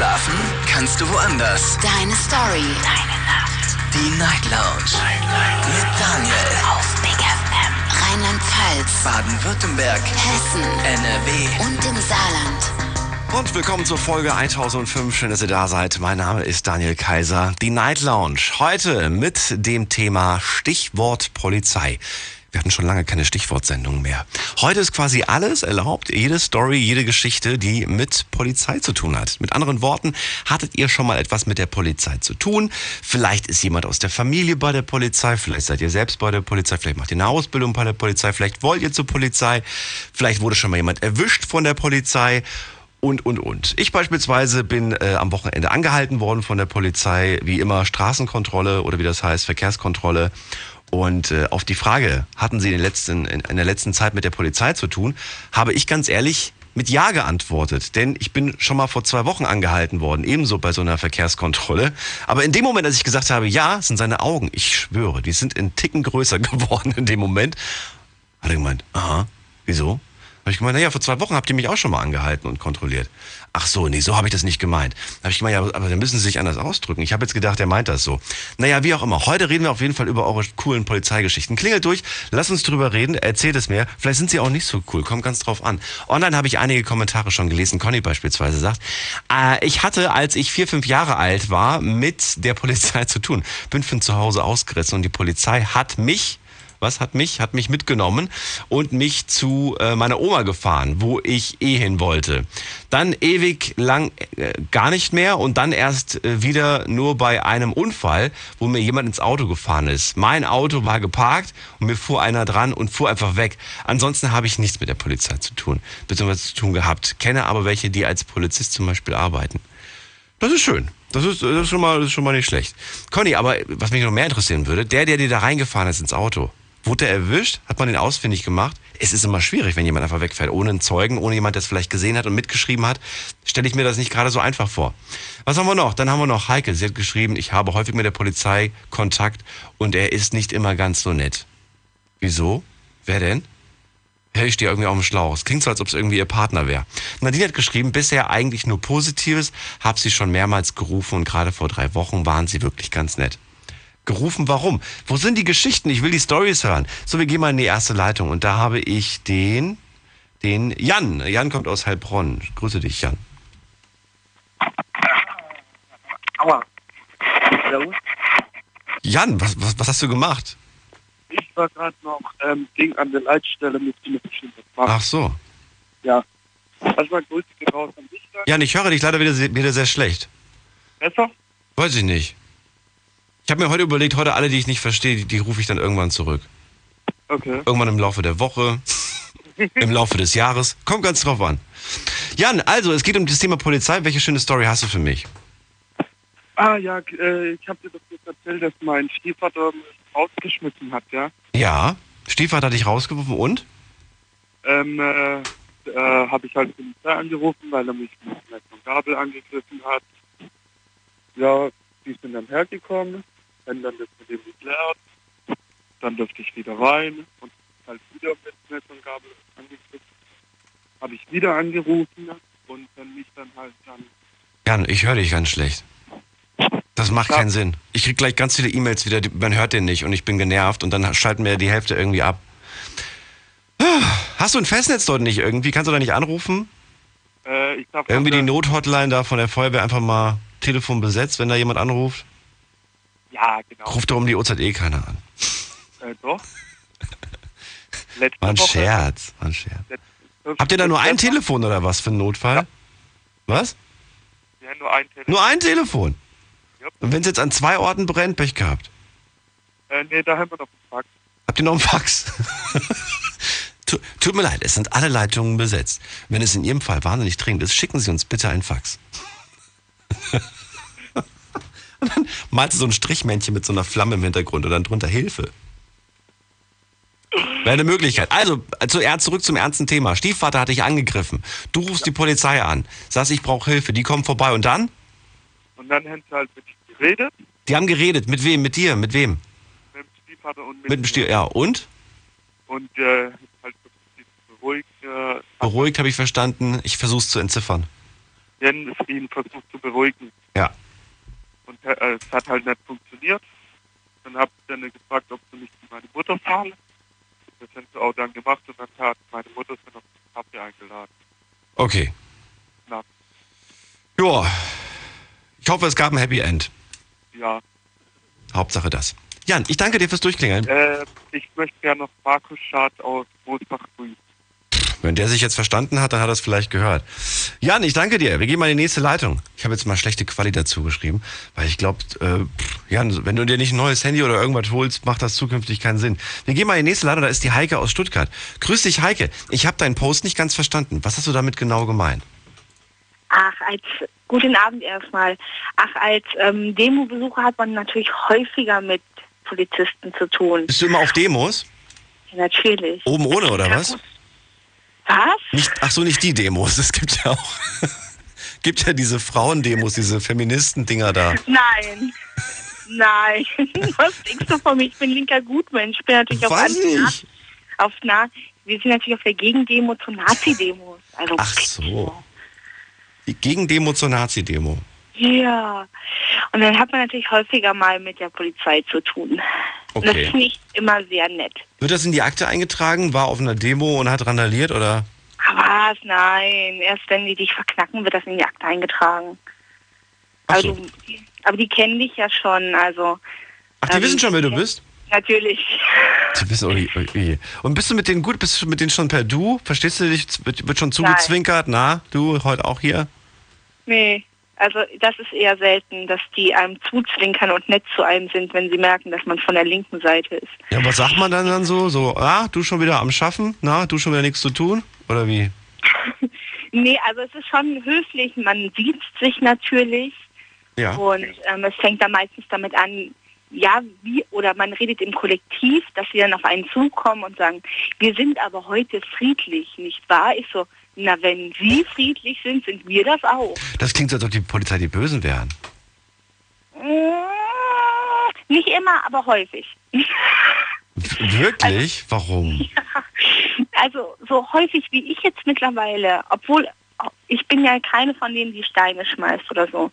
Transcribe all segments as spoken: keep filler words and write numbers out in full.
Schlafen kannst du woanders. Deine Story. Deine Nacht. Die Night Lounge. Night, Night. Mit Daniel. Auf Big F M. Rheinland-Pfalz. Baden-Württemberg. Hessen. N R W. Und im Saarland. Und willkommen zur Folge eintausendfünf. Schön, dass ihr da seid. Mein Name ist Daniel Kaiser. Die Night Lounge. Heute mit dem Thema Stichwort Polizei. Wir hatten schon lange keine Stichwortsendung mehr. Heute ist quasi alles erlaubt, jede Story, jede Geschichte, die mit Polizei zu tun hat. Mit anderen Worten, hattet ihr schon mal etwas mit der Polizei zu tun? Vielleicht ist jemand aus der Familie bei der Polizei, vielleicht seid ihr selbst bei der Polizei, vielleicht macht ihr eine Ausbildung bei der Polizei, vielleicht wollt ihr zur Polizei, vielleicht wurde schon mal jemand erwischt von der Polizei. Und, und, und. Ich beispielsweise bin äh, am Wochenende angehalten worden von der Polizei, wie immer Straßenkontrolle oder wie das heißt, Verkehrskontrolle. Und äh, auf die Frage, hatten Sie in der, letzten, in, in der letzten Zeit mit der Polizei zu tun, habe ich ganz ehrlich mit Ja geantwortet. Denn ich bin schon mal vor zwei Wochen angehalten worden, ebenso bei so einer Verkehrskontrolle. Aber in dem Moment, als ich gesagt habe, ja, sind seine Augen, ich schwöre, die sind in Ticken größer geworden in dem Moment, hat er gemeint, aha, wieso? Habe ich gemeint, naja, vor zwei Wochen habt ihr mich auch schon mal angehalten und kontrolliert. Ach so, nee, so habe ich das nicht gemeint. Da habe ich gemeint, ja, aber dann müssen Sie sich anders ausdrücken. Ich habe jetzt gedacht, er meint das so. Naja, wie auch immer. Heute reden wir auf jeden Fall über eure coolen Polizeigeschichten. Klingelt durch, lasst uns drüber reden, erzählt es mir. Vielleicht sind sie auch nicht so cool, kommt ganz drauf an. Online habe ich einige Kommentare schon gelesen. Conny beispielsweise sagt, äh, ich hatte, als ich vier, fünf Jahre alt war, mit der Polizei zu tun. Bin von zu Hause ausgerissen und die Polizei hat mich... Was hat mich? Hat mich mitgenommen und mich zu äh, meiner Oma gefahren, wo ich eh hin wollte. Dann ewig lang äh, gar nicht mehr und dann erst äh, wieder nur bei einem Unfall, wo mir jemand ins Auto gefahren ist. Mein Auto war geparkt und mir fuhr einer dran und fuhr einfach weg. Ansonsten habe ich nichts mit der Polizei zu tun, beziehungsweise zu tun gehabt. Kenne aber welche, die als Polizist zum Beispiel arbeiten. Das ist schön. Das ist, das ist schon mal, das ist schon mal nicht schlecht. Conny, aber was mich noch mehr interessieren würde, der, der dir da reingefahren ist ins Auto, wurde er erwischt? Hat man den ausfindig gemacht? Es ist immer schwierig, wenn jemand einfach wegfährt, ohne einen Zeugen, ohne jemand, der es vielleicht gesehen hat und mitgeschrieben hat. Stelle ich mir das nicht gerade so einfach vor. Was haben wir noch? Dann haben wir noch Heike. Sie hat geschrieben, ich habe häufig mit der Polizei Kontakt und er ist nicht immer ganz so nett. Wieso? Wer denn? Hey, ich stehe irgendwie auf dem Schlauch. Es klingt so, als ob es irgendwie ihr Partner wäre. Nadine hat geschrieben, bisher eigentlich nur Positives, habe sie schon mehrmals gerufen und gerade vor drei Wochen waren sie wirklich ganz nett. Gerufen, warum? Wo sind die Geschichten? Ich will die Storys hören. So, wir gehen mal in die erste Leitung und da habe ich den, den Jan. Jan kommt aus Heilbronn. Grüße dich, Jan. Aua. Hallo? Jan, was, was, was hast du gemacht? Ich war gerade noch ähm, Ding an der Leitstelle mit dem Maschinen. Ach so. Ja. Also mal Grüße raus an dich. Jan, ich höre dich leider wieder, wieder sehr schlecht. Besser? Weiß ich nicht. Ich habe mir heute überlegt, heute alle, die ich nicht verstehe, die, die rufe ich dann irgendwann zurück. Okay. Irgendwann im Laufe der Woche, im Laufe des Jahres. Kommt ganz drauf an. Jan, also, es geht um das Thema Polizei. Welche schöne Story hast du für mich? Ah ja, äh, ich habe dir das jetzt erzählt, dass mein Stiefvater mich rausgeschmissen hat, ja? Ja, Stiefvater hat dich rausgeworfen und? Ähm, äh, äh, habe ich halt Polizei angerufen, weil er mich mit einem Gabel angegriffen hat. Ja, die sind dann hergekommen. Wenn dann das mit dem geklärt, dann dürfte ich wieder rein und halt wieder mit Netz und Gabel angekriegt. Habe ich wieder angerufen und dann mich dann halt dann... Jan, ich höre dich ganz schlecht. Das macht ja keinen Sinn. Ich kriege gleich ganz viele E-Mails wieder, man hört den nicht und ich bin genervt und dann schalten wir die Hälfte irgendwie ab. Hast du ein Festnetz dort nicht irgendwie? Kannst du da nicht anrufen? Äh, ich darf irgendwie die Nothotline da von der Feuerwehr einfach mal Telefon besetzt, wenn da jemand anruft? Ja, genau. Ruft doch um die Uhrzeit eh keiner an. Äh, doch. Letzte war ein Woche. Scherz, war ein Scherz. Letz- Habt ihr da nur ein Telefon oder was für einen Notfall? Ja. Was? Ja, nur ein Telefon. Nur ein Telefon? Ja. Und wenn es jetzt an zwei Orten brennt, Pech gehabt? Äh, nee, da haben wir noch einen Fax. Habt ihr noch einen Fax? Tut mir leid, es sind alle Leitungen besetzt. Wenn es in Ihrem Fall wahnsinnig dringend ist, schicken Sie uns bitte einen Fax. Und dann malst du so ein Strichmännchen mit so einer Flamme im Hintergrund und dann drunter Hilfe. Wäre eine Möglichkeit. Also, zurück zum ernsten Thema. Stiefvater hat dich angegriffen. Du rufst ja die Polizei an. Sagst, ich brauche Hilfe. Die kommen vorbei. Und dann? Und dann haben sie halt mit dir geredet. Die haben geredet. Mit wem? Mit dir? Mit wem? Mit dem Stiefvater und mit, mit dem Stiefvater. Ja, und? Und äh, halt beruhigt. Äh, beruhigt habe ich verstanden. Ich versuche es zu entziffern. Patienten es ihn versucht zu beruhigen. Ja. Und äh, es hat halt nicht funktioniert. Dann habe ich dann gefragt, ob sie mich zu meiner Mutter fahren. Das haben sie auch dann gemacht und dann hat meine Mutter ist dann auf die Cabrio eingeladen. Okay. Na. Joa. Ich hoffe, es gab ein Happy End. Ja. Hauptsache das. Jan, ich danke dir fürs Durchklingeln. Äh, ich möchte gerne noch Markus Schad aus Großbach grüßen. Wenn der sich jetzt verstanden hat, dann hat er es vielleicht gehört. Jan, ich danke dir. Wir gehen mal in die nächste Leitung. Ich habe jetzt mal schlechte Quali dazu geschrieben, weil ich glaube, äh, Jan, wenn du dir nicht ein neues Handy oder irgendwas holst, macht das zukünftig keinen Sinn. Wir gehen mal in die nächste Leitung, da ist die Heike aus Stuttgart. Grüß dich, Heike. Ich habe deinen Post nicht ganz verstanden. Was hast du damit genau gemeint? Ach, als guten Abend erstmal. Ach, als ähm, Demo-Besucher hat man natürlich häufiger mit Polizisten zu tun. Bist du immer auf Demos? Ja, natürlich. Oben ohne, oder was? Was? Nicht, ach so, nicht die Demos. Es gibt ja auch gibt ja diese Frauendemos, diese Feministendinger da. Nein, nein. Was denkst du von mir? Ich bin linker Gutmensch. Ich bin natürlich auf Nazi. Auf Na. Wir sind natürlich auf der Gegendemo zur Nazi-Demo. Also, ach so. Die Gegendemo zur Nazi-Demo. Ja. Und dann hat man natürlich häufiger mal mit der Polizei zu tun. Okay. Das ist nicht immer sehr nett. Wird das in die Akte eingetragen? War auf einer Demo und hat randaliert, oder? Was? Nein. Erst wenn die dich verknacken, wird das in die Akte eingetragen. Ach so. Aber, die, aber die kennen dich ja schon, also... Ach, die ähm, wissen schon, wer du bist? Natürlich. Die wissen, ui, ui. Und bist du mit denen gut? Bist du mit denen schon per Du? Verstehst du dich? Wird schon zugezwinkert? Nein. Na, du, heute auch hier? Nee. Also das ist eher selten, dass die einem zuzwinkern und nett zu einem sind, wenn sie merken, dass man von der linken Seite ist. Ja, was sagt man dann, dann so? So, ah, du schon wieder am Schaffen? Na, du schon wieder nichts zu tun? Oder wie? Nee, also es ist schon höflich. Man sieht sich natürlich. Ja. Und ähm, es fängt dann meistens damit an, ja, wie, oder man redet im Kollektiv, dass sie dann auf einen zukommen und sagen, wir sind aber heute friedlich, nicht wahr? Ich so... Na, wenn Sie friedlich sind, sind wir das auch. Das klingt so, als ob die Polizei die Bösen wären. Mm, nicht immer, aber häufig. Wirklich? Also, warum? Ja, also so häufig wie ich jetzt mittlerweile, obwohl ich bin ja keine von denen, die Steine schmeißt oder so.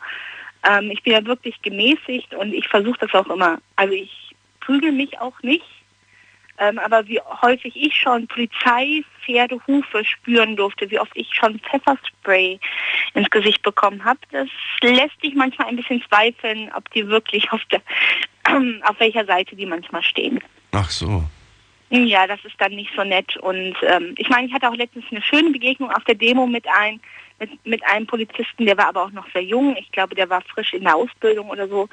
Ähm, ich bin ja wirklich gemäßigt und ich versuche das auch immer. Also ich prügel mich auch nicht. Ähm, aber wie häufig ich schon Polizei, Pferdehufe spüren durfte, wie oft ich schon Pfefferspray ins Gesicht bekommen habe, das lässt dich manchmal ein bisschen zweifeln, ob die wirklich auf der, äh, auf welcher Seite die manchmal stehen. Ach so. Ja, das ist dann nicht so nett. Und ähm, ich meine, ich hatte auch letztens eine schöne Begegnung auf der Demo mit, ein, mit, mit einem Polizisten, der war aber auch noch sehr jung. Ich glaube, der war frisch in der Ausbildung oder so.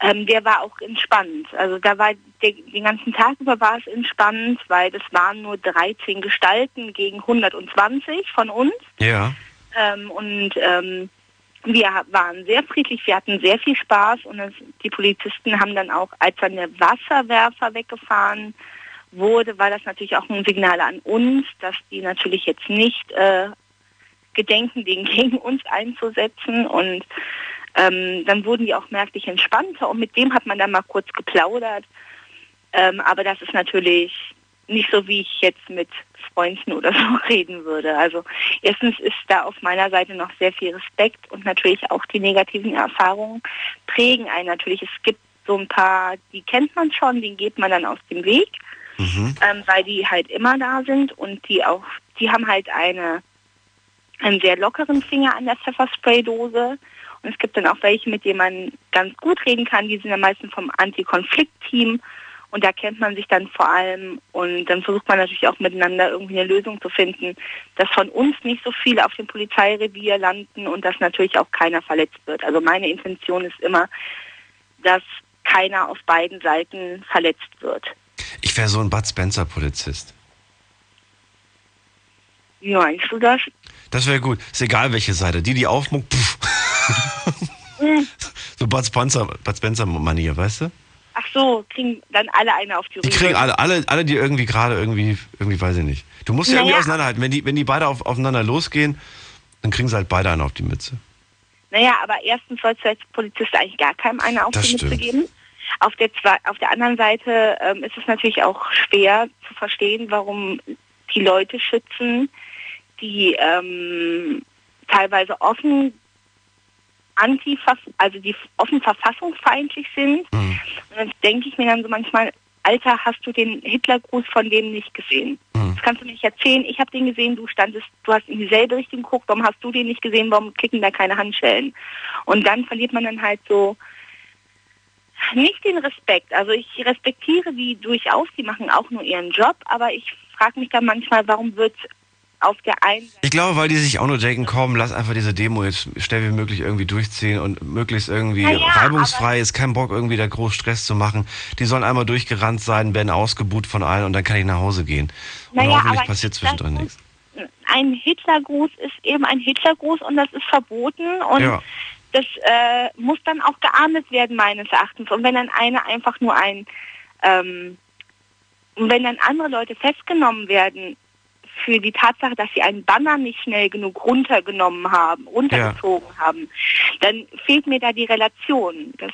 Ähm, der war auch entspannt. Also da war der, den ganzen Tag über war es entspannt, weil das waren nur dreizehn Gestalten gegen hundertzwanzig von uns. Ja. Ähm, und ähm, wir waren sehr friedlich, wir hatten sehr viel Spaß und es, die Polizisten haben dann auch, als dann der Wasserwerfer weggefahren wurde, war das natürlich auch ein Signal an uns, dass die natürlich jetzt nicht äh, gedenken, den gegen uns einzusetzen und Ähm, dann wurden die auch merklich entspannter und mit dem hat man dann mal kurz geplaudert. Ähm, aber das ist natürlich nicht so, wie ich jetzt mit Freunden oder so reden würde. Also erstens ist da auf meiner Seite noch sehr viel Respekt und natürlich auch die negativen Erfahrungen prägen einen natürlich. Es gibt so ein paar, die kennt man schon, denen geht man dann aus dem Weg, mhm. ähm, weil die halt immer da sind und die auch, die haben halt eine, einen sehr lockeren Finger an der Pfefferspraydose. Und es gibt dann auch welche, mit denen man ganz gut reden kann. Die sind am meisten vom Anti-Konflikt-Team. Und da kennt man sich dann vor allem. Und dann versucht man natürlich auch miteinander irgendwie eine Lösung zu finden, dass von uns nicht so viele auf dem Polizeirevier landen und dass natürlich auch keiner verletzt wird. Also meine Intention ist immer, dass keiner auf beiden Seiten verletzt wird. Ich wäre so ein Bud Spencer-Polizist. Wie meinst du das? Das wäre gut. Ist egal, welche Seite. Die, die aufmuckt, pff. So Bud Spencer, Bud Spencer-Manier, weißt du? Ach so, kriegen dann alle eine auf die Rübe. Die kriegen alle, alle, alle die irgendwie gerade irgendwie, irgendwie weiß ich nicht. Du musst naja. ja irgendwie auseinanderhalten. Wenn die, wenn die beide auf, aufeinander losgehen, dann kriegen sie halt beide eine auf die Mütze. Naja, aber erstens sollst du als Polizist eigentlich gar keinem eine auf das die stimmt. Mütze geben. Auf der, auf der anderen Seite ähm, ist es natürlich auch schwer zu verstehen, warum die Leute schützen, die ähm, teilweise offen anti, also die offen verfassungsfeindlich sind. Mhm. Und dann denke ich mir dann so manchmal, Alter, hast du den Hitlergruß von dem nicht gesehen? Mhm. Das kannst du mir nicht erzählen. Ich habe den gesehen, du standest, du hast in dieselbe Richtung geguckt, warum hast du den nicht gesehen, warum klicken da keine Handschellen? Und dann verliert man dann halt so nicht den Respekt. Also ich respektiere die durchaus, die machen auch nur ihren Job, aber ich frage mich dann manchmal, warum wird auf der einen Seite... Ich glaube, weil die sich auch nur denken, komm, lass einfach diese Demo jetzt schnell wie möglich irgendwie durchziehen und möglichst irgendwie ja, reibungsfrei ist, kein Bock irgendwie da groß Stress zu machen. Die sollen einmal durchgerannt sein, werden ausgebuht von allen und dann kann ich nach Hause gehen. Und ja, hoffentlich passiert zwischendrin nichts. Ein Hitlergruß ist eben ein Hitlergruß und das ist verboten und ja. das äh, muss dann auch geahndet werden, meines Erachtens. Und wenn dann einer einfach nur ein... Ähm, und wenn dann andere Leute festgenommen werden... für die Tatsache, dass sie einen Banner nicht schnell genug runtergenommen haben, runtergezogen ja. haben, dann fehlt mir da die Relation. Das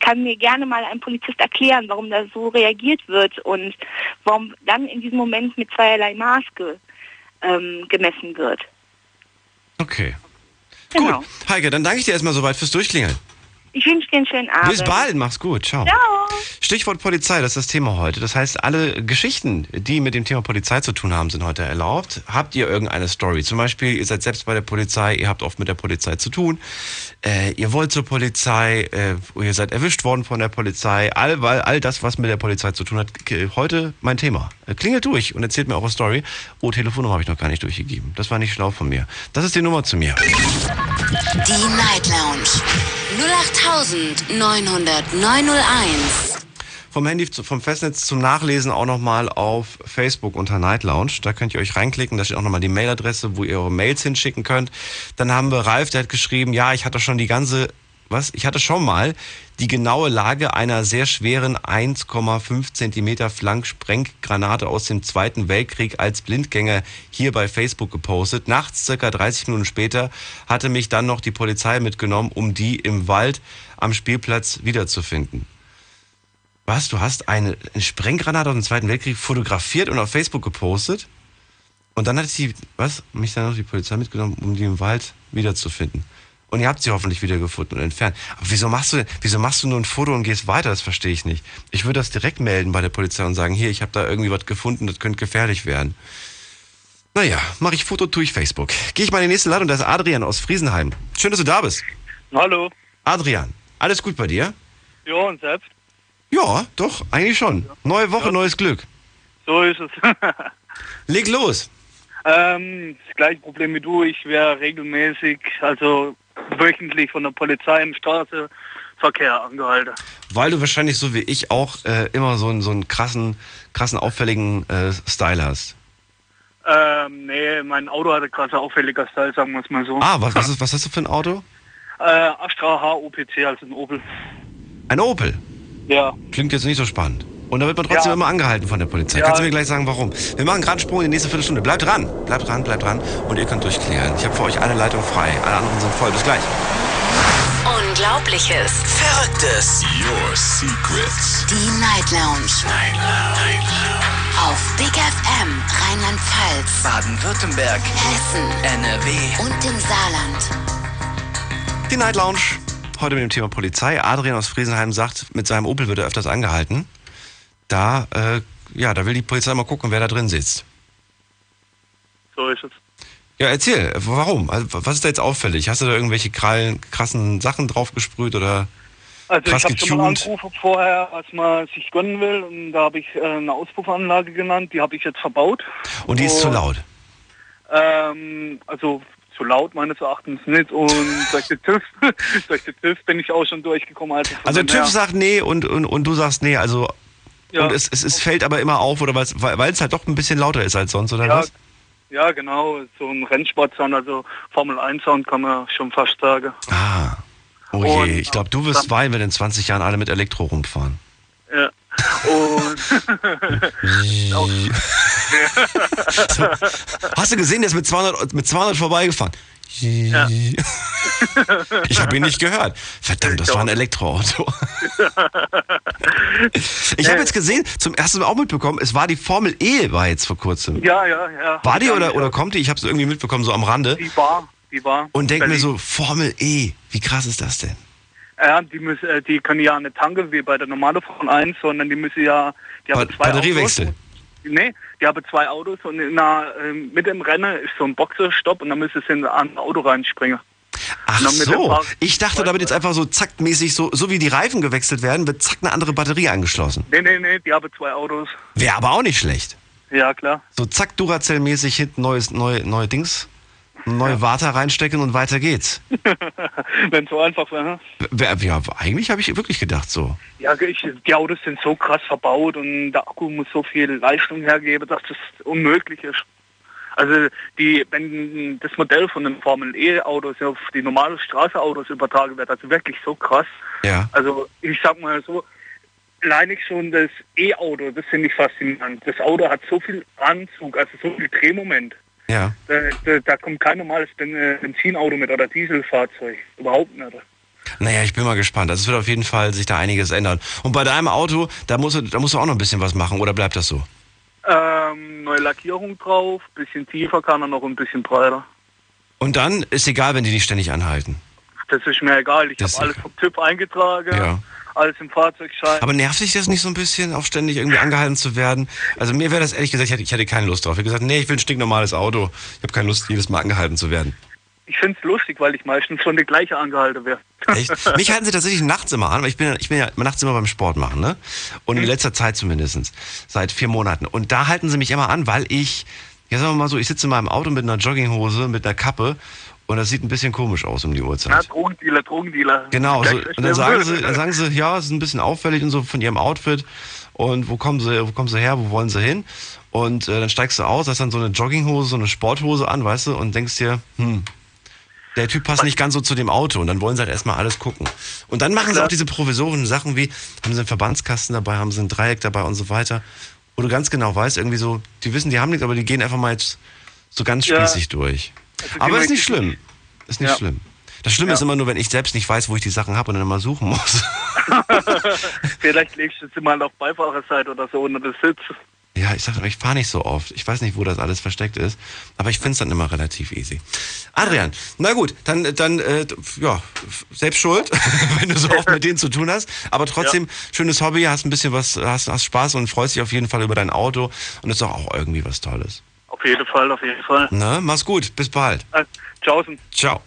kann mir gerne mal ein Polizist erklären, warum da so reagiert wird und warum dann in diesem Moment mit zweierlei Maß ähm, gemessen wird. Okay. Genau. Gut. Heike, dann danke ich dir erstmal soweit fürs Durchklingeln. Ich wünsche dir einen schönen Abend. Bis bald, mach's gut, ciao. ciao. Stichwort Polizei, das ist das Thema heute. Das heißt, alle Geschichten, die mit dem Thema Polizei zu tun haben, sind heute erlaubt. Habt ihr irgendeine Story? Zum Beispiel, ihr seid selbst bei der Polizei, ihr habt oft mit der Polizei zu tun, äh, ihr wollt zur Polizei, äh, ihr seid erwischt worden von der Polizei, all, weil all das, was mit der Polizei zu tun hat, heute mein Thema. Klingelt durch und erzählt mir eure Story. Oh, Telefonnummer habe ich noch gar nicht durchgegeben. Das war nicht schlau von mir. Das ist die Nummer zu mir. Die Night Lounge null acht neun null neun null eins. Vom Handy, vom Festnetz zum Nachlesen auch nochmal auf Facebook unter Night Lounge. Da könnt ihr euch reinklicken. Da steht auch nochmal die Mailadresse, wo ihr eure Mails hinschicken könnt. Dann haben wir Ralf, der hat geschrieben, ja, ich hatte schon die ganze, was? Ich hatte schon mal die genaue Lage einer sehr schweren eins Komma fünf Zentimeter Flanksprenggranate aus dem Zweiten Weltkrieg als Blindgänger hier bei Facebook gepostet. Nachts, circa dreißig Minuten später, hatte mich dann noch die Polizei mitgenommen, um die im Wald am Spielplatz wiederzufinden. Was? Du hast eine Sprenggranate aus dem Zweiten Weltkrieg fotografiert und auf Facebook gepostet? Und dann hat sie, was? Mich dann noch die Polizei mitgenommen, um die im Wald wiederzufinden. Und ihr habt sie hoffentlich wiedergefunden und entfernt. Aber wieso machst du denn, wieso machst du nur ein Foto und gehst weiter? Das verstehe ich nicht. Ich würde das direkt melden bei der Polizei und sagen, hier, ich habe da irgendwie was gefunden, das könnte gefährlich werden. Naja, mache ich Foto, tue ich Facebook. Gehe ich mal in die nächste Leitung, da ist Adrian aus Friesenheim. Schön, dass du da bist. Hallo. Adrian, alles gut bei dir? Ja, und selbst? Ja, doch, eigentlich schon. Neue Woche, ja. Neues Glück. So ist es. Leg los. Ähm, das gleiche Problem wie du. Ich wäre regelmäßig, also wöchentlich von der Polizei im Straßenverkehr angehalten. Weil du wahrscheinlich so wie ich auch äh, immer so einen, so einen krassen, krassen auffälligen äh, Style hast. Ähm, nee, mein Auto hat einen krassen auffälligen Style, sagen wir es mal so. Ah, was, was, ist, was hast du für ein Auto? Äh, Astra H O P C, also ein Opel. Ein Opel? Ja. Klingt jetzt nicht so spannend. Und da wird man trotzdem ja. immer angehalten von der Polizei. Ja. Kannst du mir gleich sagen, warum? Wir machen gerade einen Sprung in die nächste Viertelstunde. Bleibt dran, bleibt dran, bleibt dran. Und ihr könnt durchklären. Ich habe für euch alle Leitungen frei. Alle anderen sind voll. Bis gleich. Unglaubliches. Verrücktes. Your Secrets. Die Night Lounge. Night Lounge. Auf Big F M Rheinland-Pfalz. Baden-Württemberg. Hessen. N R W. Und im Saarland. Die Night Lounge. Heute mit dem Thema Polizei. Adrian aus Friesenheim sagt, mit seinem Opel wird er öfters angehalten. Da, äh, ja, da will die Polizei mal gucken, wer da drin sitzt. So ist es. Ja, erzähl, warum? Also, was ist da jetzt auffällig? Hast du da irgendwelche krallen, krassen Sachen draufgesprüht oder also krass getuned? Also ich habe schon mal angerufen vorher, was man sich gönnen will. Und da habe ich äh, eine Auspuffanlage genannt, die habe ich jetzt verbaut. Und die ist und, zu laut? Ähm, also... zu laut meines Erachtens nicht und durch den TÜV, durch den TÜV bin ich auch schon durchgekommen. Also, also TÜV sagt nee und, und, und du sagst nee, also ja. Und es, es, es fällt aber immer auf, oder weil es halt doch ein bisschen lauter ist als sonst, oder ja, was? Ja, genau, so ein Rennsport-Sound, also Formel eins Sound kann man schon fast sagen. Ah, oh je, und, ich glaube, du wirst weinen, wenn in zwanzig Jahren alle mit Elektro rumfahren. Ja. Und hast du gesehen, der ist mit zweihundert vorbeigefahren? Ja. Ich habe ihn nicht gehört. Verdammt, das war ein Elektroauto. Ich habe jetzt gesehen, zum ersten Mal auch mitbekommen, es war die Formel E, war jetzt vor kurzem. Ja, ja, ja. War die oder, oder kommt die? Ich habe es irgendwie mitbekommen, so am Rande. Die war, die war. Und denke mir so, Formel E, Wie krass ist das denn? Ja, die müssen, die können ja nicht tanken wie bei der normalen Frau eins, sondern die müssen ja, die haben ba- zwei Batteriewechsel. Autos. Nee, die haben zwei Autos und in einer, mit im Rennen ist so ein Boxerstopp und dann müssen sie in ein Auto reinspringen. Ach so, ich dachte, damit jetzt einfach so zackmäßig, so, so wie die Reifen gewechselt werden, wird zack eine andere Batterie angeschlossen. Nee, nee, nee, die haben zwei Autos. Wäre aber auch nicht schlecht. Ja, klar. So zack Duracell-mäßig hinten neues, neue, neue Dings, neue ja. Warta reinstecken und weiter geht's. Wenn es so einfach wäre. Ja, eigentlich habe ich wirklich gedacht so. Ja, ich, die Autos sind so krass verbaut und der Akku muss so viel Leistung hergeben, dass das unmöglich ist. Also die, wenn das Modell von den Formel E Autos auf die normalen Straßenautos übertragen wird, also wirklich so krass. Ja. Also ich sag mal so, allein schon das E-Auto, das finde ich faszinierend. Das Auto hat so viel Anzug, also so viel Drehmoment. Ja. Da, da, da kommt kein normales Benzinauto mit oder Dieselfahrzeug. Überhaupt nicht. Naja, ich bin mal gespannt. Also es wird auf jeden Fall sich da einiges ändern. Und bei deinem Auto, da musst du, da musst du auch noch ein bisschen was machen, oder bleibt das so? Ähm, neue Lackierung drauf, bisschen tiefer kann er noch, ein bisschen breiter. Und dann ist egal, wenn die nicht ständig anhalten? Das ist mir egal. Ich habe alles vom Typ eingetragen, ja. Alles im Fahrzeugschein. Aber nervt dich das nicht so ein bisschen, auch ständig irgendwie angehalten zu werden? Also mir wäre das ehrlich gesagt, ich hätte, ich hätte keine Lust drauf. Ich hätte gesagt, nee, ich will ein stinknormales Auto. Ich habe keine Lust, jedes Mal angehalten zu werden. Ich finde es lustig, weil ich meistens schon die gleiche angehalten werde. Echt? Mich halten sie tatsächlich nachts immer an, weil ich bin, ich bin ja nachts immer beim Sport machen, ne? Und in letzter Zeit zumindest, seit vier Monaten. Und da halten sie mich immer an, weil ich, ja sagen wir mal so, ich sitze in meinem Auto mit einer Jogginghose, mit einer Kappe und das sieht ein bisschen komisch aus um die Uhrzeit. Ja, Drogendealer, Drogendealer. Genau, so, und dann sagen sie, dann sagen sie, ja, es ist ein bisschen auffällig und so von ihrem Outfit und wo kommen sie, wo kommen sie her, wo wollen sie hin? Und äh, dann steigst du aus, hast dann so eine Jogginghose, so eine Sporthose an, weißt du, und denkst dir, hm, der Typ passt nicht ganz so zu dem Auto und dann wollen sie halt erstmal alles gucken. Und dann machen sie auch diese provisorischen Sachen wie, haben sie einen Verbandskasten dabei, haben sie ein Dreieck dabei und so weiter. Wo du ganz genau weißt, irgendwie so, die wissen, die haben nichts, aber die gehen einfach mal jetzt so ganz spießig ja. durch. Also aber ist nicht schlimm. Ist nicht ja. schlimm. Das Schlimme ja. ist immer nur, wenn ich selbst nicht weiß, wo ich die Sachen habe und dann immer suchen muss. Vielleicht legst du sie mal auf Beifahrerseite oder so unter das Sitz. Ja, ich sag aber, ich fahre nicht so oft. Ich weiß nicht, wo das alles versteckt ist. Aber ich find's dann immer relativ easy. Adrian, na gut, dann, dann äh, ja, selbst schuld, wenn du so oft mit denen zu tun hast. Aber trotzdem, ja. schönes Hobby, hast ein bisschen was, hast, hast Spaß und freust dich auf jeden Fall über dein Auto. Und ist doch auch irgendwie was Tolles. Auf jeden Fall, auf jeden Fall. Na, mach's gut, bis bald. Äh, tschaußen. Ciao.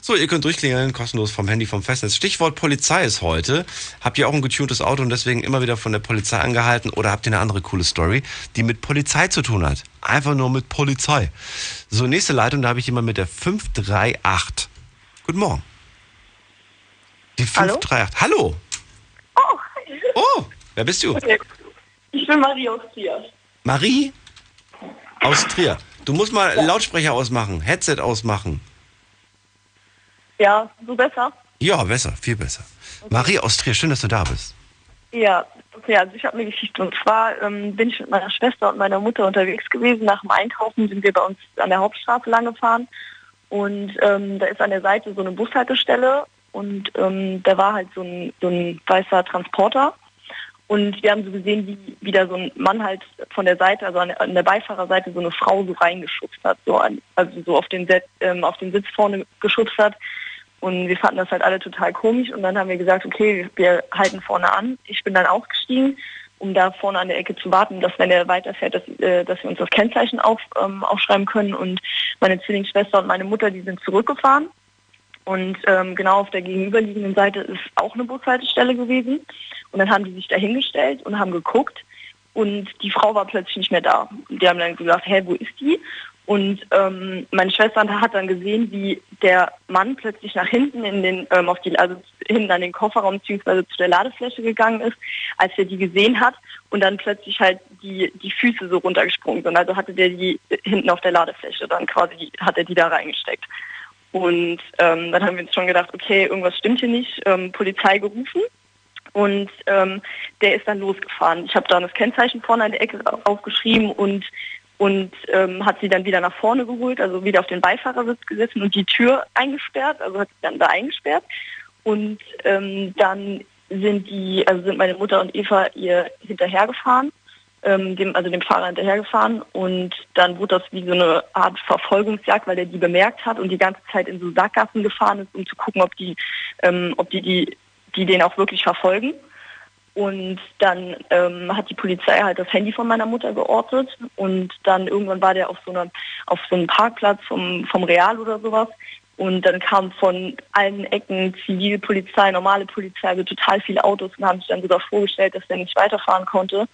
So, ihr könnt durchklingeln, kostenlos vom Handy, vom Festnetz. Stichwort Polizei ist heute. Habt ihr auch ein getuntes Auto und deswegen immer wieder von der Polizei angehalten oder habt ihr eine andere coole Story, die mit Polizei zu tun hat? Einfach nur mit Polizei. So, nächste Leitung, da habe ich jemanden mit der fünf drei acht. Guten Morgen. Die fünf drei acht. Hallo. Hallo. Oh. Oh, wer bist du? Okay. Ich bin Marie aus Trier. Marie? Aus Trier. Du musst mal ja. Lautsprecher ausmachen, Headset ausmachen. Ja, so besser? Ja, besser, viel besser. Okay. Marie aus Trier, schön, dass du da bist. Ja, okay, also ich habe eine Geschichte. Und zwar ähm, bin ich mit meiner Schwester und meiner Mutter unterwegs gewesen. Nach dem Einkaufen sind wir bei uns an der Hauptstraße lang gefahren. Und ähm, da ist an der Seite so eine Bushaltestelle. Und ähm, da war halt so ein, so ein weißer Transporter. Und wir haben so gesehen, wie wieder so ein Mann halt von der Seite, also an der Beifahrerseite, so eine Frau so reingeschubst hat. So an, also so auf den, ähm, auf den Sitz vorne geschubst hat. Und wir fanden das halt alle total komisch und dann haben wir gesagt, okay, wir halten vorne an. Ich bin dann ausgestiegen, um da vorne an der Ecke zu warten, dass wenn er weiterfährt, dass, äh, dass wir uns das Kennzeichen auf, ähm, aufschreiben können. Und meine Zwillingsschwester und meine Mutter, die sind zurückgefahren. Und ähm, genau auf der gegenüberliegenden Seite ist auch eine Bushaltestelle gewesen. Und dann haben die sich da hingestellt und haben geguckt. Und die Frau war plötzlich nicht mehr da. Die haben dann gesagt, hä, wo ist die? Und ähm, meine Schwester hat dann gesehen, wie der Mann plötzlich nach hinten in den, ähm, auf die, also hinten an den Kofferraum bzw. zu der Ladefläche gegangen ist, als er die gesehen hat und dann plötzlich halt die, die Füße so runtergesprungen sind. Also hatte der die hinten auf der Ladefläche, dann quasi hat er die da reingesteckt. Und ähm, dann haben wir uns schon gedacht, okay, irgendwas stimmt hier nicht, ähm, Polizei gerufen. Und ähm, der ist dann losgefahren. Ich habe dann das Kennzeichen vorne an der Ecke aufgeschrieben und Und ähm, hat sie dann wieder nach vorne geholt, also wieder auf den Beifahrersitz gesessen und die Tür eingesperrt, also hat sie dann da eingesperrt. Und ähm, dann sind die, also sind meine Mutter und Eva ihr hinterhergefahren ähm, dem, also dem Fahrer hinterhergefahren. Und dann wurde das wie so eine Art Verfolgungsjagd, weil der die bemerkt hat und die ganze Zeit in so Sackgassen gefahren ist, um zu gucken, ob die, ähm, ob die, die, die den auch wirklich verfolgen. Und dann ähm, hat die Polizei halt das Handy von meiner Mutter geortet und dann irgendwann war der auf so einer, auf so einem Parkplatz vom, vom Real oder sowas. Und dann kamen von allen Ecken Zivilpolizei, normale Polizei, also total viele Autos und haben sich dann sogar vorgestellt, dass der nicht weiterfahren konnte.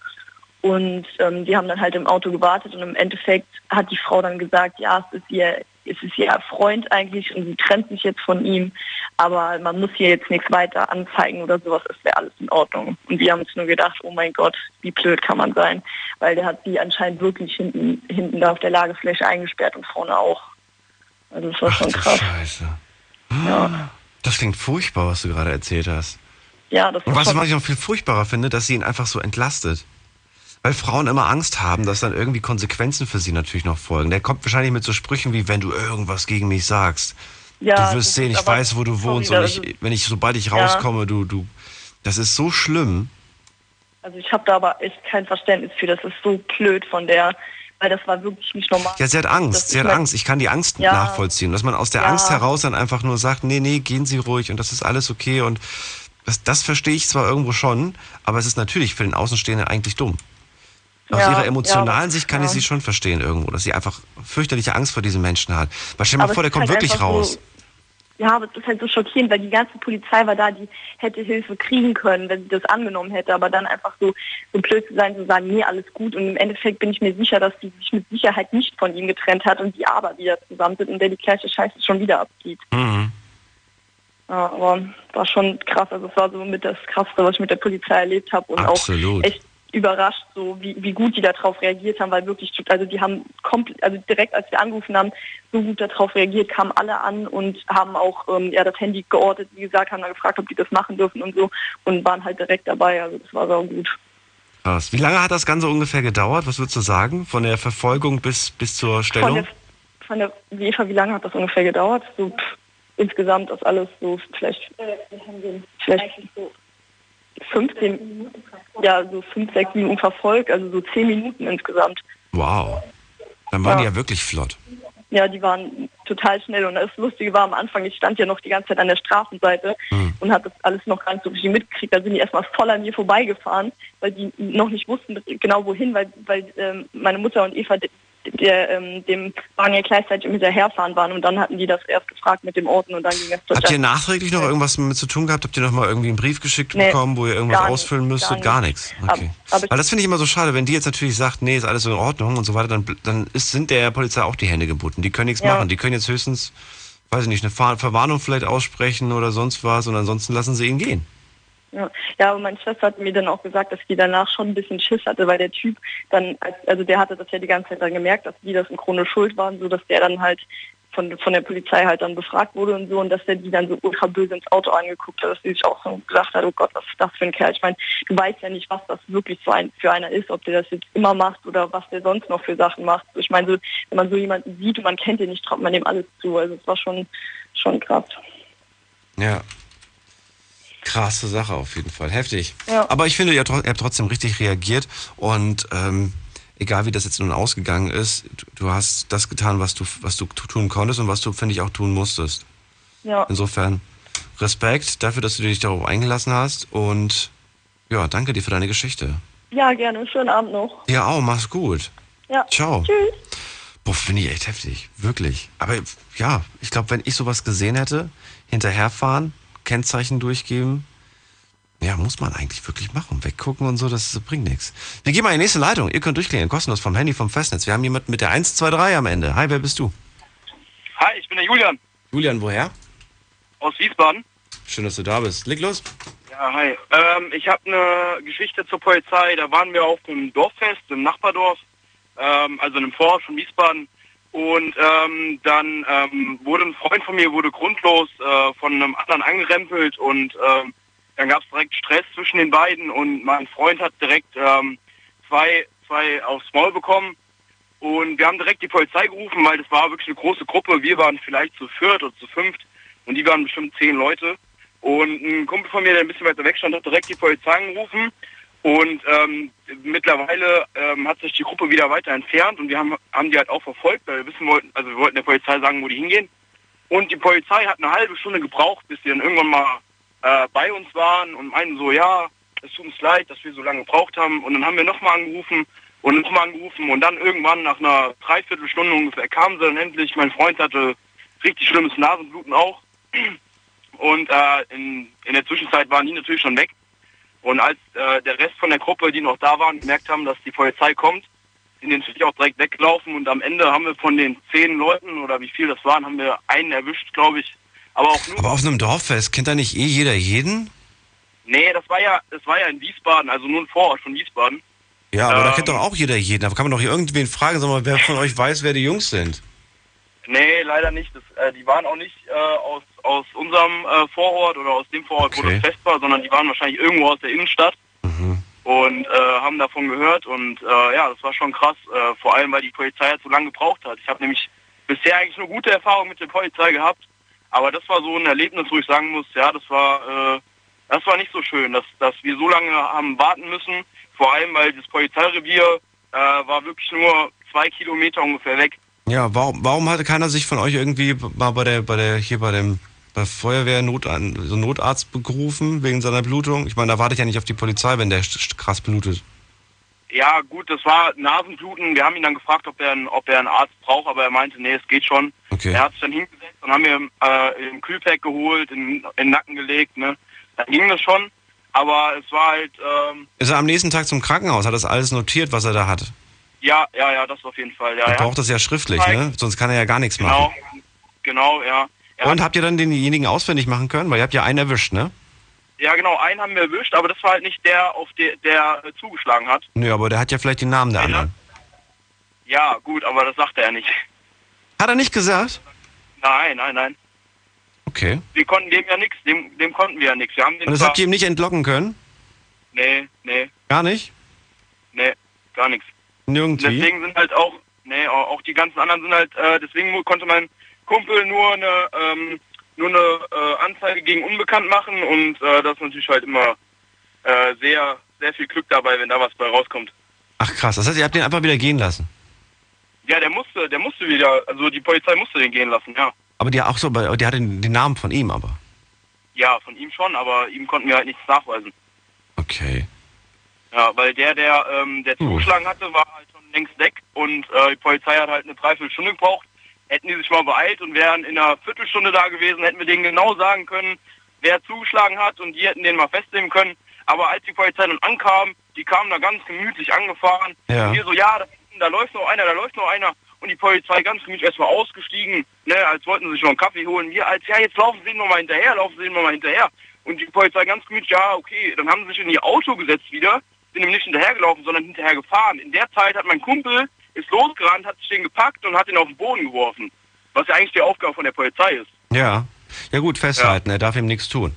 Und ähm, die haben dann halt im Auto gewartet und im Endeffekt hat die Frau dann gesagt, ja, es ist ihr, es ist ihr Freund eigentlich und sie trennt sich jetzt von ihm, aber man muss hier jetzt nichts weiter anzeigen oder sowas, es wäre alles in Ordnung. Und wir haben uns nur gedacht, oh mein Gott, wie blöd kann man sein, weil der hat sie anscheinend wirklich hinten, hinten da auf der Lagerfläche eingesperrt und vorne auch. Also das war Ach, schon krass. Scheiße. Ja. Das klingt furchtbar, was du gerade erzählt hast. Ja, das war Und was schon... ich noch viel furchtbarer finde, dass sie ihn einfach so entlastet. Weil Frauen immer Angst haben, dass dann irgendwie Konsequenzen für sie natürlich noch folgen. Der kommt wahrscheinlich mit so Sprüchen wie, wenn du irgendwas gegen mich sagst. Ja, du wirst sehen, ich weiß, wo du wohnst. Und ich, wenn ich, sobald ich rauskomme, ja. du, du. Das ist so schlimm. Also ich habe da aber echt kein Verständnis für. Das ist so blöd von der... Weil das war wirklich nicht normal. Ja, sie hat Angst, sie hat Angst. Ich kann die Angst ja. nachvollziehen. Dass man aus der ja. Angst heraus dann einfach nur sagt, nee, nee, gehen Sie ruhig und das ist alles okay. Und das, das verstehe ich zwar irgendwo schon, aber es ist natürlich für den Außenstehenden eigentlich dumm. Aus ja. ihrer emotionalen ja. Sicht kann ja. ich sie schon verstehen irgendwo, dass sie einfach fürchterliche Angst vor diesen Menschen hat. Weil stell dir mal vor, der kommt halt wirklich raus. So, ja, aber es ist halt so schockierend, weil die ganze Polizei war da, die hätte Hilfe kriegen können, wenn sie das angenommen hätte, aber dann einfach so, so blöd zu sein, zu sagen, nee, alles gut. Und im Endeffekt bin ich mir sicher, dass die sich mit Sicherheit nicht von ihm getrennt hat und die aber wieder zusammen sind und der die gleiche Scheiße schon wieder abzieht. Mhm. Ja, aber war schon krass. Also es war so mit das Krasseste, was ich mit der Polizei erlebt habe und Absolut. Auch echt überrascht, so wie, wie gut die darauf reagiert haben, weil wirklich, also die haben komplett, also direkt als wir angerufen haben, so gut darauf reagiert, kamen alle an und haben auch ähm, ja, das Handy geortet, wie gesagt, haben dann gefragt, ob die das machen dürfen und so und waren halt direkt dabei, also das war so gut. Krass. Wie lange hat das Ganze ungefähr gedauert, was würdest du sagen, von der Verfolgung bis, bis zur Stellung? Von der, von der, wie, Eva, wie lange hat das ungefähr gedauert? So pff, insgesamt ist alles so vielleicht, vielleicht fünfzehn, ja, so fünf, sechs Minuten verfolgt, also so zehn Minuten insgesamt. Wow. Dann waren ja. die ja wirklich flott. Ja, die waren total schnell und das Lustige war am Anfang, ich stand ja noch die ganze Zeit an der Straßenseite hm. und habe das alles noch gar nicht so richtig mitgekriegt. Da sind die erstmal voll an mir vorbeigefahren, weil die noch nicht wussten genau wohin, weil, weil ähm, meine Mutter und Eva de, der, ähm, dem Wagen ja gleichzeitig hinterherfahren waren und dann hatten die das erst gefragt mit dem Orten und dann ging das total. Habt ihr nachträglich noch irgendwas mit zu tun gehabt? Habt ihr noch mal irgendwie einen Brief geschickt nee, bekommen, wo ihr irgendwas nicht, ausfüllen müsstet? Gar nichts. Okay. Aber, aber Weil das finde ich immer so schade, wenn die jetzt natürlich sagt, nee, ist alles so in Ordnung und so weiter, dann, dann ist, sind der Polizei auch die Hände gebunden. Die können nichts ja. machen. Die können jetzt höchstens, weiß ich nicht, eine Ver- Verwarnung vielleicht aussprechen oder sonst was und ansonsten lassen sie ihn gehen. Ja, ja, aber meine Schwester hat mir dann auch gesagt, dass die danach schon ein bisschen Schiss hatte, weil der Typ dann, also der hatte das ja die ganze Zeit dann gemerkt, dass die das im Grunde schuld waren, so dass der dann halt von, von der Polizei halt dann befragt wurde und so und dass der die dann so ultra böse ins Auto angeguckt hat, dass die sich auch so gesagt hat, oh Gott, was ist das für ein Kerl? Ich meine, du weißt ja nicht, was das wirklich für, ein, für einer ist, ob der das jetzt immer macht oder was der sonst noch für Sachen macht. Ich meine, so, wenn man so jemanden sieht und man kennt den nicht, traut man dem alles zu. Also es war schon, schon krass. Ja. Krasse Sache auf jeden Fall, heftig. Ja. Aber ich finde, ihr habt trotzdem richtig reagiert und ähm, egal wie das jetzt nun ausgegangen ist, du hast das getan, was du, was du tun konntest und was du, finde ich, auch tun musstest. Ja. Insofern Respekt dafür, dass du dich darauf eingelassen hast und ja, danke dir für deine Geschichte. Ja, gerne. Schönen Abend noch. Ja, auch. Mach's gut. Ja. Ciao. Tschüss. Boah, finde ich echt heftig. Wirklich. Aber ja, ich glaube, wenn ich sowas gesehen hätte, hinterherfahren, Kennzeichen durchgeben. Ja, muss man eigentlich wirklich machen. Weggucken und so, das bringt nichts. Wir gehen mal in die nächste Leitung. Ihr könnt durchklingeln, kostenlos vom Handy, vom Festnetz. Wir haben jemanden mit der eins zwei drei am Ende. Hi, wer bist du? Hi, ich bin der Julian. Julian, woher? Aus Wiesbaden. Schön, dass du da bist. Leg los. Ja, hi. Ähm, ich habe eine Geschichte zur Polizei. Da waren wir auf einem Dorffest, im Nachbardorf, ähm, also in einem Vorort von Wiesbaden. Und ähm, dann ähm, wurde ein Freund von mir, wurde grundlos äh, von einem anderen angerempelt und ähm, dann gab es direkt Stress zwischen den beiden und mein Freund hat direkt ähm, zwei, zwei aufs Maul bekommen und wir haben direkt die Polizei gerufen, weil das war wirklich eine große Gruppe. Wir waren vielleicht zu viert oder zu fünft und die waren bestimmt zehn Leute und ein Kumpel von mir, der ein bisschen weiter weg stand, hat direkt die Polizei angerufen. Und ähm, mittlerweile ähm, hat sich die Gruppe wieder weiter entfernt und wir haben, haben die halt auch verfolgt, weil wir wissen wollten, also wir wollten der Polizei sagen, wo die hingehen. Und die Polizei hat eine halbe Stunde gebraucht, bis die dann irgendwann mal äh, bei uns waren und meinten so, ja, es tut uns leid, dass wir so lange gebraucht haben. Und dann haben wir nochmal angerufen und nochmal angerufen und dann irgendwann nach einer Dreiviertelstunde ungefähr kamen sie dann endlich. Mein Freund hatte richtig schlimmes Nasenbluten auch. Und äh, in, in der Zwischenzeit waren die natürlich schon weg. Und als äh, der Rest von der Gruppe, die noch da waren, gemerkt haben, dass die Polizei kommt, sind die natürlich auch direkt weggelaufen. Und am Ende haben wir von den zehn Leuten, oder wie viel das waren, haben wir einen erwischt, glaube ich. Aber auch nur. Aber auf einem Dorffest kennt da nicht eh jeder jeden? Nee, das war ja, das war ja in Wiesbaden, also nur ein Vorort von Wiesbaden. Ja, aber ähm, da kennt doch auch jeder jeden. Da kann man doch irgendwen fragen, sag mal, wer von euch weiß, wer die Jungs sind. Nee, leider nicht. Das, äh, die waren auch nicht äh, aus, aus unserem äh, Vorort oder aus dem Vorort, okay, wo das Fest war, sondern die waren wahrscheinlich irgendwo aus der Innenstadt, mhm, und äh, haben davon gehört. Und äh, ja, das war schon krass, äh, vor allem, weil die Polizei halt so lange gebraucht hat. Ich habe nämlich bisher eigentlich nur gute Erfahrungen mit der Polizei gehabt, aber das war so ein Erlebnis, wo ich sagen muss, ja, das war, äh, das war nicht so schön, dass, dass wir so lange haben warten müssen, vor allem, weil das Polizeirevier äh, war wirklich nur zwei Kilometer ungefähr weg. Ja, warum, warum hatte keiner sich von euch irgendwie mal bei der, bei der, hier bei dem, bei Feuerwehr Not, so Notarzt berufen wegen seiner Blutung? Ich meine, da warte ich ja nicht auf die Polizei, wenn der krass blutet. Ja, gut, das war Nasenbluten. Wir haben ihn dann gefragt, ob er einen, ob er einen Arzt braucht, aber er meinte, nee, es geht schon. Okay. Er hat sich dann hingesetzt und haben ihn äh, im Kühlpack geholt, in, in den Nacken gelegt, ne? Dann ging das schon, aber es war halt, ähm Ist er am nächsten Tag zum Krankenhaus? Hat das alles notiert, was er da hat? Ja, ja, ja, das auf jeden Fall. Ja, er braucht das ja schriftlich, ne? Sonst kann er ja gar nichts machen. Genau, genau, ja. Er und habt ihr dann denjenigen ausfindig machen können? Weil ihr habt ja einen erwischt, ne? Ja, genau, einen haben wir erwischt, aber das war halt nicht der, auf der, der zugeschlagen hat. Nö, aber der hat ja vielleicht den Namen der anderen. Ja, gut, aber das sagte er nicht. Hat er nicht gesagt? Nein, nein, nein. Okay. Wir konnten dem ja nichts, dem, dem konnten wir ja nichts. Und das habt ihr ihm nicht entlocken können? Nee, nee. Gar nicht? Nee, gar nichts. Irgendwie. Deswegen sind halt auch, nee, auch die ganzen anderen sind halt, äh, deswegen konnte mein Kumpel nur eine, ähm, nur eine äh, Anzeige gegen Unbekannt machen und äh, das ist natürlich halt immer äh, sehr, sehr viel Glück dabei, wenn da was bei rauskommt. Ach krass, das heißt, ihr habt den einfach wieder gehen lassen? Ja, der musste, der musste wieder, also die Polizei musste den gehen lassen, ja. Aber die auch so, die hatte den Namen von ihm aber? Ja, von ihm schon, aber ihm konnten wir halt nichts nachweisen. Okay. Ja, weil der, der, ähm, der zugeschlagen hatte, war halt schon längst weg und äh, die Polizei hat halt eine Dreiviertelstunde gebraucht. Hätten die sich mal beeilt und wären in einer Viertelstunde da gewesen, hätten wir denen genau sagen können, wer zugeschlagen hat und die hätten den mal festnehmen können. Aber als die Polizei dann ankam, die kamen da ganz gemütlich angefahren. Ja. Und hier so, ja, da, da läuft noch einer, da läuft noch einer. Und die Polizei ganz gemütlich erstmal ausgestiegen, ne, als wollten sie sich noch einen Kaffee holen. Wir als, ja, jetzt laufen sie noch mal hinterher, laufen sie noch mal hinterher. Und die Polizei ganz gemütlich, ja, okay, dann haben sie sich in ihr Auto gesetzt wieder. Sind ihm nicht hinterhergelaufen, sondern hinterher gefahren. In der Zeit hat mein Kumpel, ist losgerannt, hat sich den gepackt und hat ihn auf den Boden geworfen. Was ja eigentlich die Aufgabe von der Polizei ist. Ja, ja gut, festhalten, ja. Er darf ihm nichts tun.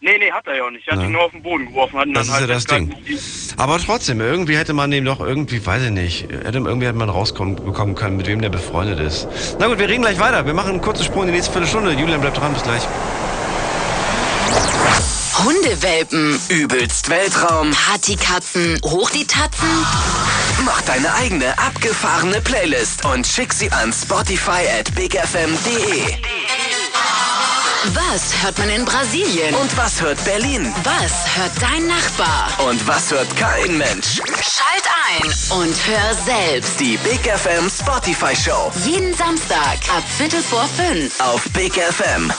Nee, nee, hat er ja auch nicht. Er hat ja. ihn nur auf den Boden geworfen. Hat ihn das dann ist halt ja das Ding. Geworfen. Aber trotzdem, irgendwie hätte man dem doch irgendwie, weiß ich nicht, hätte, irgendwie hätte man rauskommen bekommen können, mit wem der befreundet ist. Na gut, wir reden gleich weiter. Wir machen einen kurzen Sprung in die nächste Viertelstunde. Julian, bleibt dran, bis gleich. Hundewelpen, übelst Weltraum, Partykatzen, hoch die Tatzen. Mach deine eigene abgefahrene Playlist und schick sie an Spotify at big f m punkt d e. Was hört man in Brasilien? Und was hört Berlin? Was hört dein Nachbar? Und was hört kein Mensch? Schalt ein und hör selbst die Big F M Spotify Show. Jeden Samstag ab Viertel vor fünf auf Big F M.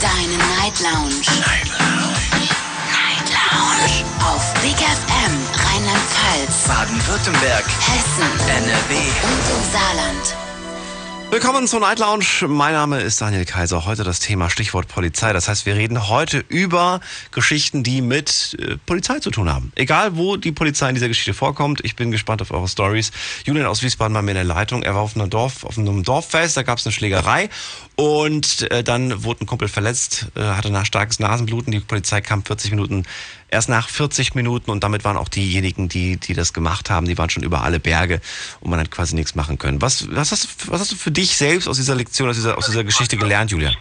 Deine Night Lounge. Night Lounge. Night Lounge. Auf Big F M Rheinland-Pfalz, Baden-Württemberg, Hessen, N R W und im Saarland. Willkommen zur Night Lounge. Mein Name ist Daniel Kaiser. Heute das Thema Stichwort Polizei. Das heißt, wir reden heute über Geschichten, die mit äh, Polizei zu tun haben. Egal, wo die Polizei in dieser Geschichte vorkommt. Ich bin gespannt auf eure Stories. Julian aus Wiesbaden war mir in der Leitung. Er war auf, einer Dorf, auf einem Dorffest. Da gab es eine Schlägerei. Und äh, dann wurde ein Kumpel verletzt, äh, hatte nach starkes Nasenbluten. Die Polizei kam vierzig Minuten, erst nach vierzig Minuten. Und damit waren auch diejenigen, die, die das gemacht haben, die waren schon über alle Berge. Und man hat quasi nichts machen können. Was, was, hast, was hast du für dich selbst aus dieser Lektion, aus dieser, aus dieser Geschichte gelernt, Julian?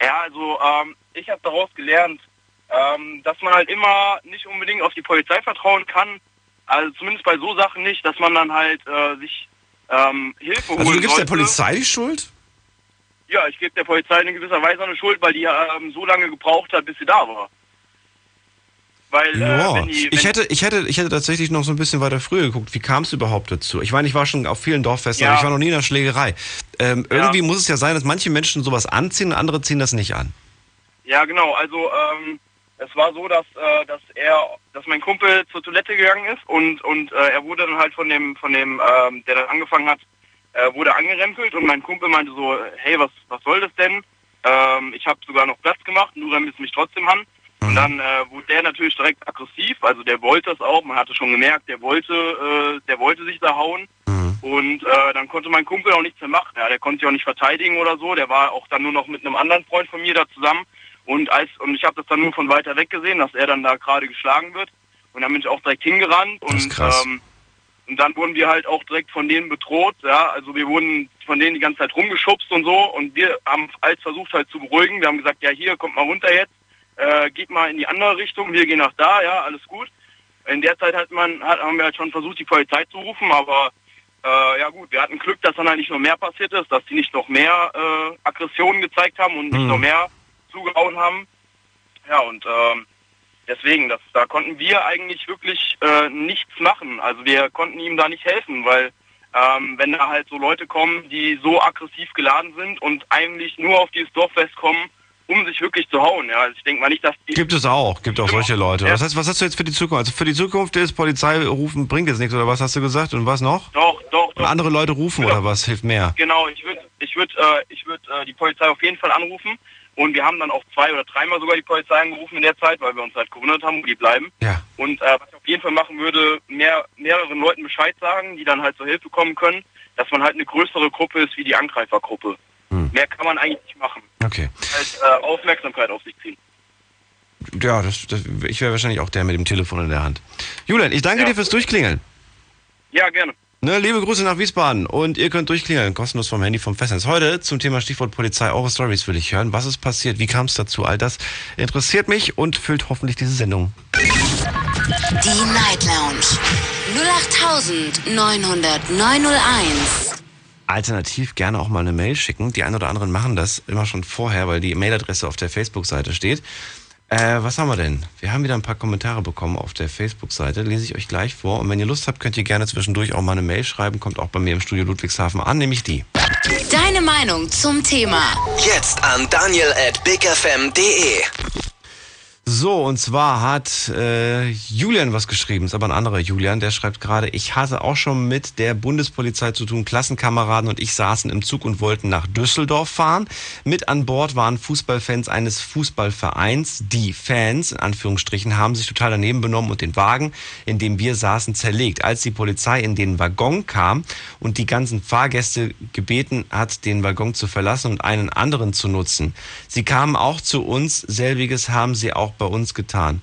Ja, also ähm, ich habe daraus gelernt, ähm, dass man halt immer nicht unbedingt auf die Polizei vertrauen kann, also zumindest bei so Sachen nicht, dass man dann halt äh, sich ähm, Hilfe holen sollte. Also du gibst der Polizei die Schuld? Ja, ich gebe der Polizei in gewisser Weise eine Schuld, weil die ähm, so lange gebraucht hat, bis sie da war. Weil, ja. äh, wenn die, wenn ich hätte, ich hätte, ich hätte tatsächlich noch so ein bisschen weiter früher geguckt. Wie kam es überhaupt dazu? Ich meine, ich war schon auf vielen Dorffesten, ja. aber ich war noch nie in einer Schlägerei. Ähm, ja. Irgendwie muss es ja sein, dass manche Menschen sowas anziehen und andere ziehen das nicht an. Ja, genau. Also ähm, es war so, dass äh, dass er, dass mein Kumpel zur Toilette gegangen ist und und äh, er wurde dann halt von dem von dem, ähm, der dann angefangen hat, äh, wurde angerempelt und mein Kumpel meinte so, hey, was was soll das denn? Ähm, ich habe sogar noch Platz gemacht, nur dann bist du mich trotzdem an. Und dann äh, wurde der natürlich direkt aggressiv, also der wollte das auch, man hatte schon gemerkt, der wollte äh, der wollte sich da hauen mhm. und äh, dann konnte mein Kumpel auch nichts mehr machen, ja, der konnte sich auch nicht verteidigen oder so, der war auch dann nur noch mit einem anderen Freund von mir da zusammen und als und ich habe das dann nur von weiter weg gesehen, dass er dann da gerade geschlagen wird und dann bin ich auch direkt hingerannt und ähm, und dann wurden wir halt auch direkt von denen bedroht, ja, also wir wurden von denen die ganze Zeit rumgeschubst und so und wir haben alles versucht halt zu beruhigen, wir haben gesagt, ja hier, kommt mal runter jetzt. Äh, geht mal in die andere Richtung, wir gehen nach da, ja, alles gut. In der Zeit hat man, hat, haben wir halt schon versucht, die Polizei zu rufen, aber äh, ja gut, wir hatten Glück, dass dann halt nicht noch mehr passiert ist, dass die nicht noch mehr äh, Aggressionen gezeigt haben und nicht mhm. noch mehr zugehauen haben. Ja, und ähm, deswegen, das, da konnten wir eigentlich wirklich äh, nichts machen. Also wir konnten ihm da nicht helfen, weil ähm, wenn da halt so Leute kommen, die so aggressiv geladen sind und eigentlich nur auf dieses Dorffest kommen, um sich wirklich zu hauen, ja. Also ich denke mal nicht, dass die gibt es auch, gibt auch solche Leute. Ja. Das heißt, was hast du jetzt für die Zukunft? Also für die Zukunft ist Polizei rufen bringt jetzt nichts oder was hast du gesagt und was noch? Doch, doch. doch. Andere Leute rufen genau. Oder was hilft mehr? Genau, ich würde, ich würde, äh, ich würde äh, die Polizei auf jeden Fall anrufen und wir haben dann auch zwei oder dreimal sogar die Polizei angerufen in der Zeit, weil wir uns halt gewundert haben, wo die bleiben. Ja. Und äh, was ich auf jeden Fall machen würde, mehr mehreren Leuten Bescheid sagen, die dann halt zur Hilfe kommen können, dass man halt eine größere Gruppe ist wie die Angreifergruppe. Hm. Mehr kann man eigentlich nicht machen. Okay. Als äh, Aufmerksamkeit auf sich ziehen. Ja, das, das, ich wäre wahrscheinlich auch der mit dem Telefon in der Hand. Julian, ich danke ja. dir fürs Durchklingeln. Ja, gerne. Ne, liebe Grüße nach Wiesbaden. Und ihr könnt durchklingeln, kostenlos vom Handy, vom Festnetz. Heute zum Thema Stichwort Polizei, eure Stories will ich hören. Was ist passiert? Wie kam es dazu? All das interessiert mich und füllt hoffentlich diese Sendung. Die Night Lounge null acht neun null neun null eins. Alternativ gerne auch mal eine Mail schicken. Die einen oder anderen machen das immer schon vorher, weil die Mailadresse auf der Facebook-Seite steht. Äh, was haben wir denn? Wir haben wieder ein paar Kommentare bekommen auf der Facebook-Seite. Lese ich euch gleich vor. Und wenn ihr Lust habt, könnt ihr gerne zwischendurch auch mal eine Mail schreiben. Kommt auch bei mir im Studio Ludwigshafen an, nämlich die. Deine Meinung zum Thema. Jetzt an daniel at big f m punkt d e. So, und zwar hat äh, Julian was geschrieben, ist aber ein anderer Julian, der schreibt gerade, ich hatte auch schon mit der Bundespolizei zu tun, Klassenkameraden und ich saßen im Zug und wollten nach Düsseldorf fahren. Mit an Bord waren Fußballfans eines Fußballvereins. Die Fans, in Anführungsstrichen, haben sich total daneben benommen und den Wagen, in dem wir saßen, zerlegt. Als die Polizei in den Waggon kam und die ganzen Fahrgäste gebeten hat, den Waggon zu verlassen und einen anderen zu nutzen. Sie kamen auch zu uns, selbiges haben sie auch bei uns getan.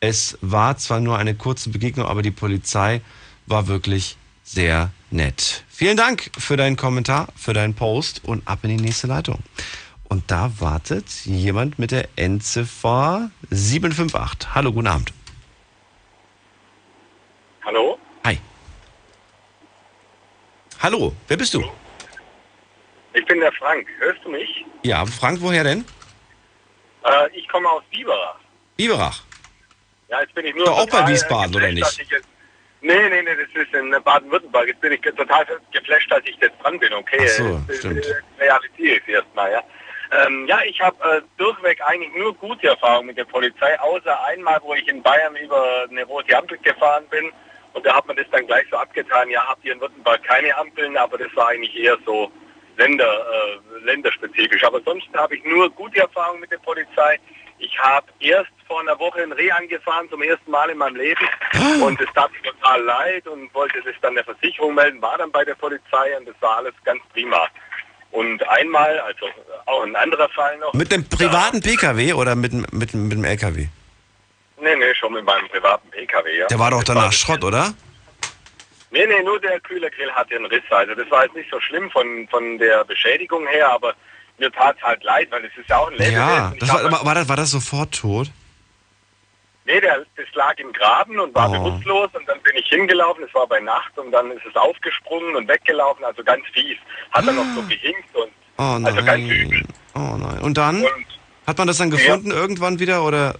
Es war zwar nur eine kurze Begegnung, aber die Polizei war wirklich sehr nett. Vielen Dank für deinen Kommentar, für deinen Post und ab in die nächste Leitung. Und da wartet jemand mit der Endziffer sieben fünf acht. Hallo, guten Abend. Hallo? Hi. Hallo, wer bist du? Ich bin der Frank. Hörst du mich? Ja, Frank, woher denn? Ich komme aus Biberach. Biberach? Ja, jetzt bin ich nur... Doch auch bei Wiesbaden, oder nicht? Jetzt, nee, nee, nee, das ist in Baden-Württemberg. Jetzt bin ich total geflasht, dass ich jetzt dran bin. Okay, ach so, das stimmt. Realisiere ich erstmal, ja. Ähm, ja, ich habe äh, durchweg eigentlich nur gute Erfahrungen mit der Polizei, außer einmal, wo ich in Bayern über eine rote Ampel gefahren bin. Und da hat man das dann gleich so abgetan. Ja, habt ihr in Württemberg keine Ampeln, aber das war eigentlich eher so... Länder, äh, länderspezifisch. Aber sonst habe ich nur gute Erfahrungen mit der Polizei. Ich habe erst vor einer Woche ein Reh angefahren, zum ersten Mal in meinem Leben. Und es tat mir total leid und wollte das dann der Versicherung melden, war dann bei der Polizei und das war alles ganz prima. Und einmal, also auch ein anderer Fall noch. Mit einem privaten P K W oder mit, mit, mit einem L K W? Nee, nee, schon mit meinem privaten P K W, ja. Der war doch danach Schrott, oder? Nee, nee, nur der Kühlergrill hatte einen Riss. Also das war jetzt nicht so schlimm von, von der Beschädigung her, aber mir tat es halt leid, weil es ist ja auch ein Leder. Ja, das war, war, war, das, war das sofort tot? Nee, der, das lag im Graben und war oh. bewusstlos und dann bin ich hingelaufen, es war bei Nacht und dann ist es aufgesprungen und weggelaufen, also ganz fies. Hat er ah. noch so gehinkt und oh nein. also ganz übel. Oh nein. Und dann? Und, hat man das dann gefunden ja. irgendwann wieder oder?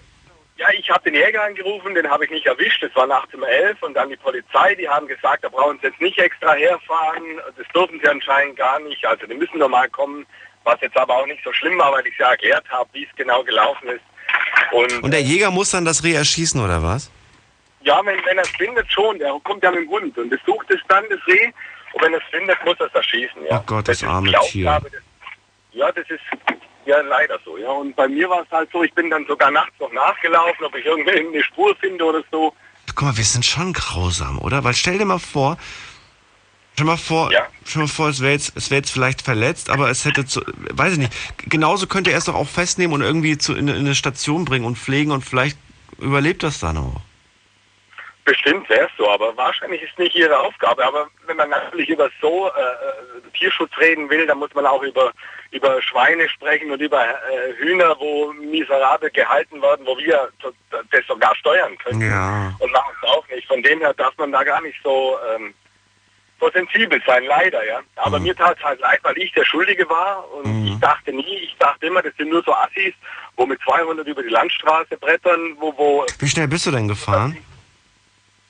Ja, ich habe den Jäger angerufen, den habe ich nicht erwischt, das war nachts um elf und dann die Polizei, die haben gesagt, da brauchen sie jetzt nicht extra herfahren, das dürfen sie anscheinend gar nicht, also die müssen normal kommen, was jetzt aber auch nicht so schlimm war, weil ich es ja erklärt habe, wie es genau gelaufen ist. Und, und der Jäger muss dann das Reh erschießen, oder was? Ja, wenn, wenn er es findet, schon. Der kommt ja mit dem Hund und besucht es dann, das Reh. Und wenn er es findet, muss er es erschießen, ja. Oh Gott, das, das arme Tier. Das, ja, das ist ja leider so, ja. Und bei mir war es halt so, ich bin dann sogar nachts noch nachgelaufen, ob ich irgendwie eine Spur finde oder so. Guck mal, wir sind schon grausam, oder? Weil stell dir mal vor... Schon mal vor, ja. schon mal vor, es wäre jetzt, es wäre jetzt vielleicht verletzt, aber es hätte, zu, weiß ich nicht. Genauso könnte er es doch auch festnehmen und irgendwie zu, in, in eine Station bringen und pflegen und vielleicht überlebt das dann auch. Bestimmt wäre es so, aber wahrscheinlich ist nicht ihre Aufgabe. Aber wenn man natürlich über so äh, Tierschutz reden will, dann muss man auch über, über Schweine sprechen und über äh, Hühner, wo miserabel gehalten werden, wo wir das sogar steuern können. Ja. Und machen es auch nicht. Von dem her darf man da gar nicht so... Ähm, so sensibel sein, leider, ja. Aber mhm. mir tat es halt leid, weil ich der Schuldige war und mhm. ich dachte nie, ich dachte immer, das sind nur so Assis, wo mit zweihundert über die Landstraße brettern, wo... wo Wie schnell bist du denn gefahren?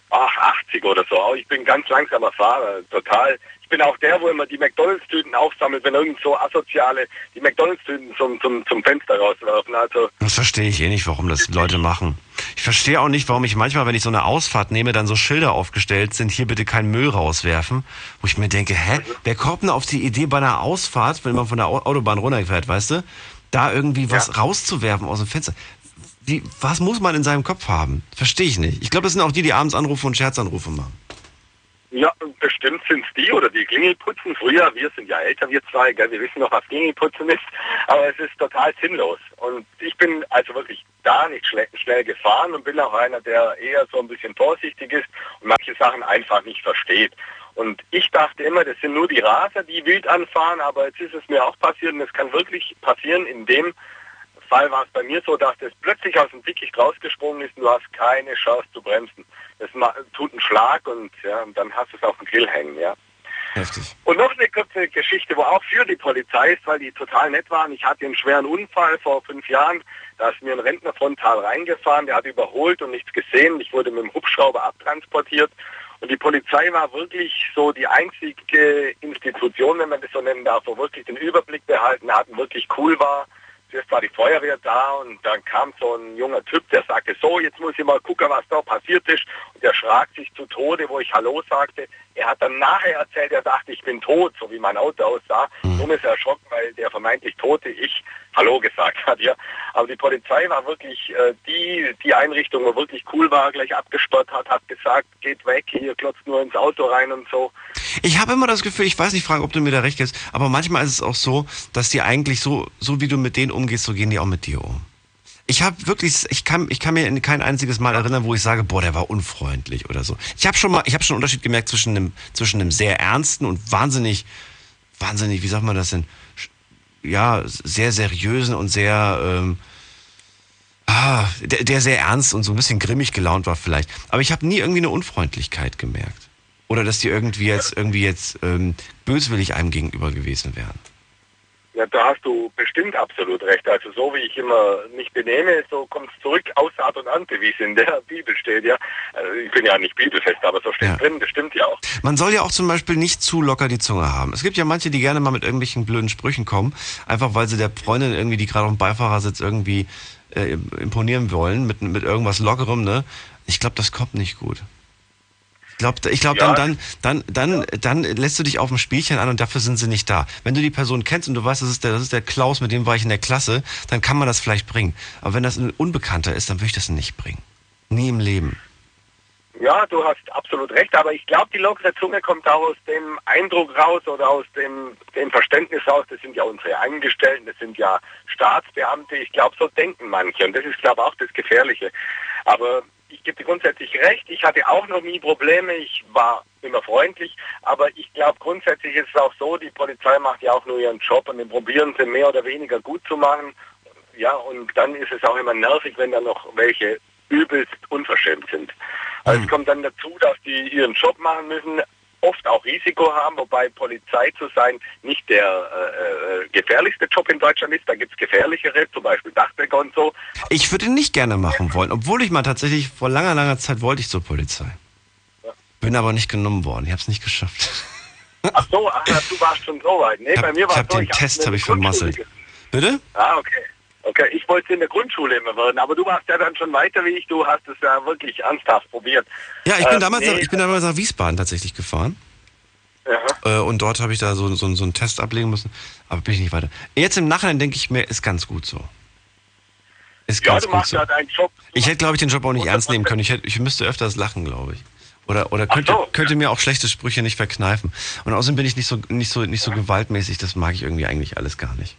Ach, achtzig oder so. Ich bin ganz langsamer Fahrer, total. Ich bin auch der, wo immer die McDonalds-Tüten aufsammelt, wenn irgend so Asoziale die McDonalds-Tüten zum, zum, zum Fenster rauswerfen. Also das verstehe ich eh nicht, warum das Leute machen. Ich verstehe auch nicht, warum ich manchmal, wenn ich so eine Ausfahrt nehme, dann so Schilder aufgestellt sind, hier bitte kein Müll rauswerfen, wo ich mir denke, hä, wer kommt denn auf die Idee bei einer Ausfahrt, wenn man von der Autobahn runterfährt, weißt du, da irgendwie was ja. rauszuwerfen aus dem Fenster? Die, was muss man in seinem Kopf haben? Verstehe ich nicht. Ich glaube, das sind auch die, die abends Anrufe und Scherzanrufe machen. Ja, bestimmt sind es die oder die Klingelputzen. Früher, wir sind ja älter, wir zwei, gell? Wir wissen noch, was Klingelputzen ist. Aber es ist total sinnlos. Und ich bin also wirklich da nicht schnell, schnell gefahren und bin auch einer, der eher so ein bisschen vorsichtig ist und manche Sachen einfach nicht versteht. Und ich dachte immer, das sind nur die Raser, die wild anfahren. Aber jetzt ist es mir auch passiert und es kann wirklich passieren, in dem... Fall war es bei mir so, dass das plötzlich aus dem Dickicht rausgesprungen ist und du hast keine Chance zu bremsen. Das tut einen Schlag und, ja, und dann hast du es auf dem Grill hängen, ja. Heftig. Und noch eine kurze Geschichte, wo auch für die Polizei ist, weil die total nett waren. Ich hatte einen schweren Unfall vor fünf Jahren. Da ist mir ein Rentner frontal reingefahren, der hat überholt und nichts gesehen. Ich wurde mit dem Hubschrauber abtransportiert. Und die Polizei war wirklich so die einzige Institution, wenn man das so nennen darf, wo wirklich den Überblick behalten hat und wirklich cool war. Zuerst war die Feuerwehr da und dann kam so ein junger Typ, der sagte, so, jetzt muss ich mal gucken, was da passiert ist. Und der schrak sich zu Tode, wo ich Hallo sagte. Er hat dann nachher erzählt, er dachte, ich bin tot, so wie mein Auto aussah. Mhm. Nun ist er erschrocken, weil der vermeintlich Tote ich Hallo gesagt hat. Ja. Aber die Polizei war wirklich äh, die, die Einrichtung, wo wirklich cool war, gleich abgesperrt hat, hat gesagt, geht weg, hier klotzt nur ins Auto rein und so. Ich habe immer das Gefühl, ich weiß nicht, Frank, ob du mir da recht gibst, aber manchmal ist es auch so, dass die eigentlich so, so wie du mit denen umgehst, so gehen die auch mit dir um. Ich habe wirklich, ich kann, ich kann mir kein einziges Mal erinnern, wo ich sage, boah, der war unfreundlich oder so. Ich habe schon mal, ich habe schon einen Unterschied gemerkt zwischen einem, zwischen einem sehr ernsten und wahnsinnig, wahnsinnig, wie sagt man das denn, ja, sehr seriösen und sehr, ähm, ah, der, der sehr ernst und so ein bisschen grimmig gelaunt war vielleicht. Aber ich habe nie irgendwie eine Unfreundlichkeit gemerkt. Oder dass die irgendwie jetzt irgendwie jetzt ähm, böswillig einem gegenüber gewesen wären. Ja, da hast du bestimmt absolut recht. Also so wie ich immer mich benehme, so kommt es zurück, außer Art und Ante, wie es in der Bibel steht. Ja, also ich bin ja nicht bibelfest, aber so steht ja drin, das stimmt ja auch. Man soll ja auch zum Beispiel nicht zu locker die Zunge haben. Es gibt ja manche, die gerne mal mit irgendwelchen blöden Sprüchen kommen, einfach weil sie der Freundin irgendwie, die gerade auf dem Beifahrersitz irgendwie äh, imponieren wollen, mit, mit irgendwas Lockerem, ne? Ich glaube, das kommt nicht gut. Ich glaube, ich glaub, ja. dann, dann, dann, dann, dann lässt du dich auf dem Spielchen an und dafür sind sie nicht da. Wenn du die Person kennst und du weißt, das ist der, das ist der Klaus, mit dem war ich in der Klasse, dann kann man das vielleicht bringen. Aber wenn das ein Unbekannter ist, dann würde ich das nicht bringen. Nie im Leben. Ja, du hast absolut recht, aber ich glaube, die lockere Zunge kommt da aus dem Eindruck raus oder aus dem, dem Verständnis raus, das sind ja unsere Angestellten, das sind ja Staatsbeamte, ich glaube, so denken manche und das ist, glaube ich, auch das Gefährliche. Aber ich gebe dir grundsätzlich recht, ich hatte auch noch nie Probleme, ich war immer freundlich, aber ich glaube grundsätzlich ist es auch so, die Polizei macht ja auch nur ihren Job und den probieren sie mehr oder weniger gut zu machen, ja, und dann ist es auch immer nervig, wenn da noch welche übelst unverschämt sind. Also mhm. es kommt dann dazu, dass die ihren Job machen müssen, oft auch Risiko haben, wobei Polizei zu sein nicht der äh, gefährlichste Job in Deutschland ist. Da gibt es gefährlichere, zum Beispiel Dachdecker und so. Ich würde ihn nicht gerne machen wollen, obwohl ich mal tatsächlich vor langer, langer Zeit wollte ich zur Polizei. Ja. Bin aber nicht genommen worden, ich habe es nicht geschafft. Ach so, ach, du warst schon so weit. Nee, hab, bei mir war ich habe so, den ich Test habe ich vermasselt. Bitte? Ah, okay. Okay, ich wollte in der Grundschule immer werden, aber du warst ja dann schon weiter wie ich, du hast es ja wirklich ernsthaft probiert. Ja, ich bin, ähm, damals, nee. nach, ich bin damals nach Wiesbaden tatsächlich gefahren. Aha. Äh, und dort habe ich da so, so, so einen Test ablegen müssen, aber bin ich nicht weiter. Jetzt im Nachhinein denke ich mir, ist ganz gut so. Ist ja, ganz du gut machst so. Ja deinen Job. Ich hätte, glaube ich, den Job auch nicht ernst nehmen können. Ich, hätte, ich müsste öfters lachen, glaube ich. Oder, oder könnte, so, könnte ja. mir auch schlechte Sprüche nicht verkneifen. Und außerdem bin ich nicht so, nicht so, nicht so ja. gewaltmäßig, das mag ich irgendwie eigentlich alles gar nicht.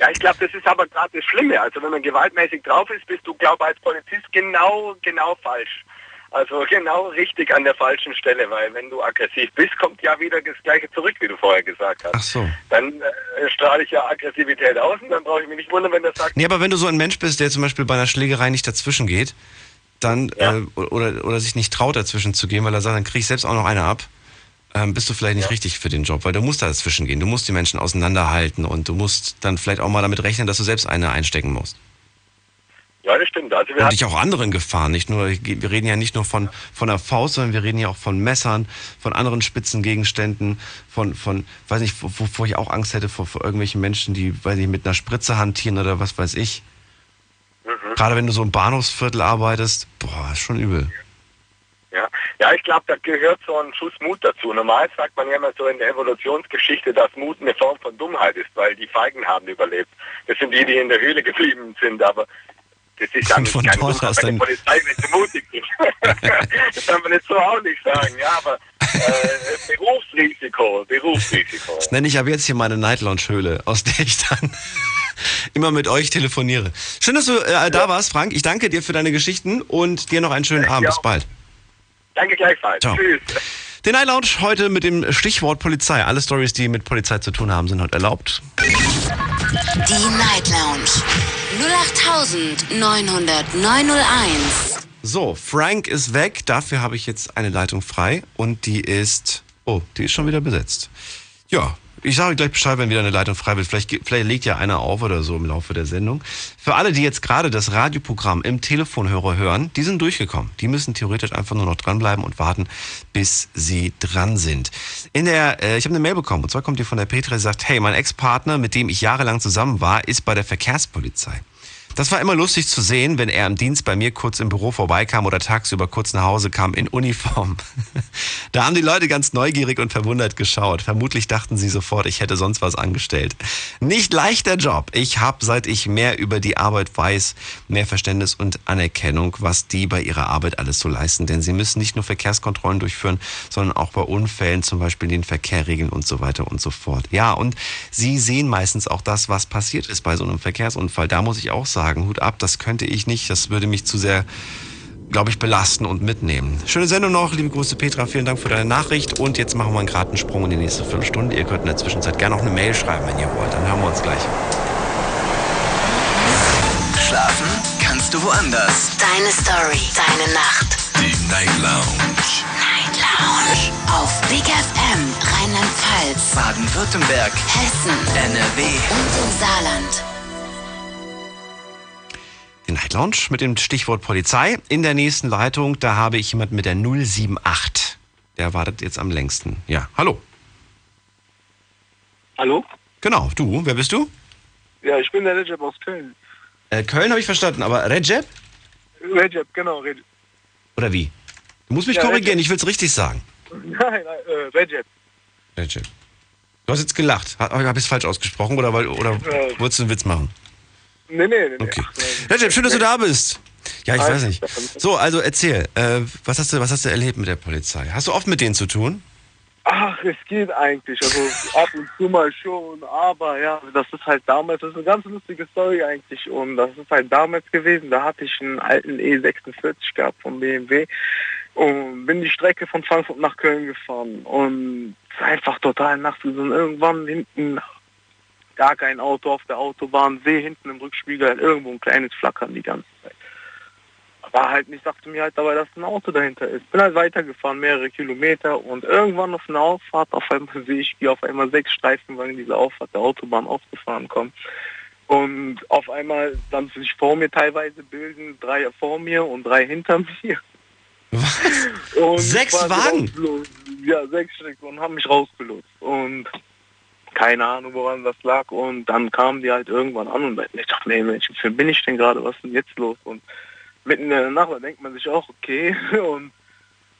Ja, ich glaube, das ist aber gerade das Schlimme. Also wenn man gewaltmäßig drauf ist, bist du, glaube ich, als Polizist genau, genau falsch. Also genau richtig an der falschen Stelle, weil wenn du aggressiv bist, kommt ja wieder das Gleiche zurück, wie du vorher gesagt hast. Ach so. Dann äh, strahle ich ja Aggressivität aus und dann brauche ich mich nicht wundern, wenn das sagt... Nee, aber wenn du so ein Mensch bist, der zum Beispiel bei einer Schlägerei nicht dazwischen geht, dann, ja. äh, oder, oder sich nicht traut, dazwischen zu gehen, weil er sagt, dann kriege ich selbst auch noch eine ab, Ähm, bist du vielleicht nicht ja. richtig für den Job, weil du musst da dazwischen gehen, du musst die Menschen auseinanderhalten und du musst dann vielleicht auch mal damit rechnen, dass du selbst eine einstecken musst. Ja, das stimmt. Also wir und dich auch anderen Gefahren, nicht nur, wir reden ja nicht nur von, von der Faust, sondern wir reden ja auch von Messern, von anderen spitzen Gegenständen, von, von weiß nicht, wovor ich auch Angst hätte, vor, vor irgendwelchen Menschen, die, weiß nicht, mit einer Spritze hantieren oder was weiß ich. Mhm. Gerade wenn du so im Bahnhofsviertel arbeitest, boah, ist schon übel. Ja, ja, ich glaube, da gehört so ein Schuss Mut dazu. Normal sagt man ja immer so in der Evolutionsgeschichte, dass Mut eine Form von Dummheit ist, weil die Feigen haben überlebt. Das sind die, die in der Höhle geblieben sind, aber das ist dann von keine Dummheit aus bei der Polizei, wenn sie mutig sind. Das kann man jetzt so auch nicht sagen, ja, aber äh, Berufsrisiko, Berufsrisiko. Das nenne ich aber jetzt hier meine Night Lounge Höhle, aus der ich dann immer mit euch telefoniere. Schön, dass du äh, da ja. warst, Frank. Ich danke dir für deine Geschichten und dir noch einen schönen ja, Abend. Bis bald. Danke gleichfalls. Ciao. Tschüss. Den Night Lounge heute mit dem Stichwort Polizei. Alle Stories, die mit Polizei zu tun haben, sind heute erlaubt. Die Night Lounge null acht neun null neun null eins. So, Frank ist weg. Dafür habe ich jetzt eine Leitung frei und die ist... Oh, die ist schon wieder besetzt. Ja, ich sage gleich Bescheid, wenn wieder eine Leitung frei wird. Vielleicht, vielleicht legt ja einer auf oder so im Laufe der Sendung. Für alle, die jetzt gerade das Radioprogramm im Telefonhörer hören, die sind durchgekommen. Die müssen theoretisch einfach nur noch dranbleiben und warten, bis sie dran sind. In der, äh, ich habe eine Mail bekommen, und zwar kommt die von der Petra, die sagt, hey, mein Ex-Partner, mit dem ich jahrelang zusammen war, ist bei der Verkehrspolizei. Das war immer lustig zu sehen, wenn er im Dienst bei mir kurz im Büro vorbeikam oder tagsüber kurz nach Hause kam in Uniform. Da haben die Leute ganz neugierig und verwundert geschaut. Vermutlich dachten sie sofort, ich hätte sonst was angestellt. Nicht leichter Job. Ich habe, seit ich mehr über die Arbeit weiß, mehr Verständnis und Anerkennung, was die bei ihrer Arbeit alles so leisten. Denn sie müssen nicht nur Verkehrskontrollen durchführen, sondern auch bei Unfällen zum Beispiel den Verkehr regeln und so weiter und so fort. Ja, und sie sehen meistens auch das, was passiert ist bei so einem Verkehrsunfall. Da muss ich auch sagen, Hut ab, das könnte ich nicht, das würde mich zu sehr, glaube ich, belasten und mitnehmen. Schöne Sendung noch, liebe Grüße Petra, vielen Dank für deine Nachricht und jetzt machen wir einen geraden Sprung in die nächste Viertelstunde. Ihr könnt in der Zwischenzeit gerne noch eine Mail schreiben, wenn ihr wollt, dann hören wir uns gleich. Schlafen kannst du woanders. Deine Story, deine Nacht. Die Night Lounge. Night Lounge. Auf Big F M, Rheinland-Pfalz, Baden-Württemberg, Hessen, N R W und im Saarland. Den Night Lounge mit dem Stichwort Polizei. In der nächsten Leitung, da habe ich jemanden mit der null sieben acht. Der wartet jetzt am längsten. Ja, hallo. Hallo? Genau, du. Wer bist du? Ja, ich bin der Recep aus Köln. Äh, Köln habe ich verstanden, aber Recep? Recep, genau. Recep. Oder wie? Du musst mich ja, korrigieren, Recep. Ich will es richtig sagen. Nein, nein, äh, Recep. Recep. Du hast jetzt gelacht. Habe ich es falsch ausgesprochen oder, oder äh. wolltest du einen Witz machen? Nee, nee, nee. Okay. Recep, schön, dass du da bist. Ja, ich weiß nicht. So, also erzähl, äh, was hast du, was hast du erlebt mit der Polizei? Hast du oft mit denen zu tun? Ach, es geht eigentlich. Also ab und zu mal schon, aber ja, das ist halt damals, das ist eine ganz lustige Story eigentlich. Und das ist halt damals gewesen, da hatte ich einen alten E sechsundvierzig gehabt vom B M W und bin die Strecke von Frankfurt nach Köln gefahren. Und einfach total nachts und irgendwann hinten... Gar kein Auto auf der Autobahn, sehe hinten im Rückspiegel irgendwo ein kleines Flackern die ganze Zeit. war halt nicht, dachte mir halt dabei, dass ein Auto dahinter ist. Bin halt weitergefahren, mehrere Kilometer, und irgendwann auf einer Auffahrt auf einmal sehe ich, wie auf einmal sechs Streifenwagen diese Auffahrt der Autobahn aufgefahren kommen. Und auf einmal dann sich vor mir teilweise bilden, drei vor mir und drei hinter mir. Was? Und sechs Wagen? Rausgelöst. Ja, sechs Stück, und haben mich rausgelöst. Und keine Ahnung, woran das lag. Und dann kamen die halt irgendwann an, und ich dachte, nee, Mensch, wie bin ich denn gerade? Was ist denn jetzt los? Und mitten in der Nacht, da denkt man sich auch, okay. Und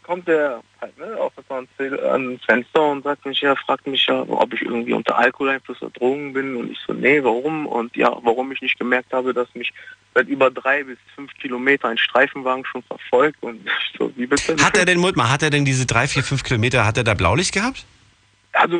kommt der halt, ne, auf ans Fenster und sagt mich, ja, fragt mich ja, ob ich irgendwie unter Alkoholeinfluss oder Drogen bin. Und ich so, nee, warum? Und ja, warum ich nicht gemerkt habe, dass mich seit über drei bis fünf Kilometer ein Streifenwagen schon verfolgt. Und ich so, wie bitte? Hat er denn, mal, hat er denn diese drei, vier, fünf Kilometer, hat er da Blaulicht gehabt? Also,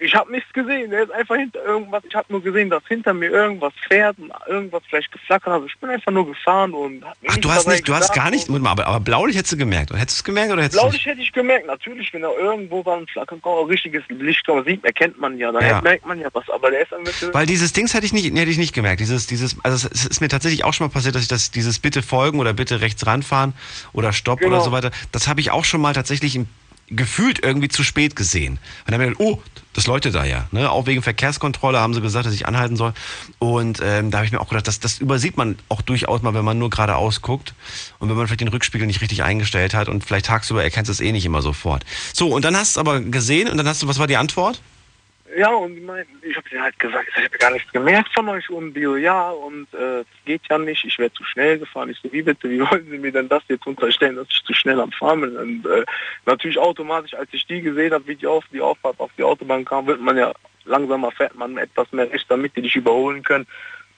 ich habe nichts gesehen. Er ist einfach hinter irgendwas. Ich habe nur gesehen, dass hinter mir irgendwas fährt und irgendwas vielleicht geflackert hat. Ich bin einfach nur gefahren und hab mir Ach, du hast nicht, du hast gar nicht, aber, aber blaulich hättest du gemerkt. Oder hättest du es gemerkt oder hättest Blaulich hätte ich gemerkt. Natürlich, wenn da irgendwo war ein Flackern, ein richtiges Licht kommt, sieht, erkennt man ja, dann ja. merkt man ja was. Aber der ist ein bisschen. Weil dieses Dings hätte ich nicht, hätte ich nicht gemerkt. Dieses, dieses, also es ist mir tatsächlich auch schon mal passiert, dass ich das, dieses Bitte folgen oder bitte rechts ranfahren oder Stopp genau. oder so weiter. Das habe ich auch schon mal tatsächlich im gefühlt irgendwie zu spät gesehen. Und dann haben wir gedacht, oh, das läutet da ja. Ne? Auch wegen Verkehrskontrolle haben sie gesagt, dass ich anhalten soll. Und ähm, da habe ich mir auch gedacht, das, das übersieht man auch durchaus mal, wenn man nur geradeaus guckt und wenn man vielleicht den Rückspiegel nicht richtig eingestellt hat und vielleicht tagsüber erkennst du es eh nicht immer sofort. So, und dann hast du es aber gesehen und dann hast du, was war die Antwort? Ja, und die meinten, ich habe denen halt gesagt, ich habe gar nichts gemerkt von euch und die so, ja, und äh, geht ja nicht, ich wäre zu schnell gefahren. Ich so, wie bitte, wie wollen Sie mir denn das jetzt unterstellen, dass ich zu schnell am Fahren bin? Und äh, natürlich automatisch, als ich die gesehen habe, wie die auf die Auffahrt auf die Autobahn kam, wird man ja langsamer, fährt man etwas mehr rechts, damit die dich überholen können.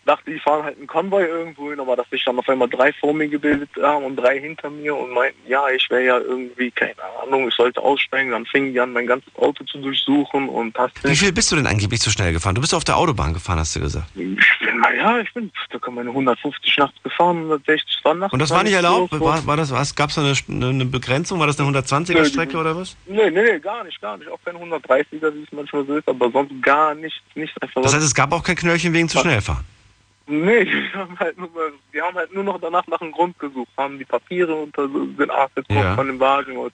Dachte, die fahren halt einen Konvoi irgendwo hin, aber dass sich dann auf einmal drei vor mir gebildet haben und drei hinter mir und meinten, ja, ich wäre ja irgendwie, keine Ahnung, ich sollte aussteigen, dann fingen die an, mein ganzes Auto zu durchsuchen und hast... Wie viel bist du denn angeblich zu schnell gefahren? Du bist auf der Autobahn gefahren, hast du gesagt. Ich bin, naja, ich bin, da kann man hundertfünfzig nachts gefahren, hundertsechzig nachts. Und das war nicht erlaubt? War, war das, was? Gab es da eine, eine Begrenzung? War das eine hundertzwanziger-Strecke nee, oder was? Nee, nee, gar nicht, gar nicht. Auch kein hundertdreißiger, wie es manchmal so ist, aber sonst gar nichts. Nicht einfach. Das heißt, es gab auch kein Knöllchen wegen zu schnell fahren? Nee, die haben, halt nur, die haben halt nur noch danach nach einem Grund gesucht, haben die Papiere unter den Arsch gezogen ja. von dem Wagen und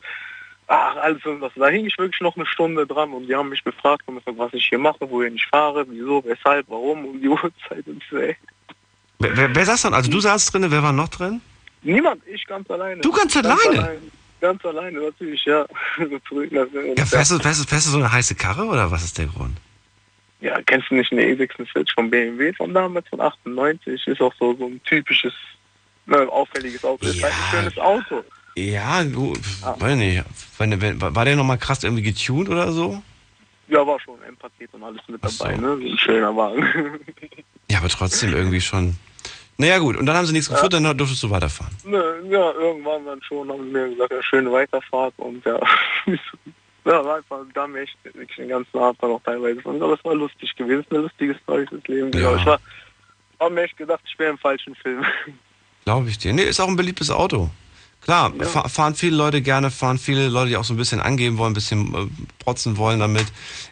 ach, alles und das. Da hing ich wirklich noch eine Stunde dran und die haben mich befragt, was ich hier mache, wohin ich fahre, wieso, weshalb, warum, um die Uhrzeit und so. Wer, wer, wer saß dann? Also du saßt drin, wer war noch drin? Niemand, ich ganz alleine. Du ganz alleine? Ganz alleine, ganz alleine natürlich, ja. ja fährst, du, fährst, du, fährst du so eine heiße Karre oder was ist der Grund? Ja, kennst du nicht eine E sechsundvierzig von B M W von damals, von achtundneunzig? Ist auch so, so ein typisches, ne, auffälliges Auto. Ja. Ist halt ein schönes Auto. Ja, du, ah. weiß nicht. War der nochmal krass irgendwie getuned oder so? Ja, war schon ein Paket und alles mit Ach dabei, so. ne? Ein schöner Wagen. Ja, aber trotzdem irgendwie schon. Naja gut, und dann haben sie nichts gefunden, ja. dann durftest du weiterfahren. Ne, ja, irgendwann dann schon, haben sie mir gesagt, ja, schöne Weiterfahrt und ja... Ja, war einfach, da haben wir echt wirklich den ganzen Abend noch teilweise von. Aber es war lustig gewesen, eine lustige Story des Lebens. Ja. Ich war, habe mir echt gedacht, ich wäre im falschen Film. Glaube ich dir. Nee, ist auch ein beliebtes Auto. Klar, ja. fa- fahren viele Leute gerne, fahren viele Leute, die auch so ein bisschen angeben wollen, ein bisschen äh, protzen wollen damit.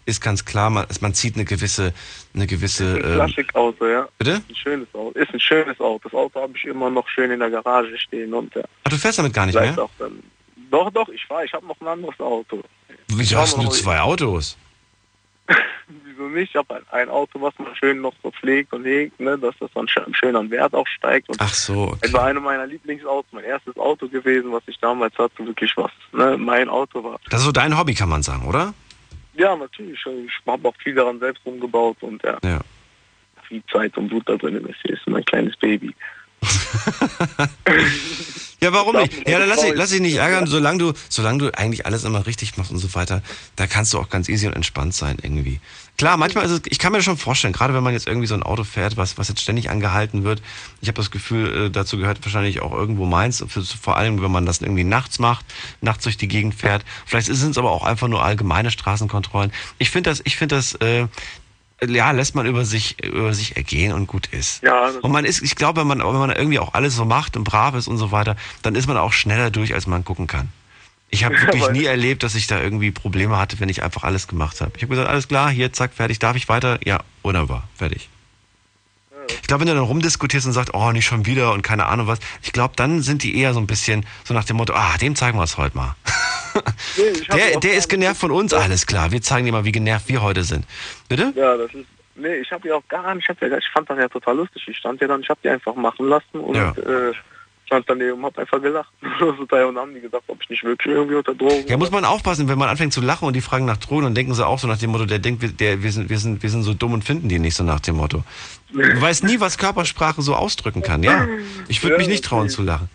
Ist ganz klar, man, man zieht eine gewisse... Eine gewisse ist ein Klassikauto, ähm, ja. Bitte? Ist ein schönes Auto. Ist ein schönes Auto. Das Auto habe ich immer noch schön in der Garage stehen. Und, ja. Ach, du fährst damit gar nicht Vielleicht mehr? Auch dann. Doch, doch, ich fahre. Ich habe noch ein anderes Auto. Wieso hast du zwei Autos? Wieso nicht? Ich habe ein Auto, was man schön noch so pflegt und hegt, ne, dass das dann schön an Wert auch steigt. Und ach so. Okay. Es war einer meiner Lieblingsautos, mein erstes Auto gewesen, was ich damals hatte, wirklich was, ne, mein Auto war. Das ist so dein Hobby, kann man sagen, oder? Ja, natürlich. Ich habe auch viel daran selbst umgebaut und ja, ja. viel Zeit und Blut da drin. Es ist mein kleines Baby. Ja, warum nicht? Ja, dann lass dich, lass dich nicht ärgern, solange du, solange du eigentlich alles immer richtig machst und so weiter, da kannst du auch ganz easy und entspannt sein irgendwie. Klar, manchmal ist es, ich kann mir das schon vorstellen, gerade wenn man jetzt irgendwie so ein Auto fährt, was, was jetzt ständig angehalten wird, ich habe das Gefühl, äh, dazu gehört wahrscheinlich auch irgendwo meins, vor allem wenn man das irgendwie nachts macht, nachts durch die Gegend fährt, vielleicht sind es aber auch einfach nur allgemeine Straßenkontrollen. Ich finde das, ich finde das, äh, ja, lässt man über sich, über sich ergehen und gut ist. Ja, und man ist, ich glaube, wenn man, wenn man irgendwie auch alles so macht und brav ist und so weiter, dann ist man auch schneller durch, als man gucken kann. Ich habe wirklich nie erlebt, dass ich da irgendwie Probleme hatte, wenn ich einfach alles gemacht habe. Ich habe gesagt, alles klar, hier, zack, fertig, darf ich weiter? Ja, wunderbar, fertig. Ich glaube, wenn du dann rumdiskutierst und sagst, oh, nicht schon wieder und keine Ahnung was, ich glaube, dann sind die eher so ein bisschen so nach dem Motto, ah, dem zeigen wir es heute mal. Nee, der der ist genervt von uns, alles klar. Wir zeigen dir mal, wie genervt wir heute sind. Bitte? Ja, das ist. Nee, ich habe ja auch gar nicht, ich, ja, ich fand das ja total lustig. Ich stand ja dann, ich habe die einfach machen lassen und ja. äh, stand daneben und hab einfach gelacht. Und haben die gesagt, ob ich nicht wirklich irgendwie unter Drogen. Ja, muss man aufpassen, wenn man anfängt zu lachen und die fragen nach Drogen, dann denken sie auch so nach dem Motto, der denkt, wir, der, wir, sind, wir, sind, wir sind so dumm und finden die nicht so nach dem Motto. Du weißt nie, was Körpersprache so ausdrücken kann, ja. Ich würde ja, mich nicht trauen zu lachen.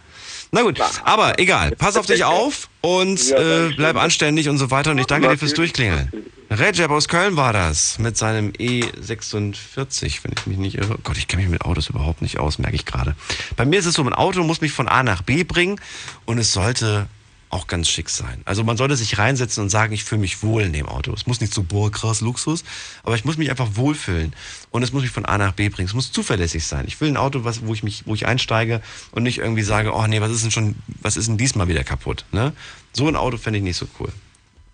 Na gut, aber egal, pass auf dich auf und äh, bleib anständig und so weiter und ich danke dir fürs Durchklingeln. Recep aus Köln war das mit seinem E sechsundvierzig, wenn ich mich nicht irre. Gott, ich kenne mich mit Autos überhaupt nicht aus, merke ich gerade. Bei mir ist es so, mein Auto muss mich von A nach B bringen und es sollte auch ganz schick sein. Also man sollte sich reinsetzen und sagen, ich fühle mich wohl in dem Auto. Es muss nicht so, boah, krass, Luxus, aber ich muss mich einfach wohlfühlen und es muss mich von A nach B bringen. Es muss zuverlässig sein. Ich will ein Auto, was, wo ich mich, wo ich einsteige und nicht irgendwie sage, oh nee, was ist denn schon, was ist denn diesmal wieder kaputt? Ne? So ein Auto fände ich nicht so cool.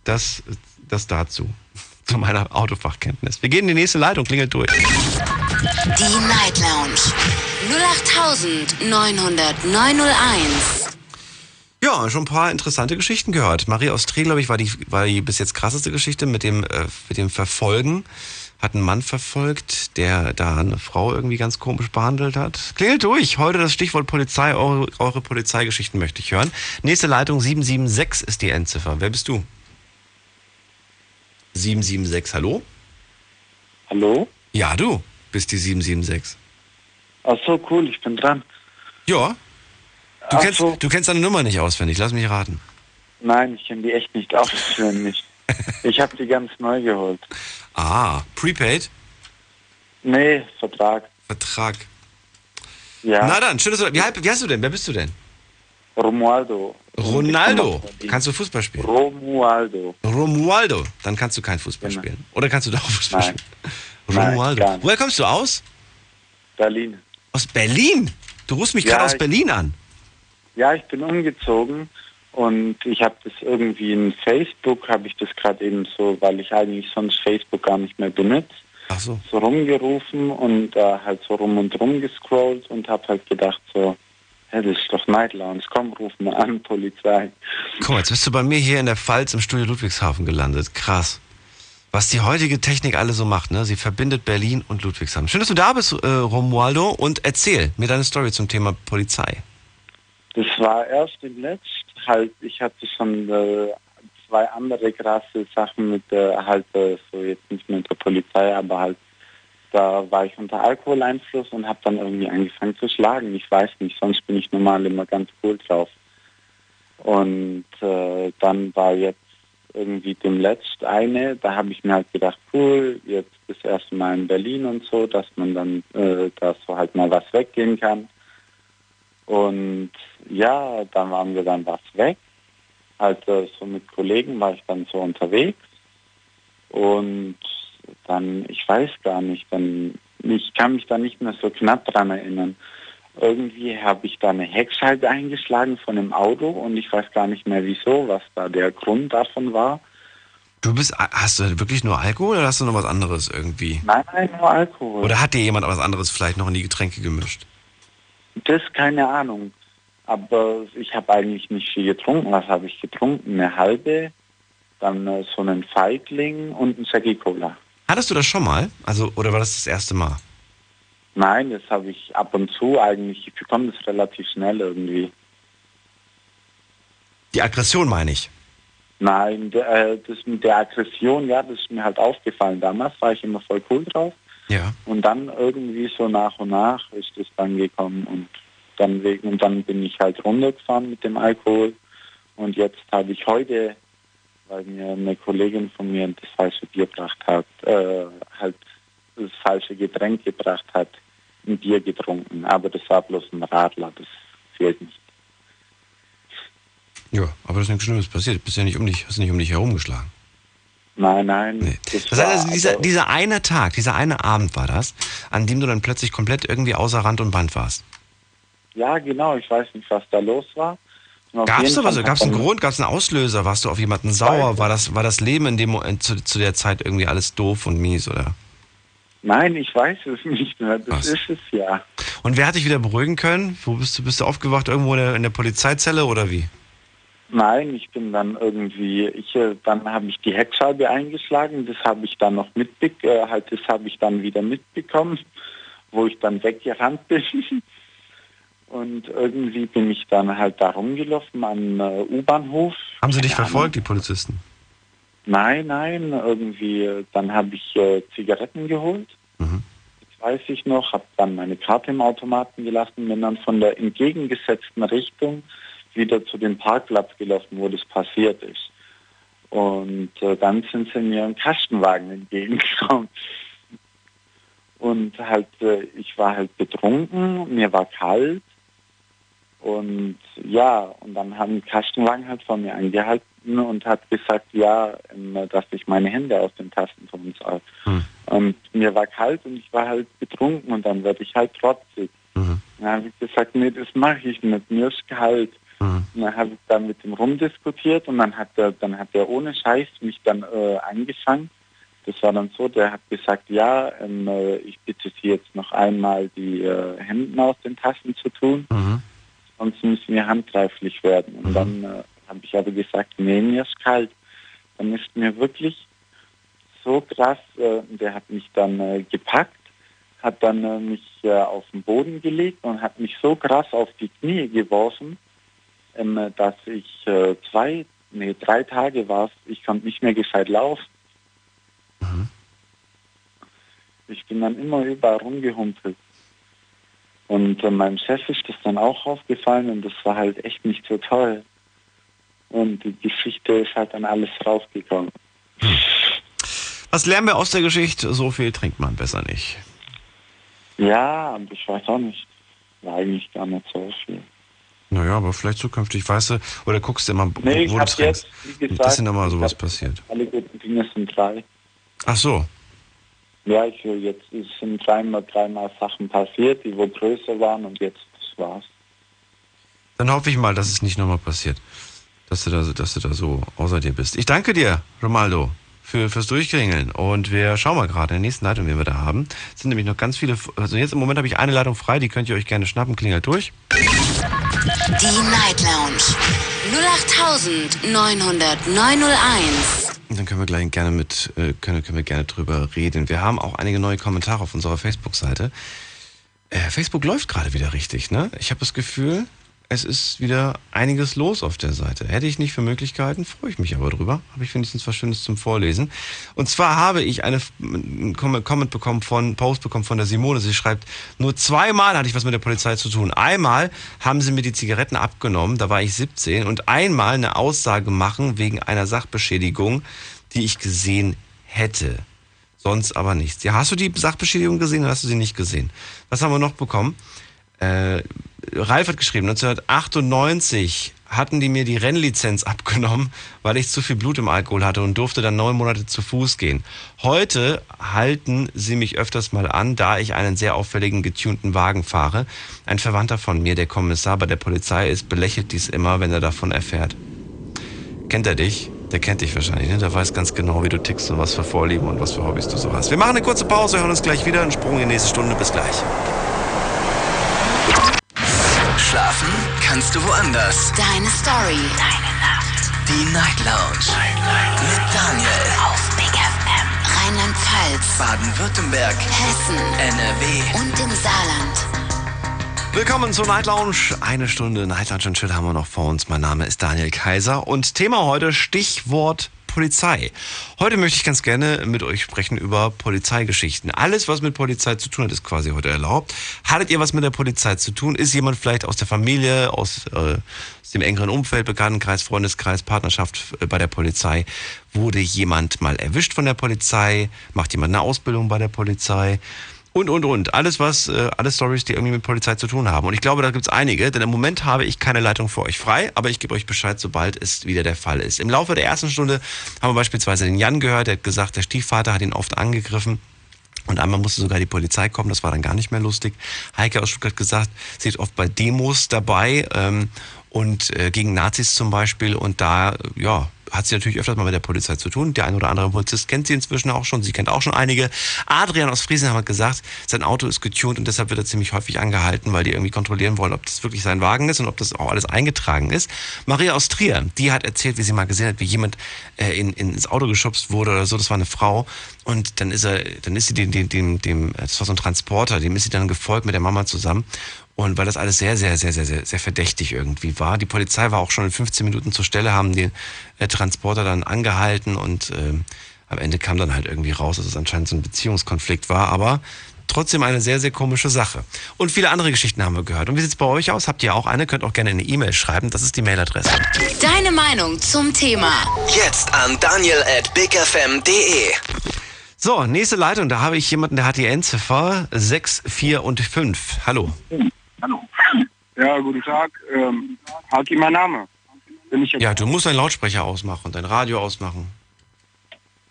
Das, das dazu. Zu meiner Autofachkenntnis. Wir gehen in die nächste Leitung, klingelt durch. Die Night Lounge null acht neun null null neun null eins. Ja, schon ein paar interessante Geschichten gehört. Marie aus Trier, glaube ich, war die, war die bis jetzt krasseste Geschichte mit dem, äh, mit dem Verfolgen. Hat einen Mann verfolgt, der da eine Frau irgendwie ganz komisch behandelt hat. Klingelt durch. Heute das Stichwort Polizei. Eure, eure Polizeigeschichten möchte ich hören. Nächste Leitung sieben sieben sechs ist die Endziffer. Wer bist du? sieben sieben sechs, hallo? Hallo? Ja, du bist die sieben sieben sechs. Ach so, cool, ich bin dran. Ja. Du kennst, so. du kennst deine Nummer nicht auswendig, lass mich raten. Nein, ich kenne die echt nicht auswendig. Ich habe die ganz neu geholt. Ah, prepaid? Nee, Vertrag. Vertrag. Ja. Na dann, schön, dass du, wie, wie heißt du denn? Wer bist du denn? Romualdo. Ronaldo. Kannst du Fußball spielen? Romualdo. Romualdo. Dann kannst du kein Fußball genau. spielen. Oder kannst du doch Fußball Nein. spielen? Romualdo. Nein, woher kommst du aus? Berlin. Aus Berlin? Du rufst mich ja, gerade aus Berlin an. Ja, ich bin umgezogen und ich habe das irgendwie in Facebook, habe ich das gerade eben so, weil ich eigentlich sonst Facebook gar nicht mehr benutze, Ach so. so rumgerufen und äh, halt so rum und rum gescrollt und habe halt gedacht so, hey, das ist doch Night Lounge, komm, ruf mal an, Polizei. Guck mal, jetzt bist du bei mir hier in der Pfalz im Studio Ludwigshafen gelandet, krass. Was die heutige Technik alle so macht, ne? Sie verbindet Berlin und Ludwigshafen. Schön, dass du da bist, äh, Romualdo, und erzähl mir deine Story zum Thema Polizei. Das war erst im letzten, halt, ich hatte schon äh, zwei andere krasse Sachen mit äh, halt, äh, so jetzt nicht mit der Polizei, aber halt, da war ich unter Alkoholeinfluss und habe dann irgendwie angefangen zu schlagen. Ich weiß nicht, sonst bin ich normal immer ganz cool drauf. Und äh, dann war jetzt irgendwie dem letzten eine, da habe ich mir halt gedacht, cool, jetzt das erste Mal in Berlin und so, dass man dann, äh, da so halt mal was weggehen kann. Und ja, dann waren wir dann was weg. Also so mit Kollegen war ich dann so unterwegs. Und dann, ich weiß gar nicht, dann, ich kann mich da nicht mehr so knapp dran erinnern. Irgendwie habe ich da eine Heckschalte eingeschlagen von dem Auto und ich weiß gar nicht mehr wieso, was da der Grund davon war. Du bist, hast du wirklich nur Alkohol oder hast du noch was anderes irgendwie? Nein, nein, nur Alkohol. Oder hat dir jemand was anderes vielleicht noch in die Getränke gemischt? Das, keine Ahnung. Aber ich habe eigentlich nicht viel getrunken. Was habe ich getrunken? Eine halbe, dann äh, so einen Feigling und einen Jackie Cola. Hattest du das schon mal? Also, oder war das das erste Mal? Nein, das habe ich ab und zu eigentlich. Ich bekomme das relativ schnell irgendwie. Die Aggression meine ich? Nein, äh, das mit der Aggression, ja, das ist mir halt aufgefallen. Damals war ich immer voll cool drauf. Ja. Und dann irgendwie so nach und nach ist es dann gekommen und dann wegen und dann bin ich halt runtergefahren mit dem Alkohol und jetzt habe ich heute, weil mir eine Kollegin von mir das falsche Bier gebracht hat, äh, halt das falsche Getränk gebracht hat, ein Bier getrunken, aber das war bloß ein Radler, das fehlt nicht. Ja, aber das ist nichts Schlimmes passiert, bist ja nicht um dich, hast nicht um dich herumgeschlagen. Nein, nein. Nee. Das heißt also, dieser, also dieser eine Tag, dieser eine Abend war das, an dem du dann plötzlich komplett irgendwie außer Rand und Band warst. Ja, genau. Ich weiß nicht, was da los war. Gab es da was? Gab es einen Grund? Gab es einen Auslöser? Warst du auf jemanden sauer? War das, war das Leben in dem Moment, zu, zu der Zeit irgendwie alles doof und mies, oder? Nein, ich weiß es nicht mehr. Das Was? Ist es ja. Und wer hat dich wieder beruhigen können? Wo bist du? Bist du aufgewacht irgendwo in der, in der Polizeizelle oder wie? Nein, ich bin dann irgendwie, ich, dann habe ich die Heckscheibe eingeschlagen, das habe ich dann noch mitbe- äh, halt, das habe ich dann wieder mitbekommen, wo ich dann weggerannt bin. Und irgendwie bin ich dann halt da rumgelaufen am äh, U-Bahnhof. Haben sie dich verfolgt, die Polizisten? Nein, nein, irgendwie, dann habe ich äh, Zigaretten geholt, mhm. das weiß ich noch, habe dann meine Karte im Automaten gelassen, bin dann von der entgegengesetzten Richtung wieder zu dem Parkplatz gelaufen, wo das passiert ist. Und äh, dann sind sie mir im Kastenwagen entgegengekommen. Und halt, äh, ich war halt betrunken, mir war kalt. Und ja, und dann haben Kastenwagen halt von mir angehalten und hat gesagt, ja, dass ich meine Hände aus den Taschen tun soll. Hm. Und mir war kalt und ich war halt betrunken und dann werde ich halt trotzig. Mhm. Dann habe ich gesagt, nee, das mache ich nicht, mir ist kalt. Mhm. Dann habe ich da mit dem rumdiskutiert und dann hat er, dann hat er ohne Scheiß mich dann äh, angefangen. Das war dann so, der hat gesagt, ja, ähm, ich bitte Sie jetzt noch einmal die äh, Hände aus den Taschen zu tun. Mhm. Sonst müssen wir handgreiflich werden. Und mhm. dann äh, habe ich aber gesagt, nee, mir ist kalt. Dann ist mir wirklich so krass, äh, der hat mich dann äh, gepackt, hat dann äh, mich äh, auf den Boden gelegt und hat mich so krass auf die Knie geworfen, ähm, dass ich äh, zwei, nee, drei Tage war, ich konnte nicht mehr gescheit laufen. Mhm. Ich bin dann immer überall rumgehumpelt. Und äh, meinem Chef ist das dann auch aufgefallen und das war halt echt nicht so toll. Und die Geschichte ist halt an alles rausgekommen. Was lernen wir aus der Geschichte? So viel trinkt man besser nicht. Ja, aber ich weiß auch nicht. War eigentlich gar nicht so viel. Naja, aber vielleicht zukünftig, weißt du, oder guckst du immer, nee, wo du trinkst. Das sind immer sowas passiert. Alle guten Dinge sind drei. Ach so. Ja, ich will jetzt, es sind dreimal, dreimal Sachen passiert, die wohl größer waren und jetzt, das war's. Dann hoffe ich mal, dass es nicht nochmal passiert, dass du, da, dass du da so außer dir bist. Ich danke dir, Romaldo, für, fürs Durchklingeln und wir schauen mal gerade in der nächsten Leitung, wen wir da haben. Es sind nämlich noch ganz viele, also jetzt im Moment habe ich eine Leitung frei, die könnt ihr euch gerne schnappen, klingelt durch. Die Night Lounge null acht neun null neun null eins. Dann können wir gleich gerne mit, können, können wir gerne drüber reden. Wir haben auch einige neue Kommentare auf unserer Facebook-Seite. Äh, Facebook läuft gerade wieder richtig, ne? Ich habe das Gefühl, es ist wieder einiges los auf der Seite. Hätte ich nicht für Möglichkeiten, freue ich mich aber drüber. Habe ich wenigstens was Schönes zum Vorlesen. Und zwar habe ich eine, einen Comment bekommen von, Post bekommen von der Simone. Sie schreibt, nur zweimal hatte ich was mit der Polizei zu tun. Einmal haben sie mir die Zigaretten abgenommen, da war ich siebzehn. Und einmal eine Aussage machen wegen einer Sachbeschädigung, die ich gesehen hätte. Sonst aber nichts. Ja, hast du die Sachbeschädigung gesehen oder hast du sie nicht gesehen? Was haben wir noch bekommen? Äh, Ralf hat geschrieben, neunzehnhundertachtundneunzig hatten die mir die Rennlizenz abgenommen, weil ich zu viel Blut im Alkohol hatte und durfte dann neun Monate zu Fuß gehen. Heute halten sie mich öfters mal an, da ich einen sehr auffälligen, getunten Wagen fahre. Ein Verwandter von mir, der Kommissar bei der Polizei ist, belächelt dies immer, wenn er davon erfährt. Kennt er dich? Der kennt dich wahrscheinlich, ne? Der weiß ganz genau, wie du tickst und was für Vorlieben und was für Hobbys du so hast. Wir machen eine kurze Pause, hören uns gleich wieder, einen Sprung in die nächste Stunde. Bis gleich. Schlafen kannst du woanders. Deine Story. Deine Nacht. Die Night Lounge. Night, Night. Mit Daniel. Auf Big F M. Rheinland-Pfalz. Baden-Württemberg. Hessen. N R W. Und im Saarland. Willkommen zur Night Lounge. Eine Stunde Night Lounge und Chill haben wir noch vor uns. Mein Name ist Daniel Kaiser und Thema heute, Stichwort Polizei. Heute möchte ich ganz gerne mit euch sprechen über Polizeigeschichten. Alles, was mit Polizei zu tun hat, ist quasi heute erlaubt. Hattet ihr was mit der Polizei zu tun? Ist jemand vielleicht aus der Familie, aus, äh, aus dem engeren Umfeld, Bekanntenkreis, Freundeskreis, Partnerschaft äh, bei der Polizei? Wurde jemand mal erwischt von der Polizei? Macht jemand eine Ausbildung bei der Polizei? Und, und, und. Alles, was, äh, alle Storys, die irgendwie mit Polizei zu tun haben. Und ich glaube, da gibt's einige, denn im Moment habe ich keine Leitung für euch frei, aber ich gebe euch Bescheid, sobald es wieder der Fall ist. Im Laufe der ersten Stunde haben wir beispielsweise den Jan gehört, der hat gesagt, der Stiefvater hat ihn oft angegriffen. Und einmal musste sogar die Polizei kommen, das war dann gar nicht mehr lustig. Heike aus Stuttgart gesagt, sie ist oft bei Demos dabei, ähm, und äh, gegen Nazis zum Beispiel. Und da, ja, hat sie natürlich öfters mal mit der Polizei zu tun. Der ein oder andere Polizist kennt sie inzwischen auch schon. Sie kennt auch schon einige. Adrian aus Friesenheim hat gesagt, sein Auto ist getunt und deshalb wird er ziemlich häufig angehalten, weil die irgendwie kontrollieren wollen, ob das wirklich sein Wagen ist und ob das auch alles eingetragen ist. Maria aus Trier, die hat erzählt, wie sie mal gesehen hat, wie jemand äh, in, in, ins Auto geschubst wurde oder so. Das war eine Frau. Und dann ist er, dann ist sie dem, dem, dem, dem, das war so ein Transporter, dem ist sie dann gefolgt mit der Mama zusammen. Und weil das alles sehr, sehr, sehr, sehr, sehr, sehr verdächtig irgendwie war. Die Polizei war auch schon in fünfzehn Minuten zur Stelle, haben den äh, Transporter dann angehalten und äh, am Ende kam dann halt irgendwie raus, dass es anscheinend so ein Beziehungskonflikt war, aber trotzdem eine sehr, sehr komische Sache. Und viele andere Geschichten haben wir gehört. Und wie sieht's bei euch aus? Habt ihr auch eine? Könnt auch gerne eine E-Mail schreiben. Das ist die Mailadresse. Deine Meinung zum Thema. Jetzt an Daniel at bigfm.de. So, nächste Leitung. Da habe ich jemanden, der hat die Endziffer sechs, vier und fünf. Hallo. Hallo. Ja, guten Tag. Ähm, Haki, mein Name. Bin ich jetzt ja, du musst deinen Lautsprecher ausmachen und dein Radio ausmachen.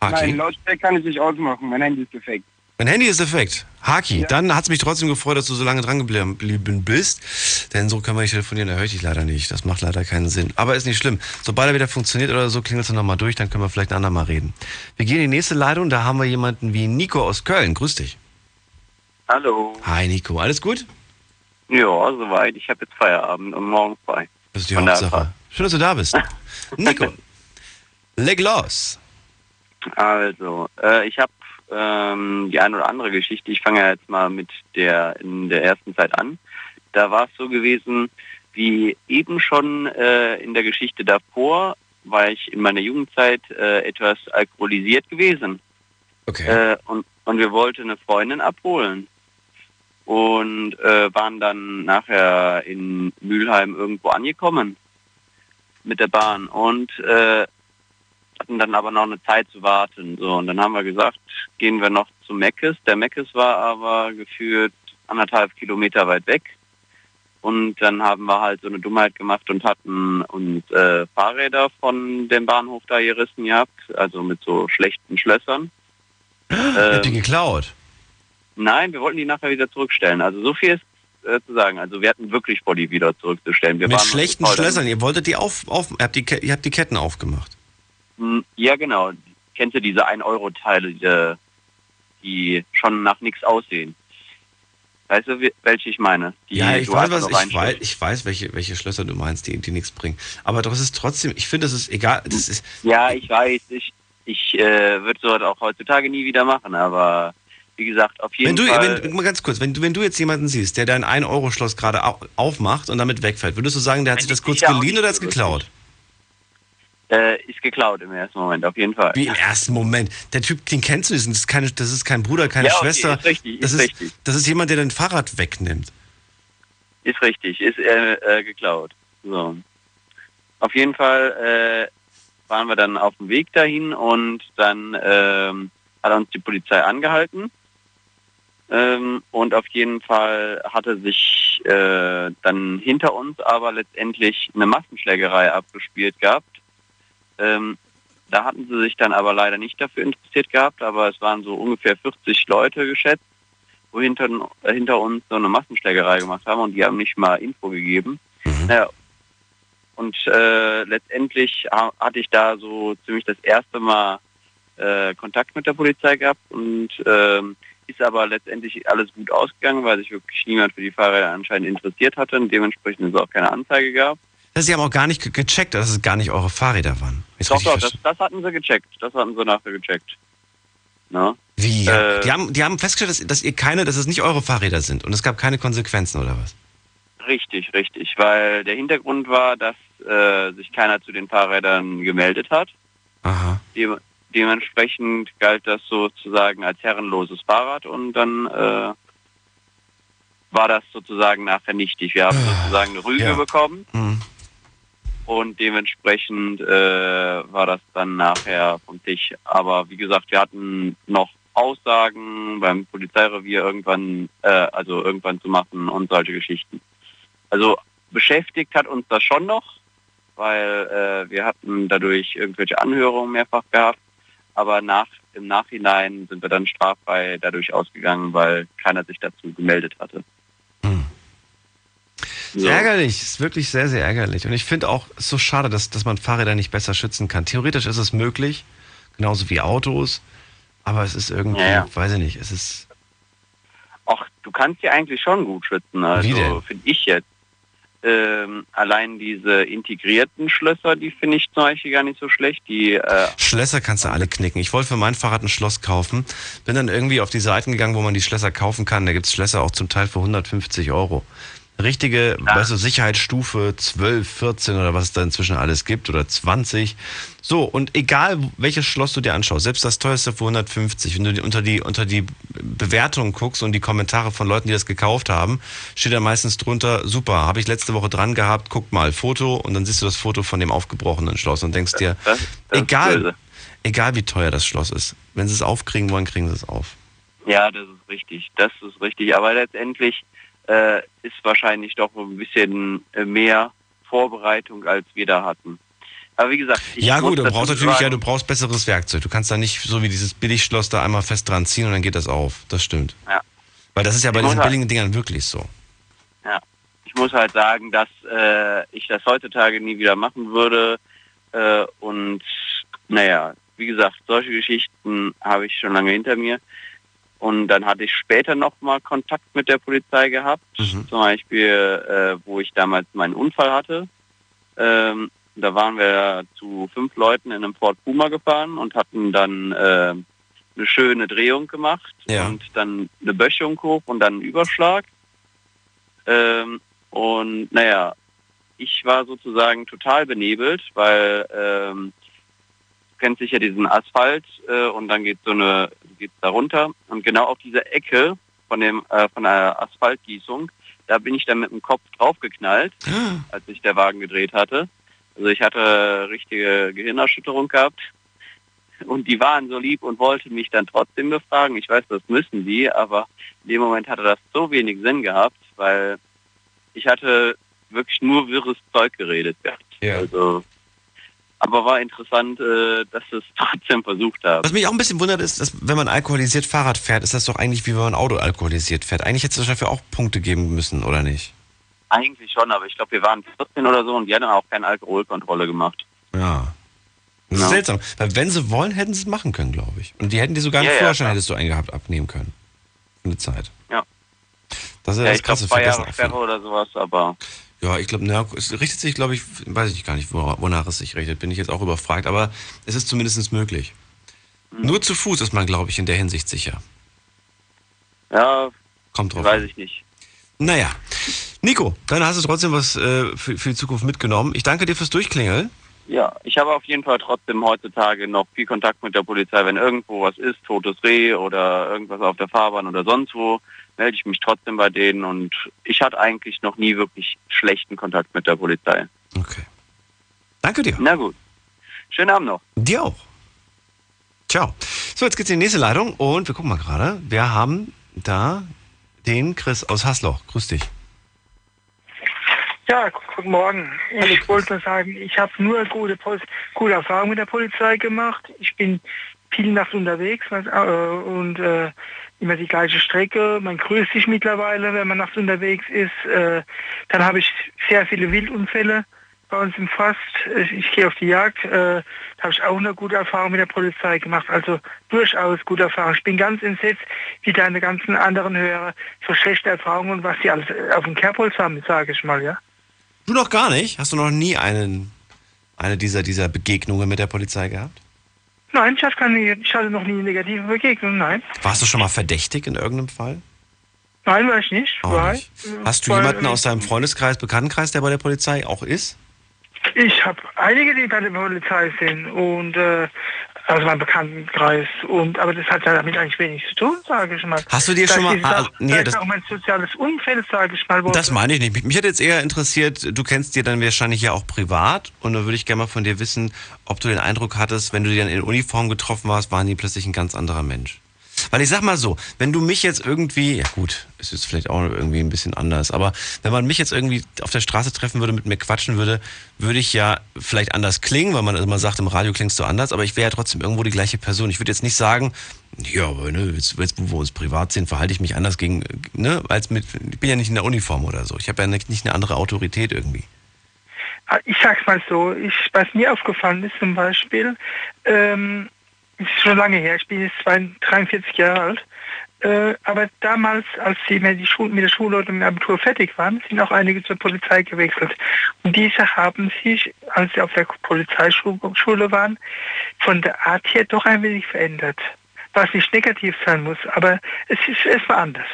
Haki. Nein, Lautsprecher kann ich nicht ausmachen. Mein Handy ist defekt. Mein Handy ist defekt. Haki, ja. Dann hat es mich trotzdem gefreut, dass du so lange dran geblieben bist. Denn so können wir nicht telefonieren, da höre ich dich leider nicht. Das macht leider keinen Sinn. Aber ist nicht schlimm. Sobald er wieder funktioniert oder so, klingelt es nochmal durch, dann können wir vielleicht ein andermal reden. Wir gehen in die nächste Leitung. Da haben wir jemanden wie Nico aus Köln. Grüß dich. Hallo. Hi Nico, alles gut? Ja, soweit. Ich habe jetzt Feierabend und morgen frei. Das ist die Hauptsache. Schön, dass du da bist. Nico, leg los. Also, äh, ich habe ähm, die eine oder andere Geschichte. Ich fange ja jetzt mal mit der in der ersten Zeit an. Da war es so gewesen, wie eben schon äh, in der Geschichte davor, war ich in meiner Jugendzeit äh, etwas alkoholisiert gewesen. Okay. Äh, und, und wir wollten eine Freundin abholen. Und äh, waren dann nachher in Mülheim irgendwo angekommen mit der Bahn und äh, hatten dann aber noch eine Zeit zu warten. So, und dann haben wir gesagt, gehen wir noch zu Meckes. Der Meckes war aber gefühlt anderthalb Kilometer weit weg. Und dann haben wir halt so eine Dummheit gemacht und hatten uns äh, Fahrräder von dem Bahnhof da gerissen gehabt, also mit so schlechten Schlössern. Habt ähm, die geklaut? Nein, wir wollten die nachher wieder zurückstellen. Also so viel ist äh, zu sagen. Also wir hatten wirklich vor, die wieder zurückzustellen. Wir Mit waren schlechten Schlössern. Ihr wolltet die auf, auf ihr habt die, ihr habt die Ketten aufgemacht. Ja, genau. Kennst du diese ein Euro Teile, die schon nach nichts aussehen? Weißt du, welche ich meine? Die ja, ich weiß, was, ich weiß, ich weiß, welche, welche Schlösser du meinst, die, die nichts bringen. Aber das ist trotzdem, ich finde, das ist egal. Das ist, ja, ich weiß. Ich, ich äh, würde sowas auch heutzutage nie wieder machen, aber wie gesagt, auf jeden wenn du, Fall. Wenn, mal ganz kurz, wenn, wenn du jetzt jemanden siehst, der dein ein Euro Schloss gerade aufmacht und damit wegfällt, würdest du sagen, der hat sich das kurz geliehen oder hat es geklaut? Äh, ist geklaut im ersten Moment, auf jeden Fall. Wie im ersten Moment? Der Typ, den kennst du, das ist, keine, das ist kein Bruder, keine ja, okay, Schwester. Ist richtig, das, ist, richtig. Das ist jemand, der dein Fahrrad wegnimmt. Ist richtig, ist äh, äh, geklaut. So. Auf jeden Fall äh, waren wir dann auf dem Weg dahin und dann äh, hat uns die Polizei angehalten. Ähm, und auf jeden Fall hatte sich äh, dann hinter uns aber letztendlich eine Massenschlägerei abgespielt gehabt. Ähm, da hatten sie sich dann aber leider nicht dafür interessiert gehabt, aber es waren so ungefähr vierzig Leute geschätzt, wo hinter, äh, hinter uns so eine Massenschlägerei gemacht haben und die haben nicht mal Info gegeben. Naja, und äh, letztendlich ha- hatte ich da so ziemlich das erste Mal äh, Kontakt mit der Polizei gehabt und äh, ist aber letztendlich alles gut ausgegangen, weil sich wirklich niemand für die Fahrräder anscheinend interessiert hatte und dementsprechend es auch keine Anzeige gab. Das heißt, sie haben auch gar nicht ge- gecheckt, dass es gar nicht eure Fahrräder waren. Jetzt doch, doch, das, das hatten sie gecheckt. Das hatten sie nachher gecheckt. Na? Wie? Äh, die, haben, die haben festgestellt, dass, dass ihr keine, dass es nicht eure Fahrräder sind und es gab keine Konsequenzen oder was? Richtig, richtig. Weil der Hintergrund war, dass äh, sich keiner zu den Fahrrädern gemeldet hat. Aha. Die, Dementsprechend galt das sozusagen als herrenloses Fahrrad und dann äh, war das sozusagen nachher nichtig. Wir haben sozusagen eine Rüge ja. bekommen mhm. und dementsprechend äh, war das dann nachher vom Tisch. Aber wie gesagt, wir hatten noch Aussagen beim Polizeirevier irgendwann, äh, also irgendwann zu machen und solche Geschichten. Also beschäftigt hat uns das schon noch, weil äh, wir hatten dadurch irgendwelche Anhörungen mehrfach gehabt. Aber nach, im Nachhinein sind wir dann straffrei dadurch ausgegangen, weil keiner sich dazu gemeldet hatte. Hm. So. Ärgerlich, ist wirklich sehr, sehr ärgerlich. Und ich finde auch, es ist so schade, dass, dass man Fahrräder nicht besser schützen kann. Theoretisch ist es möglich, genauso wie Autos, aber es ist irgendwie, ja, ja. weiß ich nicht, es ist... Ach, du kannst die eigentlich schon gut schützen, also finde ich jetzt. Ähm, allein diese integrierten Schlösser, die finde ich zum Beispiel gar nicht so schlecht. Die äh Schlösser kannst du alle knicken. Ich wollte für mein Fahrrad ein Schloss kaufen, bin dann irgendwie auf die Seiten gegangen, wo man die Schlösser kaufen kann. Da gibt es Schlösser auch zum Teil für hundertfünfzig Euro. Richtige, ja. weißt du, Sicherheitsstufe zwölf, vierzehn oder was es da inzwischen alles gibt oder zwanzig. So, und egal welches Schloss du dir anschaust, selbst das teuerste für hundertfünfzig, wenn du unter die, unter die Bewertungen guckst und die Kommentare von Leuten, die das gekauft haben, steht da meistens drunter, super, habe ich letzte Woche dran gehabt, guck mal, Foto, und dann siehst du das Foto von dem aufgebrochenen Schloss und denkst dir, das, das egal, egal wie teuer das Schloss ist, wenn sie es aufkriegen wollen, kriegen sie es auf. Ja, das ist richtig, das ist richtig, aber letztendlich ist wahrscheinlich doch ein bisschen mehr Vorbereitung, als wir da hatten. Aber wie gesagt... Ich ja gut, du brauchst natürlich sagen, ja, du brauchst besseres Werkzeug. Du kannst da nicht so wie dieses Billigschloss da einmal fest dran ziehen und dann geht das auf. Das stimmt. Ja. Weil das ist ja bei ich diesen billigen halt, Dingern wirklich so. Ja, ich muss halt sagen, dass äh, ich das heutzutage nie wieder machen würde. Äh, und naja, wie gesagt, solche Geschichten habe ich schon lange hinter mir. Und dann hatte ich später nochmal Kontakt mit der Polizei gehabt, mhm. zum Beispiel, äh, wo ich damals meinen Unfall hatte. Ähm, da waren wir zu fünf Leuten in einem Ford Puma gefahren und hatten dann äh, eine schöne Drehung gemacht ja. und dann eine Böschung hoch und dann einen Überschlag. Ähm, und naja, ich war sozusagen total benebelt, weil... Ähm, kennt sich ja diesen Asphalt äh, und dann geht so eine geht's da runter und genau auf dieser Ecke von dem äh, von der Asphaltgießung, da bin ich dann mit dem Kopf draufgeknallt, ah. als sich der Wagen gedreht hatte. Also ich hatte richtige Gehirnerschütterung gehabt und die waren so lieb und wollten mich dann trotzdem befragen. Ich weiß, das müssen die, aber in dem Moment hatte das so wenig Sinn gehabt, weil ich hatte wirklich nur wirres Zeug geredet gehabt. Ja. Also aber war interessant, dass sie es trotzdem versucht haben. Was mich auch ein bisschen wundert ist, dass wenn man alkoholisiert Fahrrad fährt, ist das doch eigentlich wie wenn man Auto alkoholisiert fährt. Eigentlich hätte es dafür auch Punkte geben müssen, oder nicht? Eigentlich schon, aber ich glaube, wir waren vierzehn oder so und die hatten auch keine Alkoholkontrolle gemacht. Ja. Das ist ja. seltsam. Weil wenn sie wollen, hätten sie es machen können, glaube ich. Und die hätten dir sogar einen ja, Führerschein, ja, hättest du einen gehabt, abnehmen können. Eine Zeit. Ja. Das ist ja, das Krasse. Zwei Jahre Sperre oder sowas, aber... Ja, ich glaube, es richtet sich, glaube ich, weiß ich gar nicht, wonach es sich richtet, bin ich jetzt auch überfragt, aber es ist zumindest möglich. Mhm. Nur zu Fuß ist man, glaube ich, in der Hinsicht sicher. Ja, kommt drauf. Weiß ich nicht. Naja, Nico, dann hast du trotzdem was äh, für, für die Zukunft mitgenommen. Ich danke dir fürs Durchklingeln. Ja, ich habe auf jeden Fall trotzdem heutzutage noch viel Kontakt mit der Polizei. Wenn irgendwo was ist, totes Reh oder irgendwas auf der Fahrbahn oder sonst wo, melde ich mich trotzdem bei denen und ich hatte eigentlich noch nie wirklich schlechten Kontakt mit der Polizei. Okay. Danke dir. Na gut. Schönen Abend noch. Dir auch. Ciao. So, jetzt geht's in die nächste Leitung und wir gucken mal gerade. Wir haben da den Chris aus Hassloch. Grüß dich. Ja, guten Morgen. Ich wollte nur sagen, ich habe nur gute, gute Erfahrungen mit der Polizei gemacht. Ich bin viel nachts unterwegs äh, und äh, immer die gleiche Strecke. Man grüßt sich mittlerweile, wenn man nachts unterwegs ist. Äh, dann habe ich sehr viele Wildunfälle bei uns im Forst. Ich, ich gehe auf die Jagd. Äh, da habe ich auch eine gute Erfahrung mit der Polizei gemacht. Also durchaus gute Erfahrung. Ich bin ganz entsetzt, wie deine ganzen anderen Hörer so schlechte Erfahrungen und was die alles auf dem Kerbholz haben, sage ich mal, ja. Du noch gar nicht? Hast du noch nie einen, eine dieser, dieser Begegnungen mit der Polizei gehabt? Nein, ich hatte, keine, ich hatte noch nie eine negative Begegnung, nein. Warst du schon mal verdächtig in irgendeinem Fall? Nein, war ich nicht. War nicht. Hast du weil, jemanden aus deinem Freundeskreis, Bekanntenkreis, der bei der Polizei auch ist? Ich habe einige, die bei der Polizei sind und äh, also meinem Bekanntenkreis. Und, aber das hat ja damit eigentlich wenig zu tun, sage ich mal. Hast du dir das schon mal... Ist also, auch, nee, das ist auch mein soziales Umfeld, sage ich mal. Das meine ich nicht. Mich hätte jetzt eher interessiert, du kennst dir dann wahrscheinlich ja auch privat. Und da würde ich gerne mal von dir wissen, ob du den Eindruck hattest, wenn du die dann in Uniform getroffen warst, waren die plötzlich ein ganz anderer Mensch. Weil ich sag mal so, wenn du mich jetzt irgendwie, ja gut, es ist vielleicht auch irgendwie ein bisschen anders, aber wenn man mich jetzt irgendwie auf der Straße treffen würde, mit mir quatschen würde, würde ich ja vielleicht anders klingen, weil man immer sagt, im Radio klingst du anders, aber ich wäre ja trotzdem irgendwo die gleiche Person. Ich würde jetzt nicht sagen, ja, aber ne, jetzt, jetzt wo wir uns privat sehen, verhalte ich mich anders gegen, ne, als mit, ich bin ja nicht in der Uniform oder so. Ich habe ja nicht eine andere Autorität irgendwie. Ich sag's mal so, ich, was mir aufgefallen ist zum Beispiel, ähm, ist schon lange her, ich bin jetzt dreiundvierzig Jahre alt, äh, aber damals, als sie mit, die Schule, mit der Schule oder mit dem Abitur fertig waren, sind auch einige zur Polizei gewechselt. Und diese haben sich, als sie auf der Polizeischule waren, von der Art her doch ein wenig verändert. Was nicht negativ sein muss, aber es ist erstmal anders.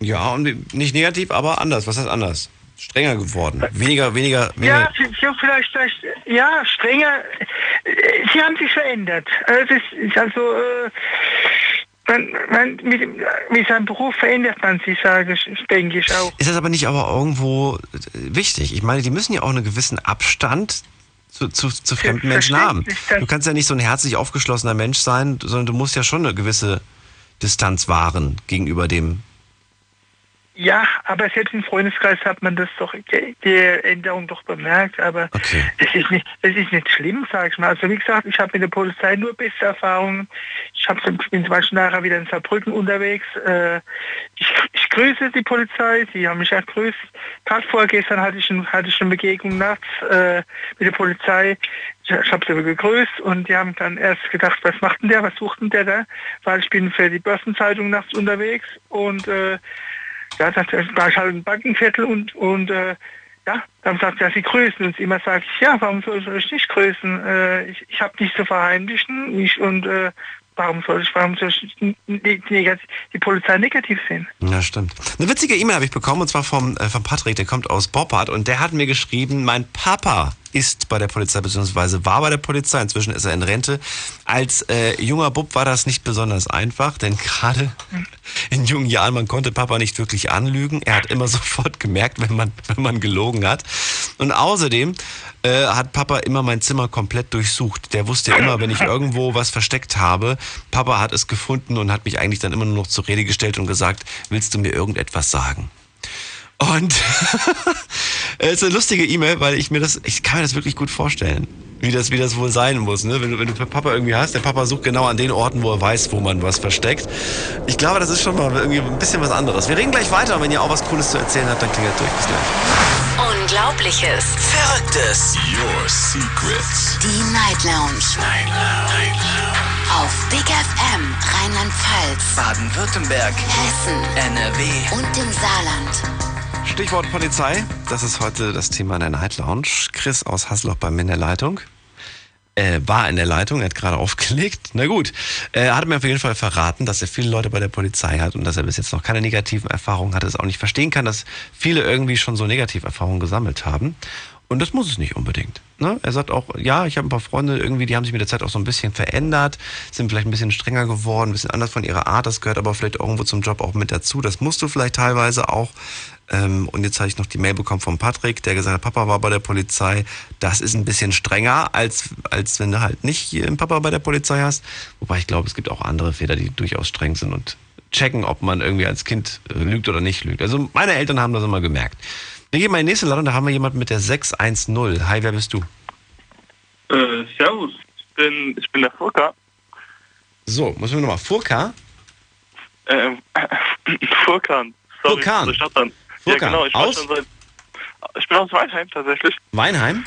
Ja, und nicht negativ, aber anders. Was heißt anders? Strenger geworden, weniger, weniger, weniger. Ja, vielleicht, vielleicht, ja, strenger. Sie haben sich verändert. Also, ist also äh, man, man, mit, mit seinem Beruf verändert man sich, sage ich, denke ich auch. Ist das aber nicht aber irgendwo wichtig? Ich meine, die müssen ja auch einen gewissen Abstand zu, zu, zu fremden Menschen haben. Du kannst ja nicht so ein herzlich aufgeschlossener Mensch sein, sondern du musst ja schon eine gewisse Distanz wahren gegenüber dem. Ja, aber selbst im Freundeskreis hat man das doch, die Änderung doch bemerkt, aber okay. es ist nicht, es ist nicht schlimm, sag ich mal. Also wie gesagt, ich habe mit der Polizei nur beste Erfahrungen. Ich hab, bin zum Beispiel nachher wieder in Saarbrücken unterwegs. Ich, ich grüße die Polizei, sie haben mich ja grüßt. Gerade vorgestern hatte ich, hatte ich eine Begegnung nachts mit der Polizei. Ich habe sie gegrüßt und die haben dann erst gedacht, was macht denn der, was sucht denn der da? Weil ich bin für die Börsenzeitung nachts unterwegs und äh, ja, da war ich halt ein Bankenviertel und, und äh, ja, dann sagt er, ja, sie grüßen uns. Immer sage ich, ja, warum soll ich nicht grüßen? Äh, ich ich habe nichts zu verheimlichen ich, und äh, warum soll ich, warum soll ich die, die, die Polizei negativ sehen? Ja, stimmt. Eine witzige E-Mail habe ich bekommen und zwar vom, äh, von Patrick, der kommt aus Boppard und der hat mir geschrieben, mein Papa ist bei der Polizei bzw. war bei der Polizei, inzwischen ist er in Rente. Als äh, junger Bub war das nicht besonders einfach, denn gerade in jungen Jahren, man konnte Papa nicht wirklich anlügen. Er hat immer sofort gemerkt, wenn man, wenn man gelogen hat. Und außerdem äh, hat Papa immer mein Zimmer komplett durchsucht. Der wusste immer, wenn ich irgendwo was versteckt habe, Papa hat es gefunden und hat mich eigentlich dann immer nur noch zur Rede gestellt und gesagt, willst du mir irgendetwas sagen? Und es ist eine lustige E-Mail, weil ich mir das, ich kann mir das wirklich gut vorstellen, wie das, wie das wohl sein muss, ne? Wenn du, wenn du Papa irgendwie hast, der Papa sucht genau an den Orten, wo er weiß, wo man was versteckt. Ich glaube, das ist schon mal irgendwie ein bisschen was anderes. Wir reden gleich weiter und wenn ihr auch was Cooles zu erzählen habt, dann klingelt durch. Bis gleich. Unglaubliches, Verrücktes, Your Secrets, die Night Lounge. Night Lounge. Auf Big F M Rheinland-Pfalz, Baden-Württemberg, Hessen, N R W und im Saarland. Stichwort Polizei, das ist heute das Thema in der Night Lounge. Chris aus Hassloch bei mir in der Leitung. Äh, war in der Leitung, er hat gerade aufgelegt. Na gut, er hat mir auf jeden Fall verraten, dass er viele Leute bei der Polizei hat und dass er bis jetzt noch keine negativen Erfahrungen hatte. Es auch nicht verstehen kann, dass viele irgendwie schon so Negativerfahrungen gesammelt haben. Und das muss es nicht unbedingt. Ne? Er sagt auch, ja, ich habe ein paar Freunde, irgendwie, die haben sich mit der Zeit auch so ein bisschen verändert, sind vielleicht ein bisschen strenger geworden, ein bisschen anders von ihrer Art. Das gehört aber vielleicht irgendwo zum Job auch mit dazu. Das musst du vielleicht teilweise auch. Und jetzt habe ich noch die Mail bekommen von Patrick, der gesagt hat, Papa war bei der Polizei. Das ist ein bisschen strenger, als, als wenn du halt nicht einen Papa bei der Polizei hast. Wobei ich glaube, es gibt auch andere Väter, die durchaus streng sind und checken, ob man irgendwie als Kind lügt oder nicht lügt. Also meine Eltern haben das immer gemerkt. Wir gehen mal in die nächste Ladung, da haben wir jemanden mit der sechs eins null. Hi, wer bist du? Äh, servus, ich bin, ich bin der Furka. So, muss ich mir nochmal, Furka? Ähm, Furkan, sorry. Furkan? Furkan. Ja, genau, ich, aus? Schon seit, ich bin aus Weinheim tatsächlich. Weinheim?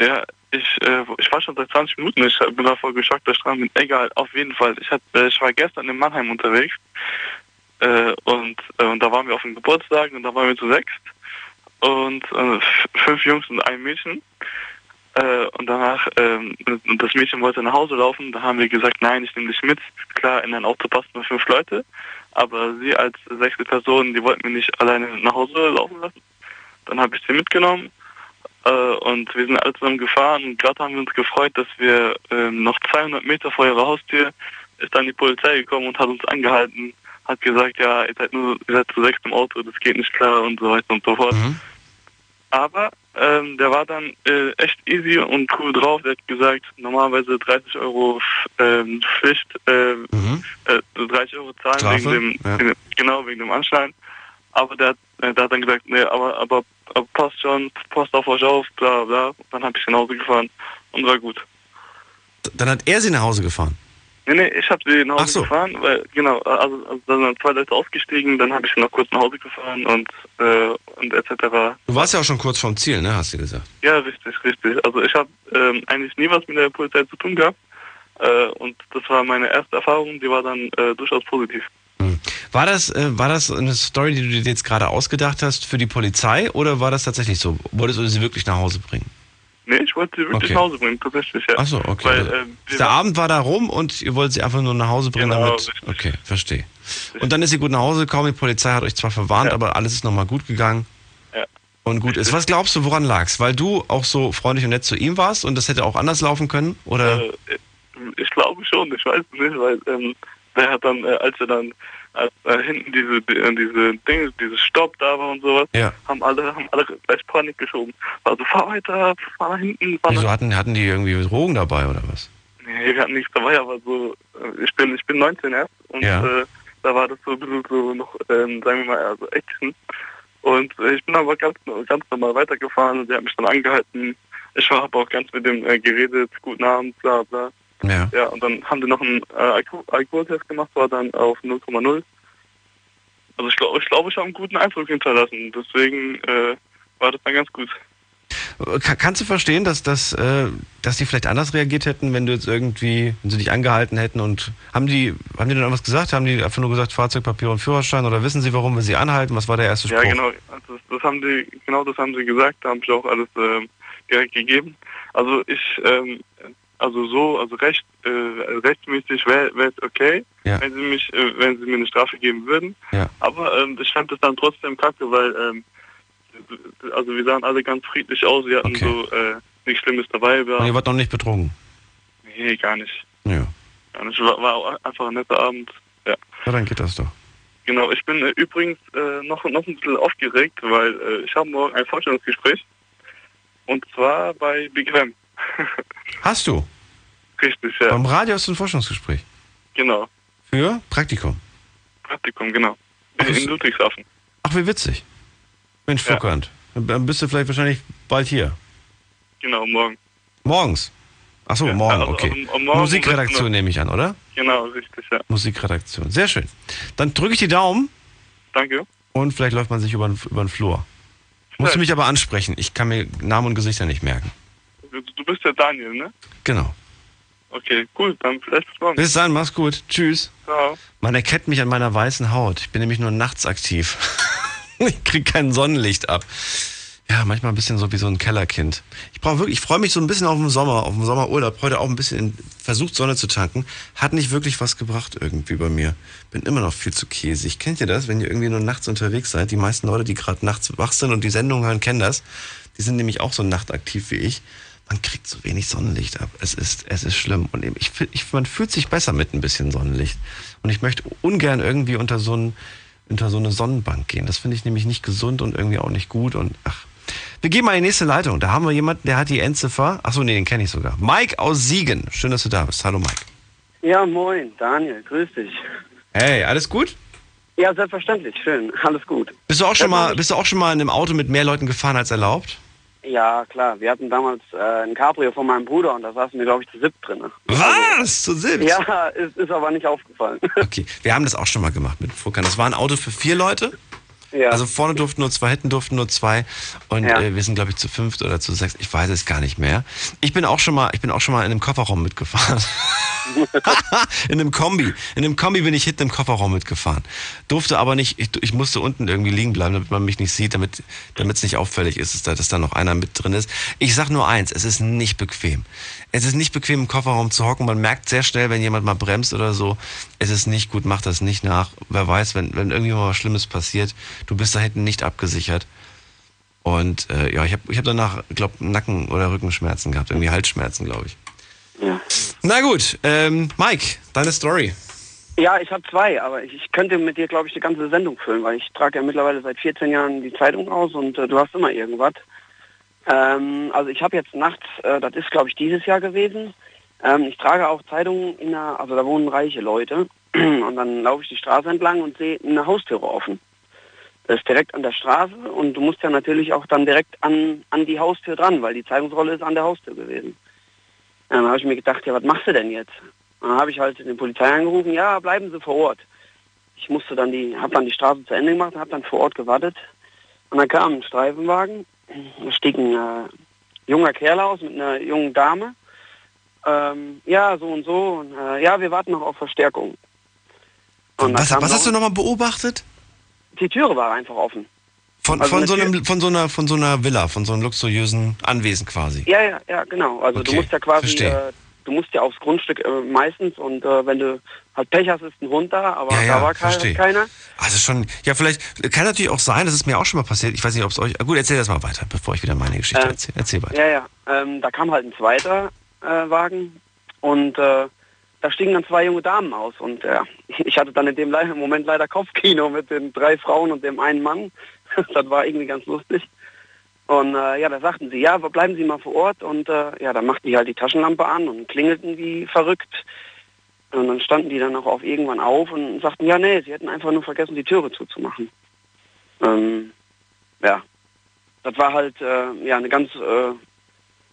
Ja, ich, äh, ich war schon seit zwanzig Minuten, ich bin davor geschockt, dass ich dran bin. Egal, auf jeden Fall. Ich, hat, ich war gestern in Mannheim unterwegs äh, und, äh, und da waren wir auf dem Geburtstag und da waren wir zu sechst. Und äh, fünf Jungs und ein Mädchen. Äh, und danach, ähm, das Mädchen wollte nach Hause laufen. Da haben wir gesagt, nein, ich nehme dich mit. Klar, in ein Auto passen nur fünf Leute. Aber sie als sechste Person, die wollten mich nicht alleine nach Hause laufen lassen. Dann habe ich sie mitgenommen. Äh, und wir sind alle zusammen gefahren. Und gerade haben wir uns gefreut, dass wir äh, noch zweihundert Meter vor ihrer Haustür ist dann die Polizei gekommen und hat uns angehalten. Hat gesagt, ja, ihr seid nur, ihr seid zu sechst im Auto, das geht nicht klar und so weiter und so fort. Mhm. Aber Ähm, der war dann äh, echt easy und cool drauf. Der hat gesagt, normalerweise dreißig Euro ähm, Pflicht, äh, mhm. äh, dreißig Euro zahlen wegen dem, ja. wegen, genau, wegen dem Anschein. Aber der, äh, der hat dann gesagt, nee, aber, aber, aber passt schon, passt auf euch auf, bla bla. Und dann habe ich sie nach Hause gefahren und war gut. Dann hat er sie nach Hause gefahren? Nee, nee, ich habe sie nach Hause Ach so. gefahren, weil, genau, also, also dann sind zwei Leute ausgestiegen, dann habe ich sie noch kurz nach Hause gefahren und, äh, und et cetera. Du warst ja auch schon kurz vorm Ziel, ne, hast du gesagt? Ja, richtig, richtig. Also ich habe ähm, eigentlich nie was mit der Polizei zu tun gehabt äh, und das war meine erste Erfahrung, die war dann äh, durchaus positiv. Hm. War das, äh, war das eine Story, die du dir jetzt gerade ausgedacht hast für die Polizei oder war das tatsächlich so? Wolltest du sie wirklich nach Hause bringen? Nee, ich wollte sie wirklich okay. nach Hause bringen, tatsächlich, ja. Achso, okay. Weil, äh, der Abend war da rum und ihr wollt sie einfach nur nach Hause bringen, genau, damit... Richtig. Okay, verstehe. Richtig. Und dann ist sie gut nach Hause gekommen, die Polizei hat euch zwar verwarnt, ja. aber alles ist nochmal gut gegangen. Ja. Und gut richtig. ist. Was glaubst du, woran lag's? Weil du auch so freundlich und nett zu ihm warst und das hätte auch anders laufen können, oder? Äh, ich glaube schon, ich weiß nicht, weil ähm, der hat dann, äh, als er dann... Als, äh, hinten diese diese Dinge, dieses Stopp da war und sowas, ja. haben alle haben alle gleich Panik geschoben. Also fahr weiter, fahr nach hinten. Fahr Wieso nach hatten, hatten die irgendwie Drogen dabei oder was? Nee, wir hatten nichts dabei, aber so, ich bin ich bin neunzehn erst und ja. äh, da war das so ein bisschen so noch, ähm, sagen wir mal, also Action. Und äh, ich bin aber ganz, ganz normal weitergefahren und der hat mich dann angehalten. Ich habe auch ganz mit dem äh, geredet, guten Abend, bla bla. Ja. ja, und dann haben die noch einen äh, Alkoholtest gemacht, war dann auf null Komma null. Also ich glaube, ich, glaub, ich habe einen guten Eindruck hinterlassen. Deswegen äh, war das dann ganz gut. Kann, kannst du verstehen, dass, dass, äh, dass die vielleicht anders reagiert hätten, wenn du jetzt irgendwie, wenn sie dich angehalten hätten und haben die, haben die dann irgendwas gesagt? Haben die einfach nur gesagt, Fahrzeugpapier und Führerschein oder wissen sie, warum wir sie anhalten? Was war der erste Spruch? Ja, genau, das, das haben die, genau das haben sie gesagt, da habe ich auch alles äh, direkt gegeben. Also ich, ähm, Also so, also recht, äh, rechtmäßig wäre es okay, ja. wenn sie mich, äh, wenn sie mir eine Strafe geben würden. Ja. Aber ähm, ich fand das dann trotzdem kacke, weil ähm, also wir sahen alle ganz friedlich aus, wir hatten okay. so äh, nichts Schlimmes dabei. Und ihr wart noch nicht betrunken? Nee, gar nicht. Ja. Es war, war auch einfach ein netter Abend. Ja. ja, dann geht das doch. Genau, ich bin äh, übrigens äh, noch, noch ein bisschen aufgeregt, weil äh, ich habe morgen ein Vorstellungsgespräch. Und zwar bei Big F M. Hast du? Richtig, ja. Beim Radio hast du ein Forschungsgespräch? Genau. Für Praktikum? Praktikum, genau. Ach, in Ludwigshafen. Ach, wie witzig. Mensch, ja. Vorkant. Dann bist du vielleicht wahrscheinlich bald hier. Genau, morgen. Morgens? Ach so, ja, morgen, also, okay. Um, um morgen Musikredaktion nehme ich an, oder? Genau, richtig, ja. Musikredaktion, sehr schön. Dann drücke ich die Daumen. Danke. Und vielleicht läuft man sich über den, über den Flur. Vielleicht. Musst du mich aber ansprechen. Ich kann mir Namen und Gesichter nicht merken. Du bist der Daniel, ne? Genau. Okay, cool, dann vielleicht bis morgen. Bis dann, mach's gut. Tschüss. Ciao. Man erkennt mich an meiner weißen Haut. Ich bin nämlich nur nachts aktiv. Ich krieg kein Sonnenlicht ab. Ja, manchmal ein bisschen so wie so ein Kellerkind. Ich brauche wirklich, ich freue mich so ein bisschen auf den Sommer, auf den Sommerurlaub. Heute auch ein bisschen in, versucht, Sonne zu tanken. Hat nicht wirklich was gebracht irgendwie bei mir. Bin immer noch viel zu käsig. Kennt ihr das, wenn ihr irgendwie nur nachts unterwegs seid? Die meisten Leute, die gerade nachts wach sind und die Sendung hören, kennen das. Die sind nämlich auch so nachtaktiv wie ich. Man kriegt so wenig Sonnenlicht ab. Es ist, es ist schlimm. Und ich, ich, man fühlt sich besser mit ein bisschen Sonnenlicht. Und ich möchte ungern irgendwie unter so, ein, unter so eine Sonnenbank gehen. Das finde ich nämlich nicht gesund und irgendwie auch nicht gut. Und ach, wir gehen mal in die nächste Leitung. Da haben wir jemanden, der hat die Endziffer. Achso, nee, den kenne ich sogar. Mike aus Siegen. Schön, dass du da bist. Hallo, Mike. Ja, moin, Daniel. Grüß dich. Hey, alles gut? Ja, selbstverständlich. Schön. Alles gut. Bist du auch schon mal, bist du auch schon mal in einem Auto mit mehr Leuten gefahren als erlaubt? Ja, klar. Wir hatten damals äh, ein Cabrio von meinem Bruder und da saßen wir, glaube ich, zu siebt drin. Was? Zu siebt? Ja, ist, ist aber nicht aufgefallen. Okay, wir haben das auch schon mal gemacht mit Furkan. Das war ein Auto für vier Leute. Ja. Also vorne durften nur zwei, hinten durften nur zwei. Und ja. äh, wir sind, glaube ich, zu fünft oder zu sechst. Ich weiß es gar nicht mehr. Ich bin auch schon mal, ich bin auch schon mal in einem Kofferraum mitgefahren. In einem Kombi. In einem Kombi bin ich hinten im Kofferraum mitgefahren. Durfte aber nicht, ich, ich musste unten irgendwie liegen bleiben, damit man mich nicht sieht, damit es nicht auffällig ist, dass da noch einer mit drin ist. Ich sag nur eins, es ist nicht bequem. Es ist nicht bequem, im Kofferraum zu hocken. Man merkt sehr schnell, wenn jemand mal bremst oder so. Es ist nicht gut, macht das nicht nach. Wer weiß, wenn, wenn irgendwie mal was Schlimmes passiert, du bist da hinten nicht abgesichert. Und äh, ja, ich habe ich hab danach, glaube ich, Nacken- oder Rückenschmerzen gehabt. Irgendwie Halsschmerzen, glaube ich. Ja. Na gut, ähm, Mike, deine Story. Ja, ich habe zwei, aber ich könnte mit dir, glaube ich, die ganze Sendung füllen, weil ich trage ja mittlerweile seit vierzehn Jahren die Zeitung aus und äh, du hast immer irgendwas. Ähm, also ich habe jetzt nachts, äh, das ist glaube ich dieses Jahr gewesen, ähm, ich trage auch Zeitungen, in der, also da wohnen reiche Leute und dann laufe ich die Straße entlang und sehe eine Haustüre offen. Das ist direkt an der Straße und du musst ja natürlich auch dann direkt an, an die Haustür dran, weil die Zeitungsrolle ist an der Haustür gewesen. Dann habe ich mir gedacht, ja, was machst du denn jetzt? Dann habe ich halt den Polizei angerufen, ja, bleiben Sie vor Ort. Ich musste dann die, habe dann die Straße zu Ende gemacht, habe dann vor Ort gewartet und dann kam ein Streifenwagen, da stieg ein äh, junger Kerl aus mit einer jungen Dame. Ähm, ja, so und so, und, äh, ja, wir warten noch auf Verstärkung. Und was was hast du nochmal beobachtet? Die Türe war einfach offen. Von, also von, so einem, von, so einer, von so einer Villa, von so einem luxuriösen Anwesen quasi? Ja, ja, ja, genau. Also okay, du musst ja quasi, äh, du musst ja aufs Grundstück äh, meistens und äh, wenn du halt Pech hast, ist ein Hund da, aber ja, ja, da war kein, keiner. Also schon, ja vielleicht, kann natürlich auch sein, das ist mir auch schon mal passiert, ich weiß nicht, ob es euch, gut, erzähl das mal weiter, bevor ich wieder meine Geschichte äh, erzähle. Erzähl weiter. Ja, ja, ähm, da kam halt ein zweiter äh, Wagen und äh, da stiegen dann zwei junge Damen aus und ja, ich hatte dann in dem Moment leider Kopfkino mit den drei Frauen und dem einen Mann. Das war irgendwie ganz lustig. Und äh, ja, da sagten sie, ja, bleiben Sie mal vor Ort. Und äh, ja, dann machten die halt die Taschenlampe an und klingelten wie verrückt. Und dann standen die dann auch auf, irgendwann auf und sagten, ja, nee, sie hätten einfach nur vergessen, die Türe zuzumachen. Ähm, ja, das war halt äh, ja eine ganz... Äh,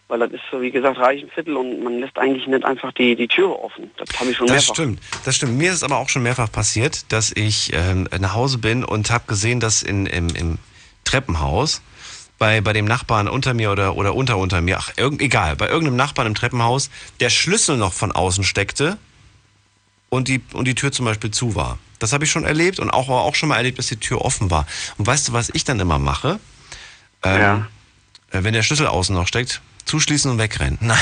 weil das ist so, wie gesagt, Reichenviertel und man lässt eigentlich nicht einfach die, die Türe offen. Das habe ich schon mehrfach. Das stimmt, das stimmt. Mir ist es aber auch schon mehrfach passiert, dass ich ähm, nach Hause bin und habe gesehen, dass in, im, im Treppenhaus bei, bei dem Nachbarn unter mir oder, oder unter unter mir, ach, irg- egal, bei irgendeinem Nachbarn im Treppenhaus der Schlüssel noch von außen steckte und die, und die Tür zum Beispiel zu war. Das habe ich schon erlebt und auch, auch schon mal erlebt, dass die Tür offen war. Und weißt du, was ich dann immer mache? Ähm, ja. Wenn der Schlüssel außen noch steckt, zuschließen und wegrennen. Nein.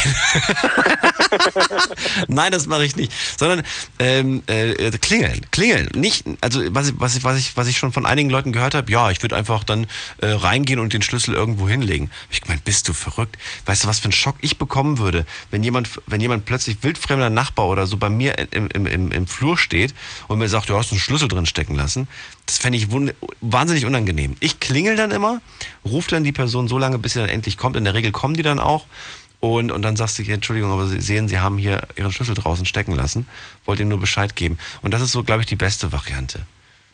Nein, das mache ich nicht. Sondern ähm, äh, klingeln. Klingeln. Nicht, also was, was, was, ich, was ich schon von einigen Leuten gehört habe, ja, ich würde einfach dann äh, reingehen und den Schlüssel irgendwo hinlegen. Ich meine, bist du verrückt? Weißt du, was für einen Schock ich bekommen würde, wenn jemand, wenn jemand plötzlich wildfremder Nachbar oder so bei mir im, im, im, im Flur steht und mir sagt, du hast einen Schlüssel drin stecken lassen. Das fände ich wund- wahnsinnig unangenehm. Ich klingel dann immer, rufe dann die Person so lange, bis sie dann endlich kommt. In der Regel kommen die dann auch. Und, und dann sagst du, Entschuldigung, aber Sie sehen, Sie haben hier Ihren Schlüssel draußen stecken lassen. Wollte ihm nur Bescheid geben. Und das ist so, glaube ich, die beste Variante.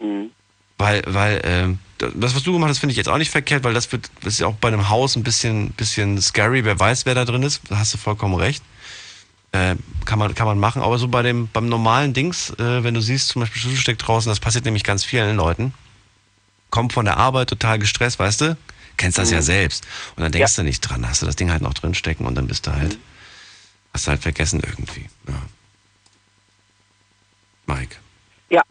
Mhm. Weil, weil ähm, das, was du gemacht hast, finde ich jetzt auch nicht verkehrt, weil das wird, das ist ja auch bei einem Haus ein bisschen, bisschen scary. Wer weiß, wer da drin ist. Da hast du vollkommen recht. Äh, kann man, kann man machen. Aber so bei dem, beim normalen Dings, äh, wenn du siehst, zum Beispiel Schlüssel steckt draußen, das passiert nämlich ganz vielen Leuten. Kommt von der Arbeit, total gestresst, weißt du? Kennst das mhm. ja selbst. Und dann denkst ja. du nicht dran, hast du das Ding halt noch drinstecken und dann bist du halt, mhm. hast du halt vergessen irgendwie. Ja. Mike. Ja.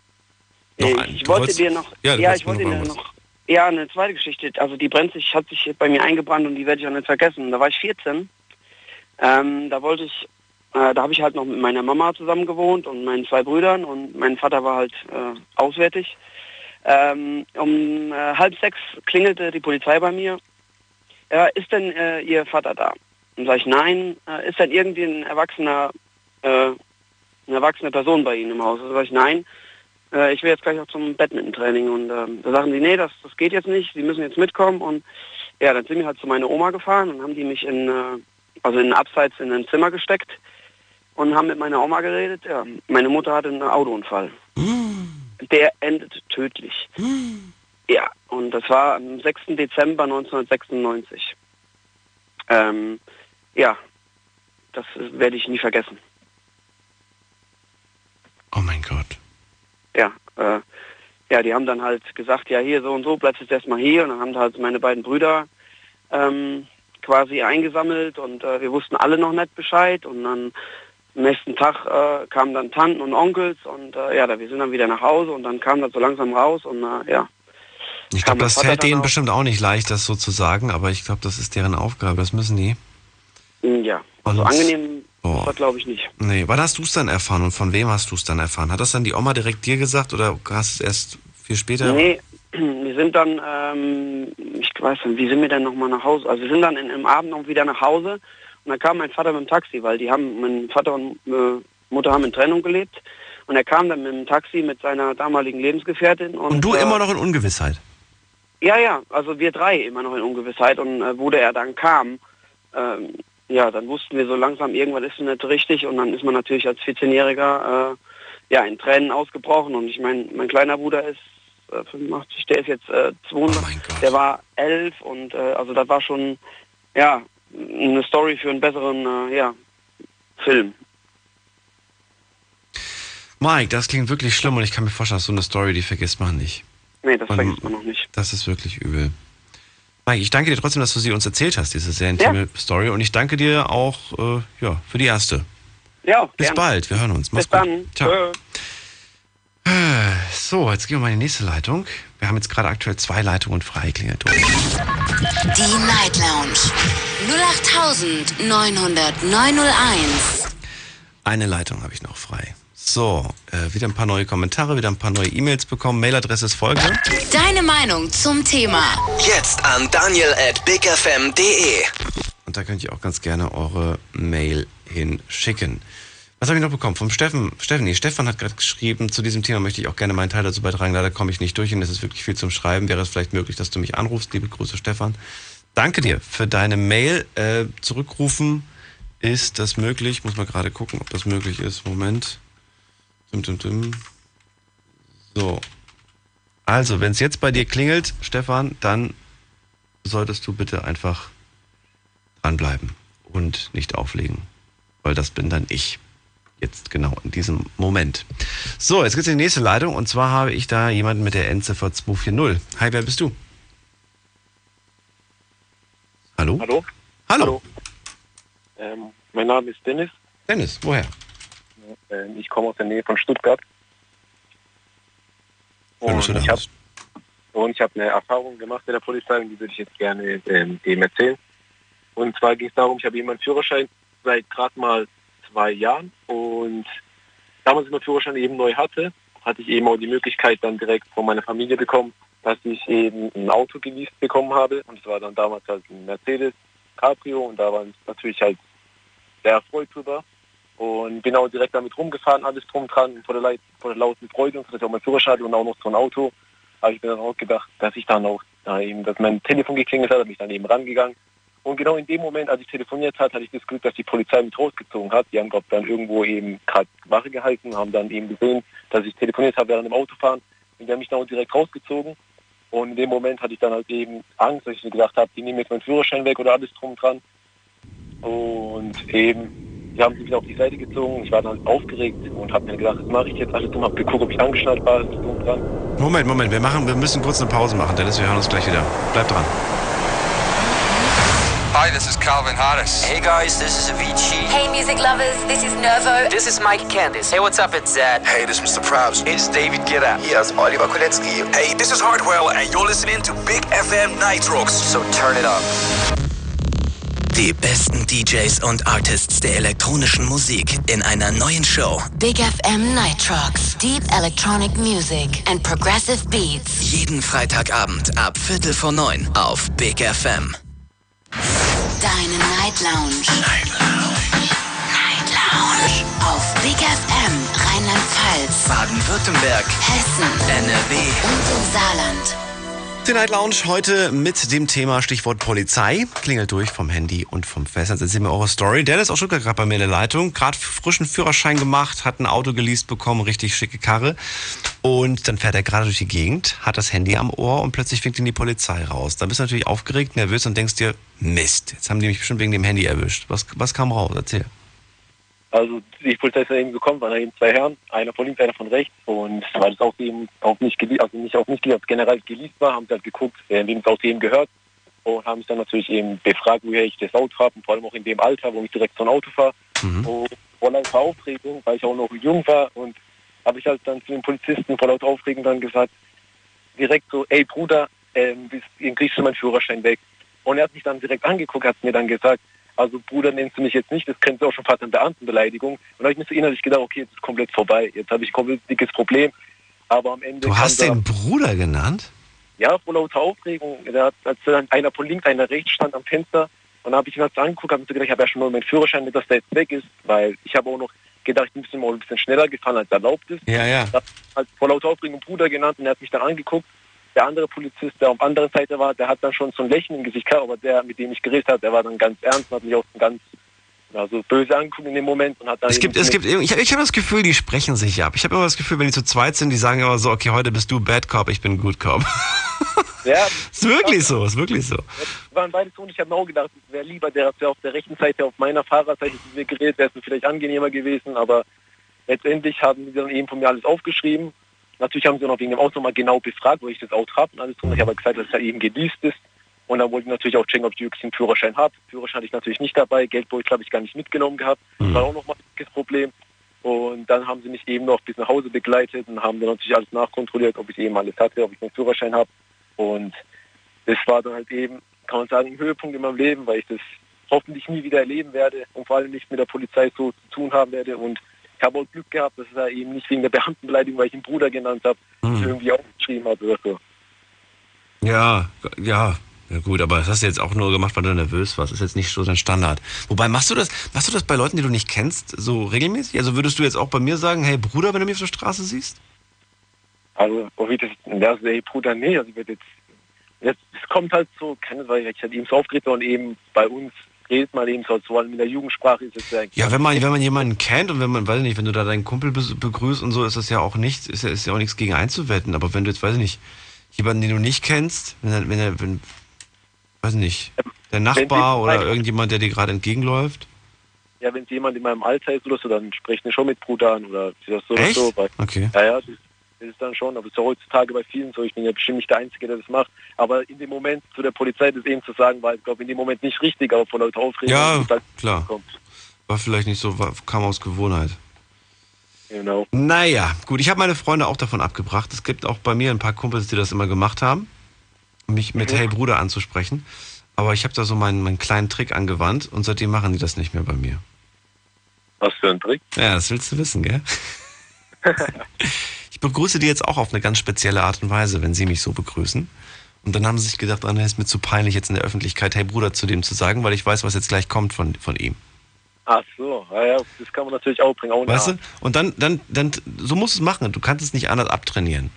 Noch ich ein, wollte dir noch, ja, ja ich wollte noch dir noch, ja, eine zweite Geschichte, also die brennt sich, hat sich bei mir eingebrannt und die werde ich auch nicht vergessen. Da war ich vierzehn, ähm, da wollte ich, äh, da habe ich halt noch mit meiner Mama zusammen gewohnt und meinen zwei Brüdern und mein Vater war halt äh, auswärtig. Ähm, um äh, halb sechs klingelte die Polizei bei mir. Äh, ist denn äh, Ihr Vater da? Und sage ich, nein. Äh, ist denn irgendwie ein erwachsener, äh, eine erwachsene Person bei Ihnen im Haus? Also sage ich, nein. Äh, ich will jetzt gleich auch zum Badminton-Training. Und äh, da sagen die, nee, das, das geht jetzt nicht. Sie müssen jetzt mitkommen. Und ja, dann sind wir halt zu meiner Oma gefahren und haben die mich in, äh, also in Abseits in ein Zimmer gesteckt und haben mit meiner Oma geredet. Ja, meine Mutter hatte einen Autounfall. Der endet tödlich. Hm. Ja, und das war am sechsten Dezember neunzehnhundertsechsundneunzig. Ähm, ja, das werde ich nie vergessen. Oh mein Gott. Ja, äh, ja, die haben dann halt gesagt, ja hier so und so, bleibst jetzt erstmal hier. Und dann haben halt meine beiden Brüder ähm, quasi eingesammelt und äh, wir wussten alle noch nicht Bescheid und dann... Am nächsten Tag äh, kamen dann Tanten und Onkels und äh, ja, da wir sind dann wieder nach Hause und dann kam das so langsam raus und äh, ja. Ich glaube, das fällt denen bestimmt auch nicht leicht, das so zu sagen, aber ich glaube, das ist deren Aufgabe, das müssen die. Ja, also und, angenehm oh. ist das glaube ich nicht. Nee, wann hast du es dann erfahren und von wem hast du es dann erfahren? Hat das dann die Oma direkt dir gesagt oder hast du es erst viel später? Nee, wir sind dann, ähm, ich weiß nicht, wie sind wir denn nochmal nach Hause? Also wir sind dann in, im Abend noch wieder nach Hause. Und dann kam mein Vater mit dem Taxi, weil die haben, mein Vater und äh, Mutter haben in Trennung gelebt. Und er kam dann mit dem Taxi mit seiner damaligen Lebensgefährtin. Und, und du äh, immer noch in Ungewissheit? Ja, ja, also wir drei immer noch in Ungewissheit und äh, wo der dann kam, ähm, ja, dann wussten wir so langsam, irgendwas ist nicht richtig und dann ist man natürlich als vierzehnjähriger äh, ja, in Tränen ausgebrochen und ich meine, mein kleiner Bruder ist äh, fünfundachtzig, der ist jetzt äh, zweihundert, oh der war elf und äh, also das war schon, ja, eine Story für einen besseren, äh, ja, Film. Mike, das klingt wirklich schlimm und ich kann mir vorstellen, dass so eine Story, die vergisst man nicht. Nee, das vergisst man noch nicht. Das ist wirklich übel. Mike, ich danke dir trotzdem, dass du sie uns erzählt hast, diese sehr intime ja. Story. Und ich danke dir auch äh, ja, für die erste. Ja, bis gern. Bald, wir hören uns. Mach's bis gut. Dann. Ciao. Äh. So, jetzt gehen wir mal in die nächste Leitung. Wir haben jetzt gerade aktuell zwei Leitungen frei, klingelt durch. Die Night Lounge null acht neun null neun null eins. Eine Leitung habe ich noch frei. So, äh, wieder ein paar neue Kommentare, wieder ein paar neue E-Mails bekommen. Mailadresse ist folgende. Deine Meinung zum Thema. Jetzt an daniel at bigfm punkt de. Und da könnt ihr auch ganz gerne eure Mail hinschicken. Was habe ich noch bekommen? Vom Steffen. Steffen, nee, Stefan hat gerade geschrieben, zu diesem Thema möchte ich auch gerne meinen Teil dazu beitragen. Leider komme ich nicht durch und es ist wirklich viel zum Schreiben. Wäre es vielleicht möglich, dass du mich anrufst? Liebe Grüße, Stefan. Danke dir für deine Mail. Äh, zurückrufen, ist das möglich? Muss mal gerade gucken, ob das möglich ist. Moment. So. Also, wenn es jetzt bei dir klingelt, Stefan, dann solltest du bitte einfach dranbleiben und nicht auflegen. Weil das bin dann ich. Jetzt genau in diesem Moment. So, jetzt geht's in die nächste Leitung und zwar habe ich da jemanden mit der Endziffer zwei vier null. Hi, wer bist du? Hallo? Hallo? Hallo. Hallo. Ähm, mein Name ist Dennis. Dennis, woher? Ich komme aus der Nähe von Stuttgart. Und ich habe hab eine Erfahrung gemacht mit der Polizei und die würde ich jetzt gerne ähm, dem erzählen. Und zwar ging es darum, ich habe eben meinen Führerschein seit gerade mal zwei Jahren. Und damals, als ich meinen Führerschein eben neu hatte, hatte ich eben auch die Möglichkeit dann direkt von meiner Familie bekommen, dass ich eben ein Auto geleast bekommen habe. Und es war dann damals halt ein Mercedes, Cabrio und da war ich natürlich halt sehr erfreut drüber. Und bin auch direkt damit rumgefahren, alles drum dran, vor der, vor der lauten Freude und das ist auch mein Führerschein und auch noch so ein Auto. Aber ich bin dann auch gedacht, dass ich dann auch, da eben, dass mein Telefon geklingelt hat, habe ich dann eben rangegangen. Und genau in dem Moment, als ich telefoniert hat, hatte ich das Glück, dass die Polizei mich rausgezogen hat. Die haben, glaube ich, dann irgendwo eben gerade Wache gehalten, haben dann eben gesehen, dass ich telefoniert habe während dem Autofahren. Und die haben mich dann auch direkt rausgezogen. Und in dem Moment hatte ich dann halt eben Angst, weil ich mir gedacht habe, die nehmen jetzt meinen Führerschein weg oder alles drum dran. Und eben... Die haben sie wieder auf die Seite gezogen, ich war dann aufgeregt und habe mir gedacht, das mache ich jetzt alles und habe geguckt, ob ich angeschnallt war. Moment, Moment, wir machen, wir müssen kurz eine Pause machen, Dennis, wir hören uns gleich wieder. Bleib dran. Hi, this is Calvin Harris. Hey guys, this is Avicii. Hey music lovers, this is Nervo. This is Mike Candice. Hey, what's up, it's Zed. Hey, this is Mister Probst. It's David Guetta. Here's Oliver Kolecki. Hey, this is Hardwell and you're listening to Big F M Nitrox. So turn it up. Die besten D Js und Artists der elektronischen Musik in einer neuen Show. Big F M Nitrox. Deep Electronic Music and Progressive Beats. Jeden Freitagabend ab Viertel vor neun auf Big F M. Deine Night Lounge. Night Lounge. Night Lounge. Auf Big F M Rheinland-Pfalz, Baden-Württemberg, Hessen, N R W und im Saarland. Die Night Lounge heute mit dem Thema Stichwort Polizei. Klingelt durch vom Handy und vom Festnetz. Jetzt sehen wir eure Story. Dennis aus Stuttgart gerade bei mir in der Leitung. Gerade frischen Führerschein gemacht, hat ein Auto geleast bekommen, richtig schicke Karre. Und dann fährt er gerade durch die Gegend, hat das Handy am Ohr und plötzlich winkt ihn die Polizei raus. Dann bist du natürlich aufgeregt, nervös und denkst dir, Mist, jetzt haben die mich bestimmt wegen dem Handy erwischt. Was, was kam raus? Erzähl. Also die Polizei ist ja eben gekommen, waren da eben zwei Herren, einer von links, einer von rechts und weil das Auto eben auch nicht geleast, also nicht auf mich geleast, generell geleast war, haben sie halt geguckt, äh, wem das Auto eben gehört und haben mich dann natürlich eben befragt, woher ich das Auto habe und vor allem auch in dem Alter, wo ich direkt so ein Auto fahre. Mhm. Und vor lauter Aufregung, weil ich auch noch jung war und habe ich halt dann zu den Polizisten vor lauter Aufregung dann gesagt, direkt so, ey Bruder, ähm, kriegst du meinen Führerschein weg. Und er hat mich dann direkt angeguckt, hat mir dann gesagt, also Bruder, nennst du mich jetzt nicht, das könnte auch schon fast eine Beamtenbeleidigung. Und da habe ich mir so innerlich gedacht, okay, jetzt ist komplett vorbei. Jetzt habe ich ein komplett dickes Problem. Aber am Ende... Du hast den Bruder genannt? Ja, vor lauter Aufregung. Da hat, als dann einer von links, einer rechts stand am Fenster. Und da habe ich ihn halt angeguckt, habe mir so gedacht, ich habe ja schon mal meinen Führerschein, dass der jetzt weg ist. Weil ich habe auch noch gedacht, ich bin mal ein bisschen schneller gefahren, als erlaubt ist. Ja, ja. Da hat vor lauter Aufregung Bruder genannt und er hat mich dann angeguckt. der andere Polizist, der auf der anderen Seite war, der hat dann schon so ein Lächeln im Gesicht gehabt, aber der, mit dem ich geredet habe, der war dann ganz ernst und hat mich auch ganz ja, so böse angeguckt in dem Moment. Und hat dann es gibt, es gibt, ich, ich habe das Gefühl, die sprechen sich ab. Ich habe immer das Gefühl, wenn die zu zweit sind, die sagen immer so, okay, heute bist du Bad Cop, ich bin Good Cop. Ja, ist wirklich so, ist wirklich so. Wir waren beide so und ich habe mir auch gedacht, es wäre lieber, der wäre auf der rechten Seite, auf meiner Fahrerseite mit mir geredet, wäre es vielleicht angenehmer gewesen, aber letztendlich haben die dann eben von mir alles aufgeschrieben. Natürlich haben sie noch wegen dem Auto mal genau befragt, wo ich das Auto habe und alles drum. Ich habe gesagt, dass es ja eben geleast ist. Und dann wollten natürlich auch checken, ob ich wirklich einen Führerschein habe. Führerschein hatte ich natürlich nicht dabei. Geldbeutel habe ich gar nicht mitgenommen gehabt. Das war auch nochmal das Problem. Und dann haben sie mich eben noch bis nach Hause begleitet und haben dann natürlich alles nachkontrolliert, ob ich eben alles hatte, ob ich einen Führerschein habe. Und das war dann halt eben, kann man sagen, ein Höhepunkt in meinem Leben, weil ich das hoffentlich nie wieder erleben werde und vor allem nicht mit der Polizei so zu tun haben werde. Und ich habe auch Glück gehabt, dass es da eben nicht wegen der Beamtenbeleidigung, weil ich ihn Bruder genannt habe, mhm. irgendwie aufgeschrieben habe oder so. Ja, ja, ja gut, aber das hast du jetzt auch nur gemacht, weil du nervös warst. Das ist jetzt nicht so dein Standard. Wobei, machst du das, machst du das bei Leuten, die du nicht kennst, so regelmäßig? Also würdest du jetzt auch bei mir sagen, hey Bruder, wenn du mich auf der Straße siehst? Also, ob ich das, das hey Bruder, nee, also ich werde jetzt, jetzt, es kommt halt so, keine Ahnung, ich hatte eben so aufgeregt und eben bei uns redet man eben so, vor allem in der Jugendsprache ist es ja eigentlich. Ja, wenn man, wenn man jemanden kennt und wenn man, weiß ich nicht, wenn du da deinen Kumpel begrüßt und so, ist das ja auch nichts, ist ja, ist ja auch nichts gegen einzuwenden. Aber wenn du jetzt, weiß ich nicht, jemanden, den du nicht kennst, wenn er, wenn er, wenn, weiß ich nicht, der Nachbar oder irgendjemand, der dir gerade entgegenläuft. Ja, wenn es jemand in meinem Alter ist oder so, dann spricht man schon mit Bruder an oder so. Echt? So. Okay. Ja, ja, das ist dann schon, aber es ist ja heutzutage bei vielen so, ich bin ja bestimmt nicht der Einzige, der das macht, aber in dem Moment zu der Polizei das eben zu sagen, war, ich glaube, in dem Moment nicht richtig, aber von Leuten aufregen. Ja, klar, kommt. War vielleicht nicht so, war, kam aus Gewohnheit. Genau. Naja, gut, ich habe meine Freunde auch davon abgebracht, es gibt auch bei mir ein paar Kumpels, die das immer gemacht haben, mich mit mhm. Hey Bruder anzusprechen, aber ich habe da so meinen, meinen kleinen Trick angewandt und seitdem machen die das nicht mehr bei mir. Was für ein Trick? Ja, das willst du wissen, gell? Ich begrüße die jetzt auch auf eine ganz spezielle Art und Weise, wenn sie mich so begrüßen. Und dann haben sie sich gedacht, ah, das ist mir zu peinlich, jetzt in der Öffentlichkeit, hey Bruder, zu dem zu sagen, weil ich weiß, was jetzt gleich kommt von, von ihm. Ach so, ja, ja, das kann man natürlich auch bringen. Auch weißt du? Und dann, dann, dann, so musst du es machen. Du kannst es nicht anders abtrainieren.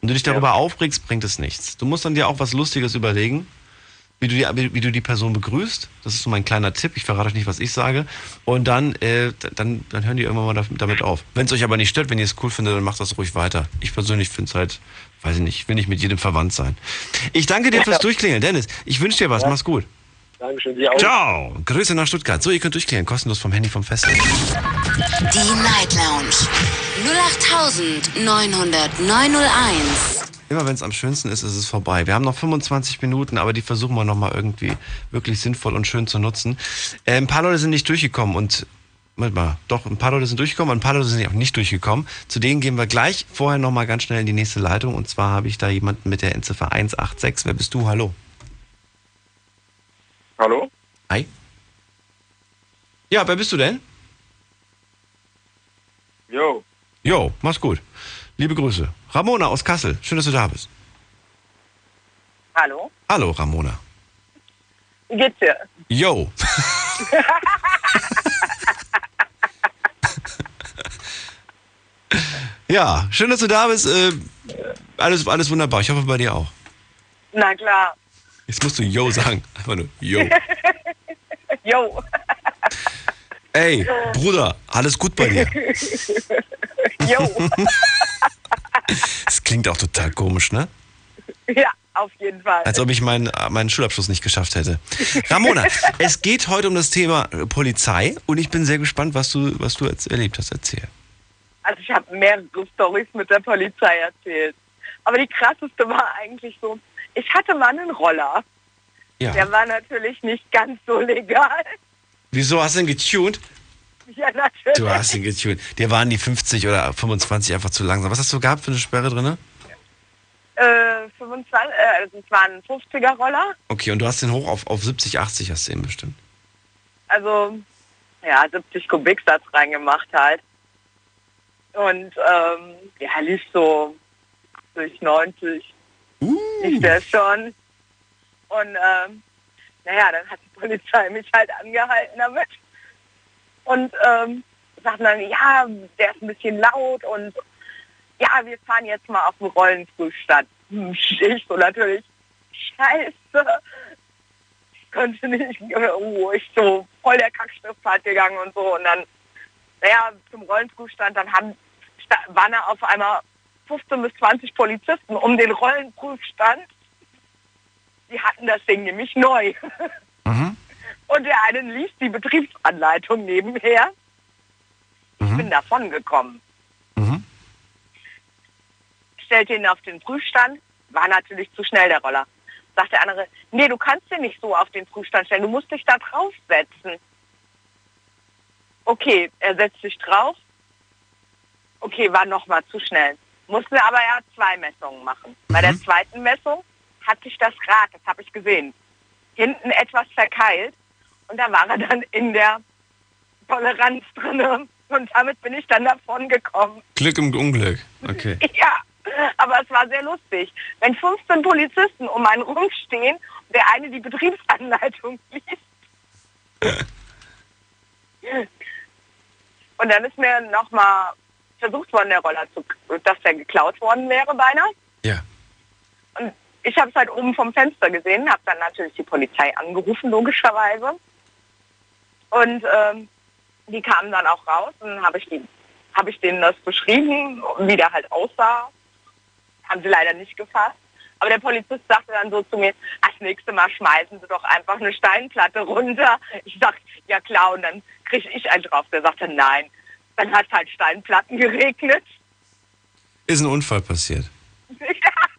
Wenn du dich darüber ja. aufregst, bringt es nichts. Du musst dann dir auch was Lustiges überlegen, wie du die, wie du die Person begrüßt. Das ist so mein kleiner Tipp. Ich verrate euch nicht, was ich sage. Und dann, äh, dann, dann hören die irgendwann mal damit auf. Wenn es euch aber nicht stört, wenn ihr es cool findet, dann macht das ruhig weiter. Ich persönlich finde es halt, weiß ich nicht, will nicht mit jedem verwandt sein. Ich danke dir fürs Durchklingeln, Dennis. Ich wünsche dir was. Ja. Mach's gut. Dankeschön, dir auch. Ciao. Grüße nach Stuttgart. So, ihr könnt durchklingeln. Kostenlos vom Handy, vom Festnetz. Die Night Lounge. null acht neun null null neun null eins. Immer wenn es am schönsten ist, ist es vorbei. Wir haben noch fünfundzwanzig Minuten, aber die versuchen wir nochmal irgendwie wirklich sinnvoll und schön zu nutzen. Äh, ein paar Leute sind nicht durchgekommen und, warte mal, doch, ein paar Leute sind durchgekommen, ein paar Leute sind auch nicht durchgekommen. Zu denen gehen wir gleich vorher nochmal ganz schnell in die nächste Leitung und zwar habe ich da jemanden mit der Endziffer eins acht sechs. Wer bist du? Hallo. Hallo? Hi. Ja, wer bist du denn? Jo. Jo, mach's gut. Liebe Grüße. Ramona aus Kassel. Schön, dass du da bist. Hallo. Hallo, Ramona. Wie geht's dir? Yo. Ja, schön, dass du da bist. Äh, alles, alles wunderbar. Ich hoffe, bei dir auch. Na klar. Jetzt musst du Yo sagen. Einfach nur Yo. Yo. Ey, Bruder, alles gut bei dir? Yo. Das klingt auch total komisch, ne? Ja, auf jeden Fall. Als ob ich meinen, meinen Schulabschluss nicht geschafft hätte. Ramona, es geht heute um das Thema Polizei und ich bin sehr gespannt, was du, was du erlebt hast. Erzähl. Also ich habe mehrere Storys mit der Polizei erzählt. Aber die krasseste war eigentlich so, ich hatte mal einen Roller. Ja. Der war natürlich nicht ganz so legal. Wieso hast du ihn getuned? Ja, natürlich. Du hast ihn getuned. Dir waren die fünfzig oder fünfundzwanzig einfach zu langsam. Was hast du gehabt für eine Sperre drin? Äh, fünfundzwanzig, äh, das war ein fünfziger-Roller. Okay, und du hast den hoch auf, auf siebzig, achtzig hast du ihn bestimmt. Also, ja, siebzig Kubiksatz reingemacht halt. Und, ähm, ja, lief so achtzig, neunzig. Uh. Lief das schon. Und, ähm, naja, dann hat die Polizei mich halt angehalten damit. Und ähm, sagten dann, ja, der ist ein bisschen laut und ja, wir fahren jetzt mal auf den Rollenprüfstand. ich so natürlich, scheiße, ich konnte nicht, oh, ich so voll der Kackstiftfahrt gegangen und so. Und dann, naja, zum Rollenprüfstand, dann haben, waren da auf einmal fünfzehn bis zwanzig Polizisten um den Rollenprüfstand. Die hatten das Ding nämlich neu. Mhm. Und der eine liest die Betriebsanleitung nebenher. Ich mhm. bin davon gekommen. Mhm. Stellte ihn auf den Prüfstand, war natürlich zu schnell der Roller. Sagt der andere, nee, du kannst den nicht so auf den Prüfstand stellen, du musst dich da drauf setzen. Okay, er setzt sich drauf. Okay, war nochmal zu schnell. Musste aber ja zwei Messungen machen. Mhm. Bei der zweiten Messung hat sich das Rad, das habe ich gesehen, hinten etwas verkeilt. Und da war er dann in der Toleranz drin. Und damit bin ich dann davon gekommen. Glück im Unglück, okay. Ja, aber es war sehr lustig. Wenn fünfzehn Polizisten um einen rumstehen und der eine die Betriebsanleitung liest. Und dann ist mir nochmal versucht worden, der Roller zu, dass der geklaut worden wäre beinahe. Ja. Und ich habe es halt oben vom Fenster gesehen, habe dann natürlich die Polizei angerufen, logischerweise. Und ähm, die kamen dann auch raus und habe ich, hab ich denen das beschrieben, wie der halt aussah. Haben sie leider nicht gefasst. Aber der Polizist sagte dann so zu mir, das nächste Mal schmeißen Sie doch einfach eine Steinplatte runter. Ich sag, ja klar, und dann kriege ich einen drauf. Der sagte, nein, dann hat halt Steinplatten geregnet. Ist ein Unfall passiert.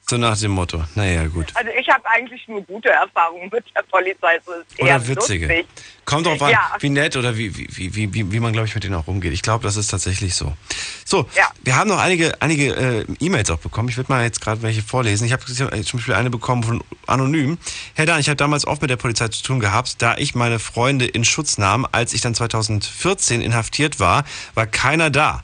So nach dem Motto, naja, gut. Also ich habe eigentlich nur gute Erfahrungen mit der Polizei. So ist oder eher witzige. Lustig. Kommt drauf an, ja, wie nett oder wie, wie, wie, wie, wie man, glaube ich, mit denen auch rumgeht. Ich glaube, das ist tatsächlich so. So, ja. Wir haben noch einige, einige äh, E-Mails auch bekommen. Ich würde mal jetzt gerade welche vorlesen. Ich habe zum Beispiel eine bekommen von Anonym. Herr Dan, ich habe damals oft mit der Polizei zu tun gehabt, da ich meine Freunde in Schutz nahm. Als ich dann zweitausendvierzehn inhaftiert war, war keiner da.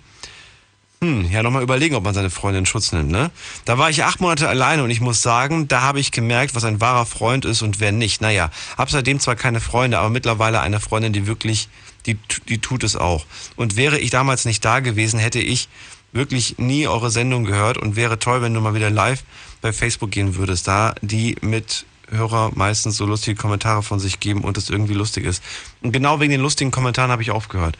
Hm, ja, nochmal überlegen, ob man seine Freundin in Schutz nimmt, ne? Da war ich acht Monate alleine und ich muss sagen, da habe ich gemerkt, was ein wahrer Freund ist und wer nicht. Naja, hab seitdem zwar keine Freunde, aber mittlerweile eine Freundin, die wirklich, die, die tut es auch. Und wäre ich damals nicht da gewesen, hätte ich wirklich nie eure Sendung gehört und wäre toll, wenn du mal wieder live bei Facebook gehen würdest, da die mit Hörer meistens so lustige Kommentare von sich geben und es irgendwie lustig ist. Und genau wegen den lustigen Kommentaren habe ich aufgehört.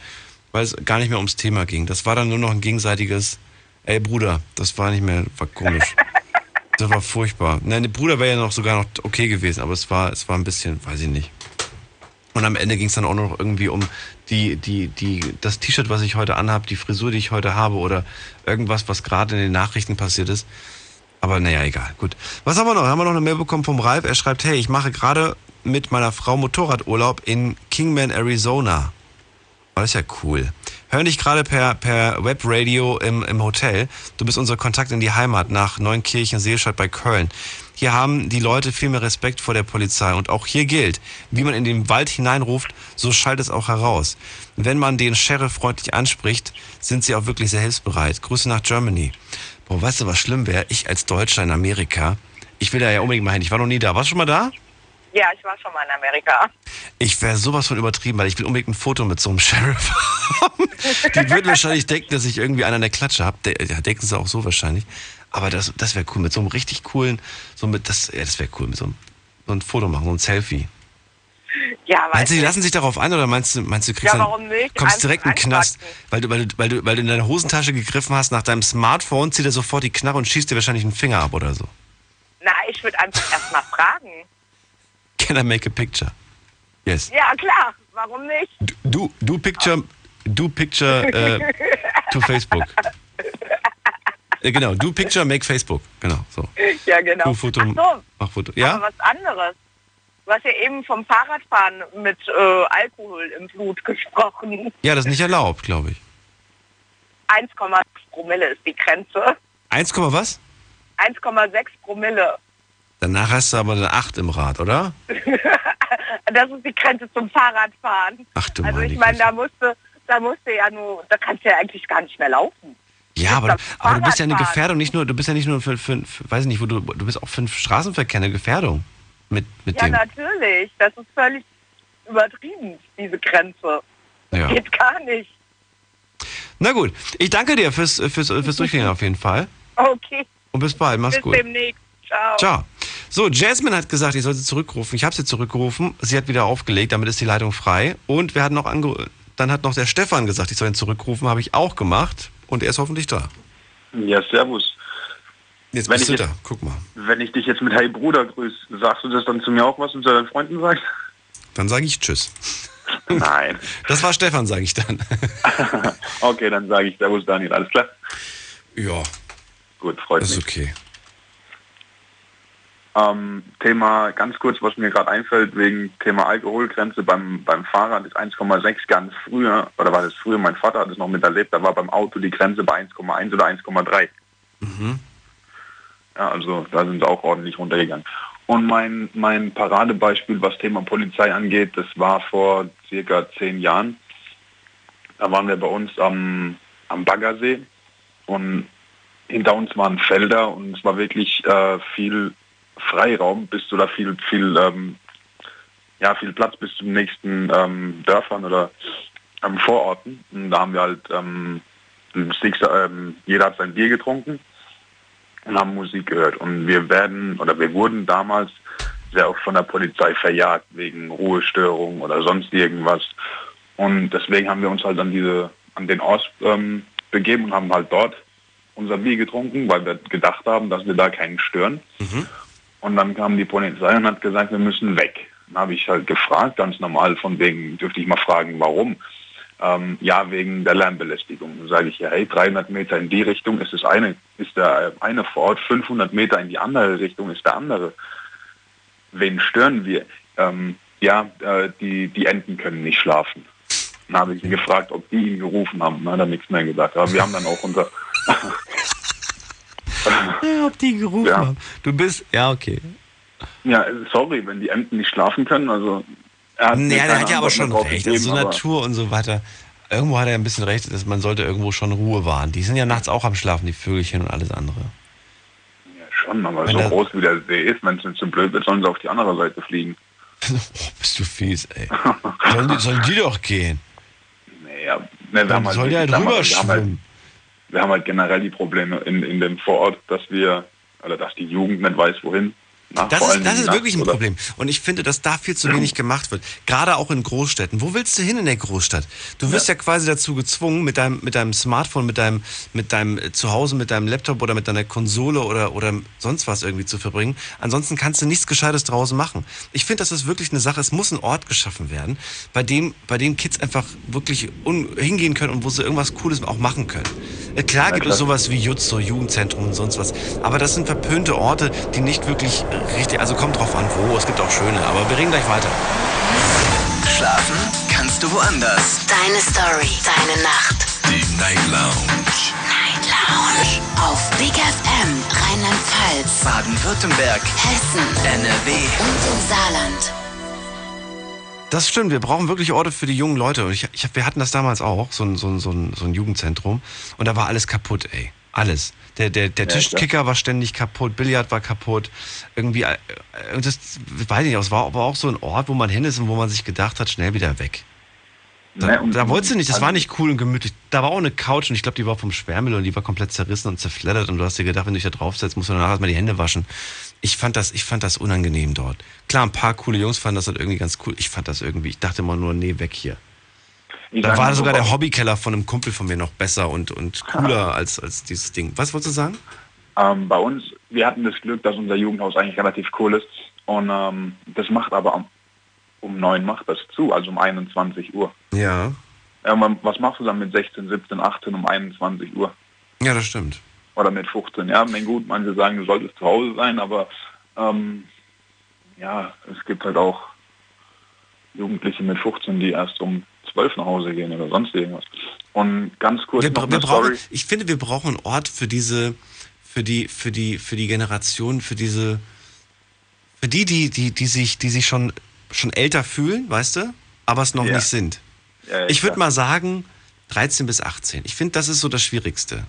Weil es gar nicht mehr ums Thema ging. Das war dann nur noch ein gegenseitiges, ey Bruder, das war nicht mehr, war komisch. Das war furchtbar. Nein, der Bruder wäre ja noch sogar noch okay gewesen, aber es war, es war ein bisschen, weiß ich nicht. Und am Ende ging es dann auch noch irgendwie um die, die, die, das T-Shirt, was ich heute anhabe, die Frisur, die ich heute habe oder irgendwas, was gerade in den Nachrichten passiert ist. Aber naja, egal, gut. Was haben wir noch? Haben wir noch eine Mail bekommen vom Ralf? Er schreibt, hey, ich mache gerade mit meiner Frau Motorradurlaub in Kingman, Arizona. Das ist ja cool. Hör dich gerade per, per Webradio im, im Hotel. Du bist unser Kontakt in die Heimat nach Neunkirchen-Seelstadt bei Köln. Hier haben die Leute viel mehr Respekt vor der Polizei. Und auch hier gilt, wie man in den Wald hineinruft, so schallt es auch heraus. Wenn man den Sheriff freundlich anspricht, sind sie auch wirklich sehr hilfsbereit. Grüße nach Germany. Boah, weißt du, was schlimm wäre? Ich als Deutscher in Amerika, ich will da ja unbedingt mal hin. Ich war noch nie da. Warst du schon mal da? Ja, ich war schon mal in Amerika. Ich wäre sowas von übertrieben, weil ich will unbedingt ein Foto mit so einem Sheriff haben. Die würden wahrscheinlich denken, dass ich irgendwie einen an der Klatsche habe. Ja, denken sie auch so wahrscheinlich. Aber das, das wäre cool, mit so einem richtig coolen, so mit, das, ja, das wäre cool, mit so einem, so ein Foto machen, so ein Selfie. Ja, meinst du, die lassen sich darauf ein oder meinst du, meinst du kriegst ja, warum nicht? Dann, kommst einfach direkt in den Knast, weil du, weil, du, weil, du, weil du in deine Hosentasche gegriffen hast, nach deinem Smartphone zieht er sofort die Knarre und schießt dir wahrscheinlich einen Finger ab oder so. Na, ich würde einfach erstmal fragen. Can I make a picture? Yes. Ja, klar. Warum nicht? Du, du, du picture, du picture äh, to Facebook. Äh, genau, du picture, make Facebook. Genau, so. Ja, genau. Du Foto, ach so, mach Foto. Ja? Aber was anderes. Du hast ja eben vom Fahrradfahren mit äh, Alkohol im Blut gesprochen. Ja, das ist nicht erlaubt, glaube ich. eins Komma sechs Promille ist die Grenze. eins, was? eins Komma sechs Promille. Danach hast du aber eine acht im Rad, oder? Das ist die Grenze zum Fahrradfahren. Ach du meine Güte. Also ich meine, da musste, da musste ja nur, da kannst du ja eigentlich gar nicht mehr laufen. Ja, aber, aber du bist ja eine Gefährdung, nicht nur, du bist ja nicht nur für, für, für weiß nicht, wo du, du bist auch für den Straßenverkehr eine Gefährdung mit, mit dem. Ja, natürlich. Das ist völlig übertrieben, diese Grenze. Das ja. Geht gar nicht. Na gut, ich danke dir fürs, fürs, fürs Durchgehen auf jeden Fall. Okay. Und bis bald, mach's gut. Bis demnächst. Ciao. Ciao. So, Jasmine hat gesagt, ich soll sie zurückrufen. Ich habe sie zurückgerufen. Sie hat wieder aufgelegt, damit ist die Leitung frei. Und wir hatten noch ange- dann hat noch der Stefan gesagt, ich soll ihn zurückrufen. Habe ich auch gemacht. Und er ist hoffentlich da. Ja, servus. Jetzt wenn bist du jetzt, da. Guck mal. Wenn ich dich jetzt mit Hey Bruder grüße, sagst du das dann zu mir auch, was du zu deinen Freunden sagst? Dann sage ich Tschüss. Nein. Das war Stefan, sage ich dann. Okay, dann sage ich Servus, Daniel. Alles klar? Ja. Gut, freut mich. Das ist okay. Ähm, Thema, ganz kurz, was mir gerade einfällt, wegen Thema Alkoholgrenze beim, beim Fahrrad ist eins Komma sechs ganz früher, oder war das früher, mein Vater hat es noch miterlebt, da war beim Auto die Grenze bei eins Komma eins oder eins Komma drei. Mhm. Ja, also da sind sie auch ordentlich runtergegangen. Und mein, mein Paradebeispiel, was Thema Polizei angeht, das war vor circa zehn Jahren. Da waren wir bei uns am, am Baggersee und hinter uns waren Felder und es war wirklich äh, viel Freiraum, bist oder viel, viel, ähm, ja, viel Platz bis zum nächsten ähm, Dörfern oder ähm, Vororten. Und da haben wir halt, ähm, ähm, jeder hat sein Bier getrunken und haben Musik gehört. Und wir werden oder wir wurden damals sehr oft von der Polizei verjagt wegen Ruhestörung oder sonst irgendwas. Und deswegen haben wir uns halt an diese, an den Ort ähm, begeben und haben halt dort unser Bier getrunken, weil wir gedacht haben, dass wir da keinen stören. Mhm. Und dann kam die Polizei und hat gesagt, wir müssen weg. Dann habe ich halt gefragt, ganz normal, von wegen, dürfte ich mal fragen, warum? Ähm, ja, wegen der Lärmbelästigung. Dann sage ich, ja, hey, dreihundert Meter in die Richtung ist das eine, ist der eine Vorort, fünfhundert Meter in die andere Richtung ist der andere. Wen stören wir? Ähm, ja, äh, die, die Enten können nicht schlafen. Dann habe ich ihn gefragt, ob die ihn gerufen haben. Dann hat er nichts mehr gesagt. Aber wir haben dann auch unser... Ja, ob die gerufen ja. haben. Du bist, ja, okay. Ja, sorry, wenn die Enten nicht schlafen können, also... Er hat naja, der hat ja aber schon recht, gegeben, also so Natur und so weiter. Irgendwo hat er ein bisschen recht, dass man sollte irgendwo schon Ruhe wahren. Die sind ja nachts auch am Schlafen, die Vögelchen und alles andere. Ja, schon, aber wenn so groß wie der See ist, wenn es nicht so blöd wird, sollen sie auf die andere Seite fliegen. Boah, bist du fies, ey. sollen, die, sollen die doch gehen? Naja, ne, dann halt sollen die halt rüber schwimmen. Wir haben halt generell die Probleme in, in dem Vorort, dass wir, oder dass die Jugend nicht weiß, wohin. Nach, das ist, das ist wirklich ein oder? Problem. Und ich finde, dass da viel zu wenig gemacht wird. Gerade auch in Großstädten. Wo willst du hin in der Großstadt? Du wirst ja, ja quasi dazu gezwungen, mit deinem, mit deinem Smartphone, mit deinem, mit deinem Zuhause, mit deinem Laptop oder mit deiner Konsole oder, oder sonst was irgendwie zu verbringen. Ansonsten kannst du nichts Gescheites draußen machen. Ich finde, das ist wirklich eine Sache. Es muss ein Ort geschaffen werden, bei dem, bei dem Kids einfach wirklich un- hingehen können und wo sie irgendwas Cooles auch machen können. Klar, klar gibt es sowas wie Jutz, so Jugendzentrum und sonst was. Aber das sind verpönte Orte, die nicht wirklich... Richtig, also kommt drauf an, wo. Es gibt auch schöne, aber wir reden gleich weiter. Schlafen kannst du woanders. Deine Story, deine Nacht. Die Night Lounge. Night Lounge. Auf Big F M, Rheinland-Pfalz, Baden-Württemberg, Hessen, N R W und im Saarland. Das stimmt, wir brauchen wirklich Orte für die jungen Leute. Und ich, ich, wir hatten das damals auch, so ein, so, ein, so, ein, so ein Jugendzentrum. Und da war alles kaputt, ey. Alles. Der, der, der ja, Tischkicker war ständig kaputt, Billard war kaputt. Irgendwie, das weiß ich nicht, es war aber auch so ein Ort, wo man hin ist und wo man sich gedacht hat, schnell wieder weg. Da, naja, da wolltest du nicht, das war nicht cool und gemütlich. Da war auch eine Couch und ich glaube, die war vom Sperrmüll und die war komplett zerrissen und zerfleddert und du hast dir gedacht, wenn du dich da drauf setzt, musst du danach erstmal die Hände waschen. Ich fand das, ich fand das unangenehm dort. Klar, ein paar coole Jungs fanden das halt irgendwie ganz cool. Ich fand das irgendwie, ich dachte immer nur, nee, weg hier. Ich da war sogar der Hobbykeller von einem Kumpel von mir noch besser und, und cooler als, als dieses Ding. Was wolltest du sagen? Ähm, bei uns, wir hatten das Glück, dass unser Jugendhaus eigentlich relativ cool ist. Und ähm, das macht aber um, um neun macht das zu, also um einundzwanzig Uhr. Ja. Ähm, was machst du dann mit sechzehn, siebzehn, achtzehn um einundzwanzig Uhr? Ja, das stimmt. Oder mit fünfzehn, ja. Mein Gut, manche sagen, du solltest zu Hause sein, aber ähm, ja, es gibt halt auch Jugendliche mit fünfzehn, die erst um zwölf nach Hause gehen oder sonst irgendwas. Und ganz kurz wir, noch eine wir brauchen, Story. Ich finde, wir brauchen einen Ort für diese, für die, für die, für die Generation, für diese, für die, die, die, die sich, die sich schon, schon älter fühlen, weißt du, aber es noch ja. nicht sind. Ja, ja, ich würde mal sagen, dreizehn bis achtzehn. Ich finde, das ist so das Schwierigste.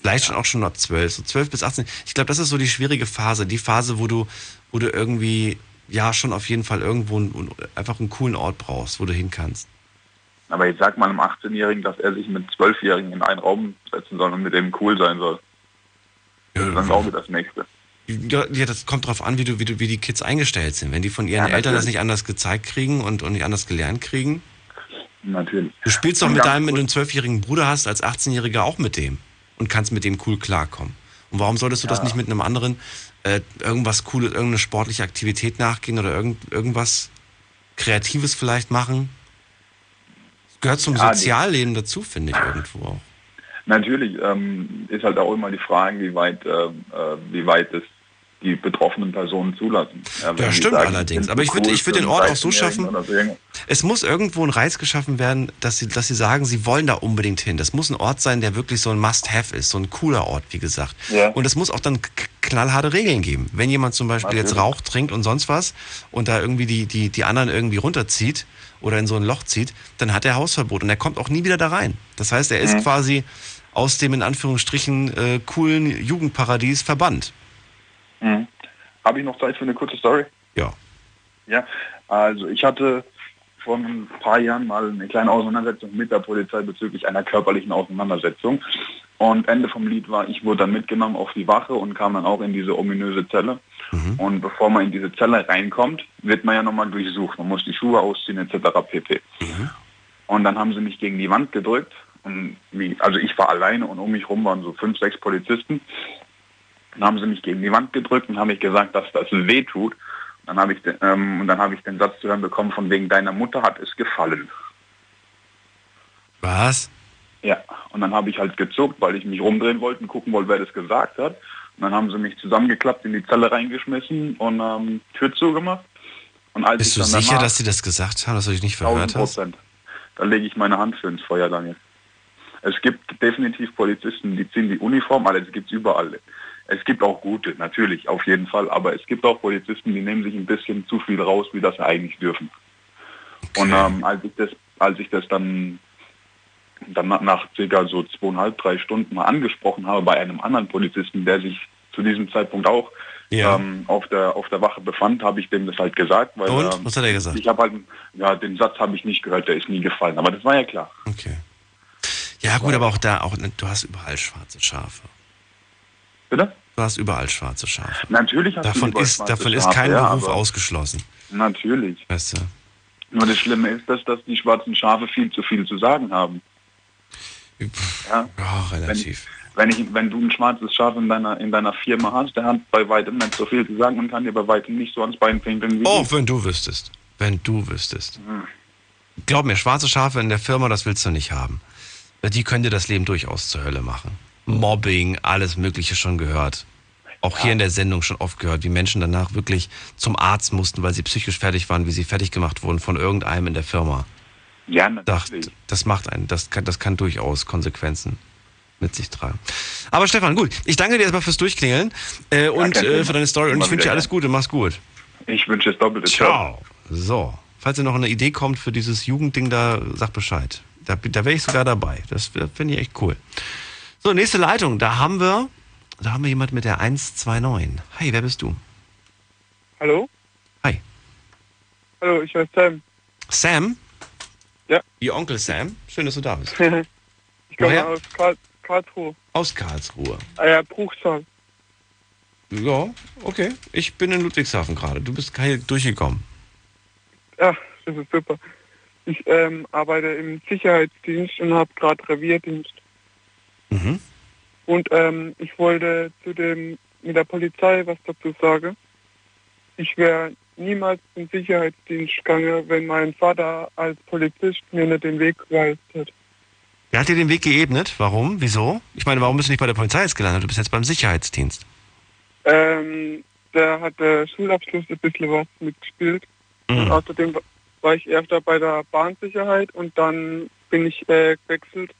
Vielleicht ja. schon auch schon ab zwölf, so zwölf bis achtzehn. Ich glaube, das ist so die schwierige Phase, die Phase, wo du, wo du irgendwie ja, schon auf jeden Fall irgendwo einen, einfach einen coolen Ort brauchst, wo du hin kannst. Aber jetzt sag mal einem achtzehnjährigen, dass er sich mit zwölfjährigen in einen Raum setzen soll und mit dem cool sein soll. Das ist dann auch wieder das Nächste. Ja, das kommt drauf an, wie du, wie du, wie die Kids eingestellt sind. Wenn die von ihren ja, Eltern das nicht anders gezeigt kriegen und, und nicht anders gelernt kriegen. Natürlich. Du spielst doch mit deinem, wenn du einen zwölfjährigen Bruder hast, als achtzehnjähriger auch mit dem. Und kannst mit dem cool klarkommen. Und warum solltest du ja. das nicht mit einem anderen äh, irgendwas Cooles, irgendeine sportliche Aktivität nachgehen oder irgend, irgendwas Kreatives vielleicht machen? Das gehört zum ja, Sozialleben die. dazu, finde ich, irgendwo auch. Natürlich ähm, ist halt auch immer die Frage, wie weit, äh, wie weit es die betroffenen Personen zulassen. Ja, ja stimmt sagen, allerdings. Aber ich würde ich würd den Ort auch so schaffen, so es muss irgendwo ein Reiz geschaffen werden, dass sie, dass sie sagen, sie wollen da unbedingt hin. Das muss ein Ort sein, der wirklich so ein Must-Have ist, so ein cooler Ort, wie gesagt. Ja. Und es muss auch dann knallharte Regeln geben. Wenn jemand zum Beispiel Natürlich. jetzt raucht, trinkt und sonst was und da irgendwie die, die, die anderen irgendwie runterzieht oder in so ein Loch zieht, dann hat er Hausverbot und er kommt auch nie wieder da rein. Das heißt, er ist mhm. quasi aus dem in Anführungsstrichen äh, coolen Jugendparadies verbannt. Mhm. Habe ich noch Zeit für eine kurze Story? Ja. Ja, also ich hatte vor ein paar Jahren mal eine kleine Auseinandersetzung mit der Polizei bezüglich einer körperlichen Auseinandersetzung. Und Ende vom Lied war, ich wurde dann mitgenommen auf die Wache und kam dann auch in diese ominöse Zelle. Mhm. Und bevor man in diese Zelle reinkommt, wird man ja nochmal durchsucht. Man muss die Schuhe ausziehen et cetera pp. Mhm. Und dann haben sie mich gegen die Wand gedrückt. Und wie, also ich war alleine und um mich rum waren so fünf, sechs Polizisten. Dann haben sie mich gegen die Wand gedrückt und haben mich gesagt, dass das weh tut. Und dann habe ich, de- ähm, und dann habe ich den Satz zu hören bekommen, von wegen deiner Mutter hat es gefallen. Was? Ja, und dann habe ich halt gezuckt, weil ich mich rumdrehen wollte und gucken wollte, wer das gesagt hat. Und dann haben sie mich zusammengeklappt, in die Zelle reingeschmissen und ähm, Tür zugemacht. Und als Bist ich du dann sicher, danach, dass sie das gesagt haben, dass du dich nicht verhört hast? tausend Prozent Da lege ich meine Hand für ins Feuer, Daniel. Es gibt definitiv Polizisten, die ziehen die Uniform, alles gibt es überall. Es gibt auch gute, natürlich, auf jeden Fall, aber es gibt auch Polizisten, die nehmen sich ein bisschen zu viel raus, wie das sie eigentlich dürfen. Okay. Und ähm, als ich das, als ich das dann, dann nach circa so zweieinhalb, drei Stunden mal angesprochen habe bei einem anderen Polizisten, der sich zu diesem Zeitpunkt auch ja. ähm, auf der auf der Wache befand, habe ich dem das halt gesagt. Weil, und? Ähm, was hat er gesagt? Ich habe halt, ja, den Satz habe ich nicht gehört, der ist nie gefallen, aber das war ja klar. Okay. Ja gut, aber auch da, auch du hast überall schwarze Schafe. Bitte? Du hast überall schwarze Schafe. Natürlich hast davon du ist, schwarze Davon Schafe, ist kein ja, Beruf ausgeschlossen. Natürlich. Weißt du? Nur das Schlimme ist, dass, dass die schwarzen Schafe viel zu viel zu sagen haben. Ja, ja relativ. Wenn, wenn, ich, wenn du ein schwarzes Schaf in deiner, in deiner Firma hast, der hat bei weitem nicht so viel zu sagen und kann dir bei weitem nicht so ans Bein pinkeln wie Oh, du. wenn du wüsstest. Wenn du wüsstest. Hm. Glaub mir, schwarze Schafe in der Firma, das willst du nicht haben. Die können dir das Leben durchaus zur Hölle machen. Mobbing, alles Mögliche schon gehört. Auch ja. hier in der Sendung schon oft gehört, wie Menschen danach wirklich zum Arzt mussten, weil sie psychisch fertig waren, wie sie fertig gemacht wurden von irgendeinem in der Firma. Ja, natürlich. Das, das macht einen, das kann, das kann durchaus Konsequenzen mit sich tragen. Aber Stefan, gut, ich danke dir erstmal fürs Durchklingeln äh, und äh, für deine Story und ich wünsche dir alles Gute, mach's gut. Ich wünsche es doppelte. Ciao. So, falls dir noch eine Idee kommt für dieses Jugendding da, sag Bescheid. Da, da wäre ich sogar dabei, das, das finde ich echt cool. So, nächste Leitung, da haben wir, da haben wir jemanden mit der eins zwei neun. Hi, wer bist du? Hallo? Hi. Hallo, ich heiße Sam. Sam? Ja. Ihr Onkel Sam? Schön, dass du da bist. Ich komme aus Karl- Karlsruhe. Aus Karlsruhe? Ah ja, Bruchsal. Ja, okay. Ich bin in Ludwigshafen gerade. Du bist hier durchgekommen. Ja, das ist super. Ich ähm, arbeite im Sicherheitsdienst und habe gerade Revierdienst. Mhm. Und ähm, ich wollte zu dem mit der Polizei was dazu sagen. Ich wäre niemals in Sicherheitsdienst gegangen, wenn mein Vater als Polizist mir nicht den Weg geweist hat. Er hat dir den Weg geebnet? Warum? Wieso? Ich meine, warum bist du nicht bei der Polizei jetzt gelandet? Du bist jetzt beim Sicherheitsdienst. Ähm, da hat der Schulabschluss ein bisschen was mitgespielt. Mhm. Und außerdem war ich erst bei der Bahnsicherheit und dann bin ich äh, gewechselt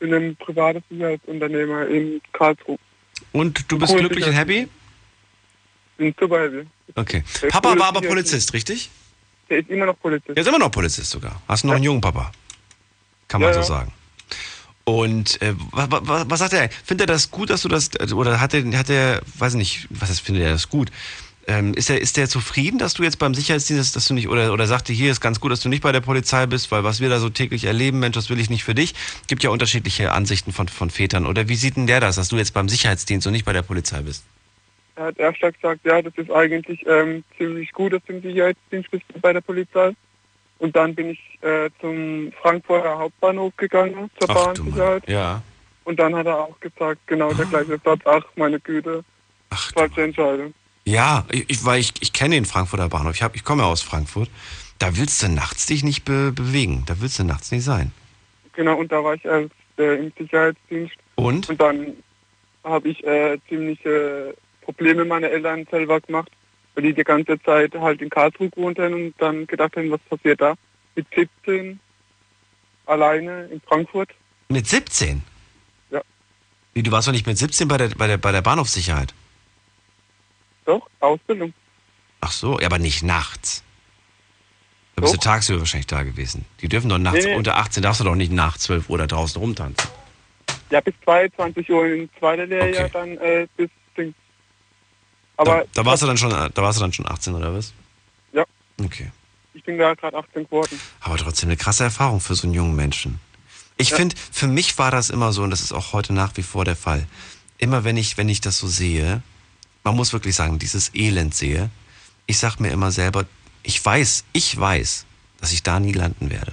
in einem privaten Sicherheitsunternehmer in Karlsruhe. Und du bist cool glücklich und happy? Ich bin super happy. Okay. Der Papa cool war aber Polizist, richtig? Der ist immer noch Polizist. Der ist immer noch Polizist sogar. Hast du noch ja. einen jungen Papa? Kann man ja, so ja. sagen. Und äh, was, was, was sagt er? Findet er das gut, dass du das, oder hat er, hat er, weiß nicht, was heißt, findet er das gut? Ähm, ist, der, ist der zufrieden, dass du jetzt beim Sicherheitsdienst, dass du nicht, oder, oder sagte hier, ist ganz gut, dass du nicht bei der Polizei bist, weil was wir da so täglich erleben, Mensch, das will ich nicht für dich. Gibt ja unterschiedliche Ansichten von, von Vätern. Oder wie sieht denn der das, dass du jetzt beim Sicherheitsdienst und nicht bei der Polizei bist? Er hat erst gesagt, ja, das ist eigentlich ähm, ziemlich gut, dass du im Sicherheitsdienst bist bei der Polizei. Und dann bin ich äh, zum Frankfurter Hauptbahnhof gegangen, zur ach, Bahnsicherheit. Ja. Und dann hat er auch gesagt, genau der gleiche Platz, ach meine Güte, ach, falsche Entscheidung. Ja, ich, weil ich, ich kenne den Frankfurter Bahnhof. Ich, hab, ich komme ja aus Frankfurt. Da willst du nachts dich nicht be- bewegen. Da willst du nachts nicht sein. Genau, und da war ich als, äh, im Sicherheitsdienst. Und? Und dann habe ich äh, ziemliche Probleme meiner Eltern selber gemacht, weil die die ganze Zeit halt in Karlsruhe gewohnt haben und dann gedacht haben, was passiert da? Mit siebzehn alleine in Frankfurt. Mit siebzehn? Ja. Nee, du warst doch nicht mit siebzehn bei der, bei der, bei der Bahnhofssicherheit? Doch, Ausbildung. Ach so, ja, aber nicht nachts. Da bist du tagsüber wahrscheinlich da gewesen. Die dürfen doch nachts, nee, nee. Unter achtzehn darfst du doch nicht nach zwölf Uhr da draußen rumtanzen. Ja, bis zweiundzwanzig Uhr im zweiten Lehrjahr, okay. Dann äh, bis... Aber da, da, warst du dann schon, da warst du dann schon achtzehn, oder was? Ja. Okay. Ich bin da gerade achtzehn geworden. Aber trotzdem eine krasse Erfahrung für so einen jungen Menschen. Ich ja. finde, für mich war das immer so, und das ist auch heute nach wie vor der Fall, immer wenn ich, wenn ich das so sehe... Man muss wirklich sagen, dieses Elend sehe. Ich sag mir immer selber, ich weiß, ich weiß, dass ich da nie landen werde.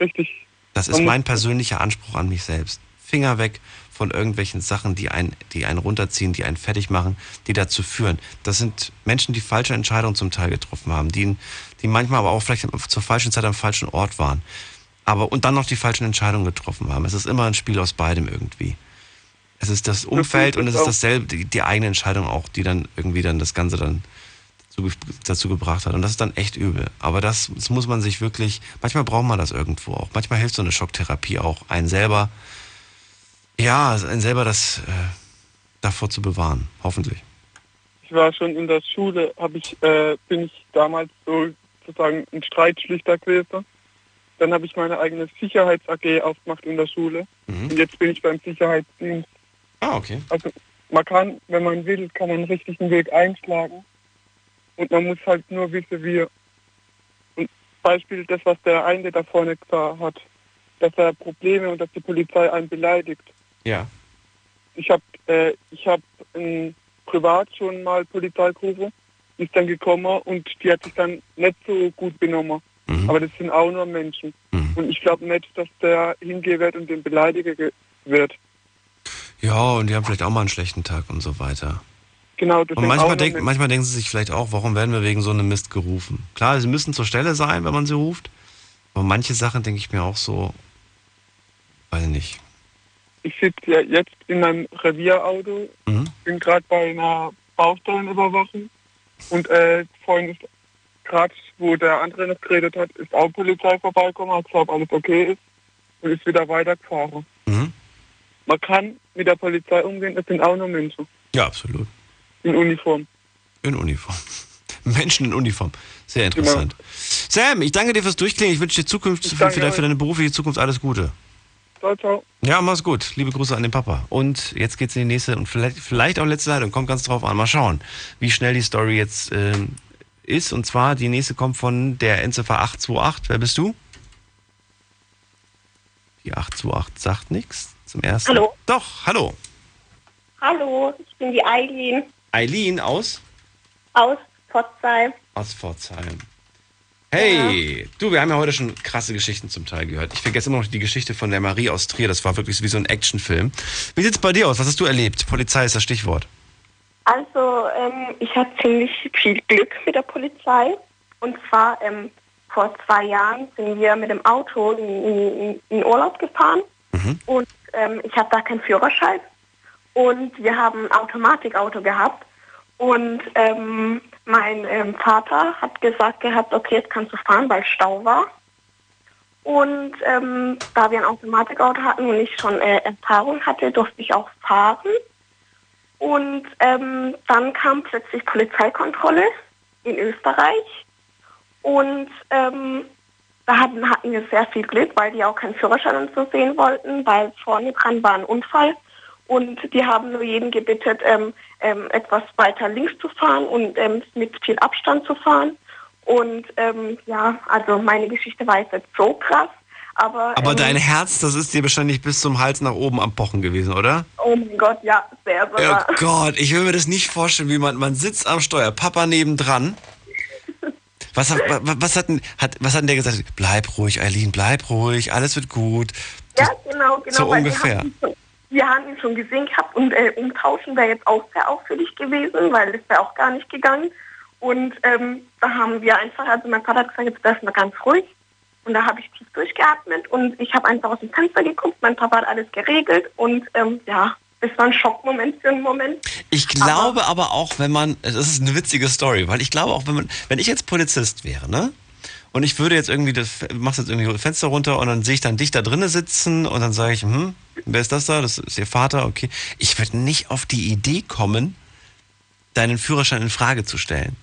Richtig. Das ist mein persönlicher Anspruch an mich selbst. Finger weg von irgendwelchen Sachen, die einen, die einen runterziehen, die einen fertig machen, die dazu führen. Das sind Menschen, die falsche Entscheidungen zum Teil getroffen haben, die, die manchmal aber auch vielleicht zur falschen Zeit am falschen Ort waren. Aber, und dann noch die falschen Entscheidungen getroffen haben. Es ist immer ein Spiel aus beidem irgendwie. Es ist das Umfeld und es ist dasselbe, die, die eigene Entscheidung auch, die dann irgendwie dann das Ganze dann dazu, dazu gebracht hat. Und das ist dann echt übel. Aber das, das muss man sich wirklich, manchmal braucht man das irgendwo auch. Manchmal hilft so eine Schocktherapie auch, einen selber, ja, einen selber das äh, davor zu bewahren, hoffentlich. Ich war schon in der Schule, hab ich, äh, bin ich damals so, sozusagen ein Streitschlichter gewesen. Dann habe ich meine eigene Sicherheits-A G aufgemacht in der Schule. Mhm. Und jetzt bin ich beim Sicherheitsdienst. Ah, okay. Also man kann, wenn man will, kann man einen richtigen Weg einschlagen und man muss halt nur wissen, wie. Und Beispiel das, was der eine da vorne gesagt hat, dass er Probleme und dass die Polizei einen beleidigt. Ja. Ich habe äh, ich habe ähm, privat schon mal Polizei gerufen, die ist dann gekommen und die hat sich dann nicht so gut benommen. Mhm. Aber das sind auch nur Menschen. Mhm. Und ich glaube nicht, dass der hingehen wird und den beleidigen wird. Ja, und die haben vielleicht auch mal einen schlechten Tag und so weiter. Genau. Das und manchmal, denk, manchmal denken sie sich vielleicht auch, warum werden wir wegen so einem Mist gerufen? Klar, sie müssen zur Stelle sein, wenn man sie ruft. Aber manche Sachen denke ich mir auch so, weiß nicht. Ich sitze ja jetzt in meinem Revierauto, mhm. bin gerade bei einer Baustellenüberwachung und äh, vorhin ist gerade, wo der andere noch geredet hat, ist auch Polizei vorbeigekommen, hat gesagt, ob alles okay ist und ist wieder weitergefahren. Mhm. Man kann mit der Polizei umgehen, es sind auch nur Menschen. Ja, absolut. In Uniform. In Uniform. Menschen in Uniform. Sehr interessant. Genau. Sam, ich danke dir fürs Durchklingen. Ich wünsche dir Zukunft, vielleicht für deine berufliche Zukunft alles Gute. Ciao, ciao. Ja, mach's gut. Liebe Grüße an den Papa. Und jetzt geht's in die nächste und vielleicht, vielleicht auch letzte Leitung. Kommt ganz drauf an. Mal schauen, wie schnell die Story jetzt ähm, ist. Und zwar, die nächste kommt von der Endziffer acht zwei acht. Wer bist du? Die acht zwei acht sagt nichts. Zum ersten. Hallo. Doch, hallo. Hallo, ich bin die Eileen. Eileen aus? Aus Pforzheim. Aus Pforzheim. Hey, ja. Du, wir haben ja heute schon krasse Geschichten zum Teil gehört. Ich vergesse immer noch die Geschichte von der Marie aus Trier. Das war wirklich wie so ein Actionfilm. Wie sieht's bei dir aus? Was hast du erlebt? Polizei ist das Stichwort. Also, ähm, ich hatte ziemlich viel Glück mit der Polizei. Und zwar ähm, vor zwei Jahren sind wir mit dem Auto in, in, in Urlaub gefahren. Mhm. Und ähm, ich habe da keinen Führerschein und wir haben ein Automatikauto gehabt und ähm, mein ähm, Vater hat gesagt gehabt, okay, jetzt kannst du fahren, weil Stau war. Und ähm, da wir ein Automatikauto hatten und ich schon äh, Erfahrung hatte, durfte ich auch fahren. Und ähm, dann kam plötzlich Polizeikontrolle in Österreich und ähm, Da hatten, hatten wir sehr viel Glück, weil die auch keinen Führerschein und so sehen wollten, weil vorne dran war ein Unfall Und die haben nur jeden gebeten, ähm, ähm, etwas weiter links zu fahren und ähm, mit viel Abstand zu fahren. Und ähm, ja, also meine Geschichte war jetzt nicht so krass. Aber, aber ähm, dein Herz, das ist dir wahrscheinlich bis zum Hals nach oben am Pochen gewesen, oder? Oh mein Gott, ja, sehr, sehr. Oh Gott, ich will mir das nicht vorstellen, wie man, man sitzt am Steuer, Papa nebendran. Was, was, was, hat, hat, was hat denn der gesagt? Bleib ruhig, Eileen, bleib ruhig, alles wird gut. Das, ja, genau, genau. So ungefähr. Wir haben ihn schon gesehen gehabt und äh, umtauschen wäre jetzt auch sehr auffällig gewesen, weil das wäre auch gar nicht gegangen. Und ähm, da haben wir einfach, also mein Vater hat gesagt, jetzt bleib mal ganz ruhig. Und da habe ich tief durchgeatmet und ich habe einfach aus dem Fenster geguckt. Mein Papa hat alles geregelt und ähm, ja, das war ein Schockmoment für einen Moment. Ich glaube aber, aber auch, wenn man, das ist eine witzige Story, weil ich glaube auch, wenn man, wenn ich jetzt Polizist wäre, ne? Und ich würde jetzt irgendwie, das, machst jetzt irgendwie das Fenster runter und dann sehe ich dann dich da drinnen sitzen und dann sage ich, hm, wer ist das da? Das ist ihr Vater, okay. Ich würde nicht auf die Idee kommen, deinen Führerschein in Frage zu stellen.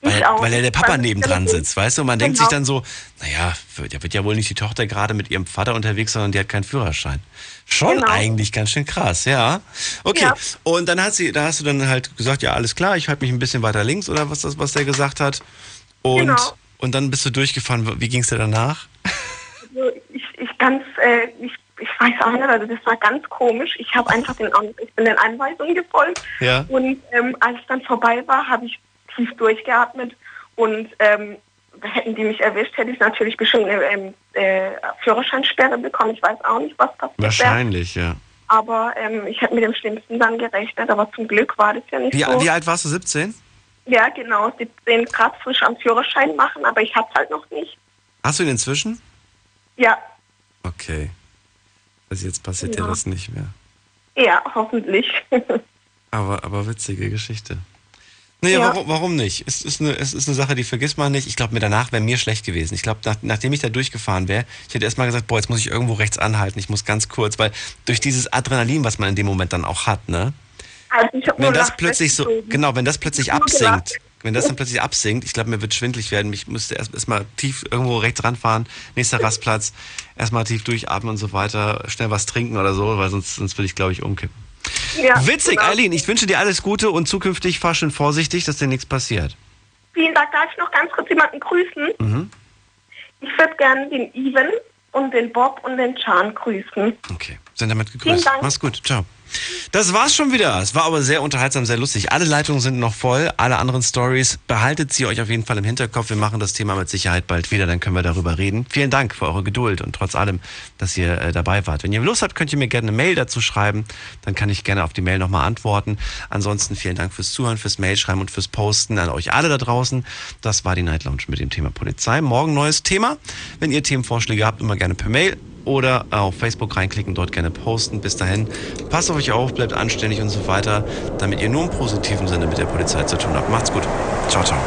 Weil, weil ja der Papa nebendran sitzt, weißt du? Und man denkt sich dann so, naja, da wird ja wohl nicht die Tochter gerade mit ihrem Vater unterwegs, sondern die hat keinen Führerschein. Schon genau. Eigentlich ganz schön krass, ja. Okay, ja. Und dann hat sie, da hast du dann halt gesagt, ja, alles klar, ich halte mich ein bisschen weiter links oder was das, was der gesagt hat. Und, genau. Und dann bist du durchgefahren. Wie ging es dir danach? Also ich, ich ganz, äh, ich, ich weiß auch nicht, also das war ganz komisch. Ich habe einfach den, ich bin den Anweisungen gefolgt. Ja. Und ähm, als es dann vorbei war, habe ich tief durchgeatmet und ähm, hätten die mich erwischt, hätte ich natürlich bestimmt eine ähm, äh, Führerscheinsperre bekommen. Ich weiß auch nicht, was passiert. Wahrscheinlich, wäre. Ja. Aber ähm, ich hätte mit dem Schlimmsten dann gerechnet, aber zum Glück war das ja nicht wie, so. Wie alt warst du, siebzehn? Ja, genau, siebzehn, gerade frisch am Führerschein machen, aber ich hab's halt noch nicht. Hast du ihn inzwischen? Ja. Okay. Also jetzt passiert ja. dir das nicht mehr. Ja, hoffentlich. aber, aber witzige Geschichte. Naja, ja. warum, warum nicht? Es ist, eine, es ist eine Sache, die vergisst man nicht. Ich glaube, mir danach wäre mir schlecht gewesen. Ich glaube, nach, nachdem ich da durchgefahren wäre, ich hätte erstmal gesagt, boah, jetzt muss ich irgendwo rechts anhalten. Ich muss ganz kurz, weil durch dieses Adrenalin, was man in dem Moment dann auch hat, ne? Also ich hab wenn das plötzlich so, genau, wenn das plötzlich absinkt, wenn das dann plötzlich absinkt, ich glaube, mir wird schwindelig werden. Ich müsste erst, erst mal tief irgendwo rechts ranfahren, nächster Rastplatz, erstmal tief durchatmen und so weiter, schnell was trinken oder so, weil sonst, sonst würde ich, glaube ich, umkippen. Ja, witzig, genau. Eileen, ich wünsche dir alles Gute und zukünftig fahr schön vorsichtig, dass dir nichts passiert. Vielen Dank, darf ich noch ganz kurz jemanden grüßen? Mhm. Ich würde gerne den Ivan und den Bob und den Can grüßen. Okay, sind damit gegrüßt. Vielen Dank. Mach's gut, ciao. Das war's schon wieder. Es war aber sehr unterhaltsam, sehr lustig. Alle Leitungen sind noch voll, alle anderen Stories. Behaltet sie euch auf jeden Fall im Hinterkopf. Wir machen das Thema mit Sicherheit bald wieder, dann können wir darüber reden. Vielen Dank für eure Geduld und trotz allem, dass ihr äh, dabei wart. Wenn ihr Lust habt, könnt ihr mir gerne eine Mail dazu schreiben. Dann kann ich gerne auf die Mail nochmal antworten. Ansonsten vielen Dank fürs Zuhören, fürs Mailschreiben und fürs Posten an euch alle da draußen. Das war die Night Lounge mit dem Thema Polizei. Morgen neues Thema. Wenn ihr Themenvorschläge habt, immer gerne per Mail oder auf Facebook reinklicken, dort gerne posten. Bis dahin, passt auf euch auf, bleibt anständig und so weiter, damit ihr nur im positiven Sinne mit der Polizei zu tun habt. Macht's gut. Ciao, ciao.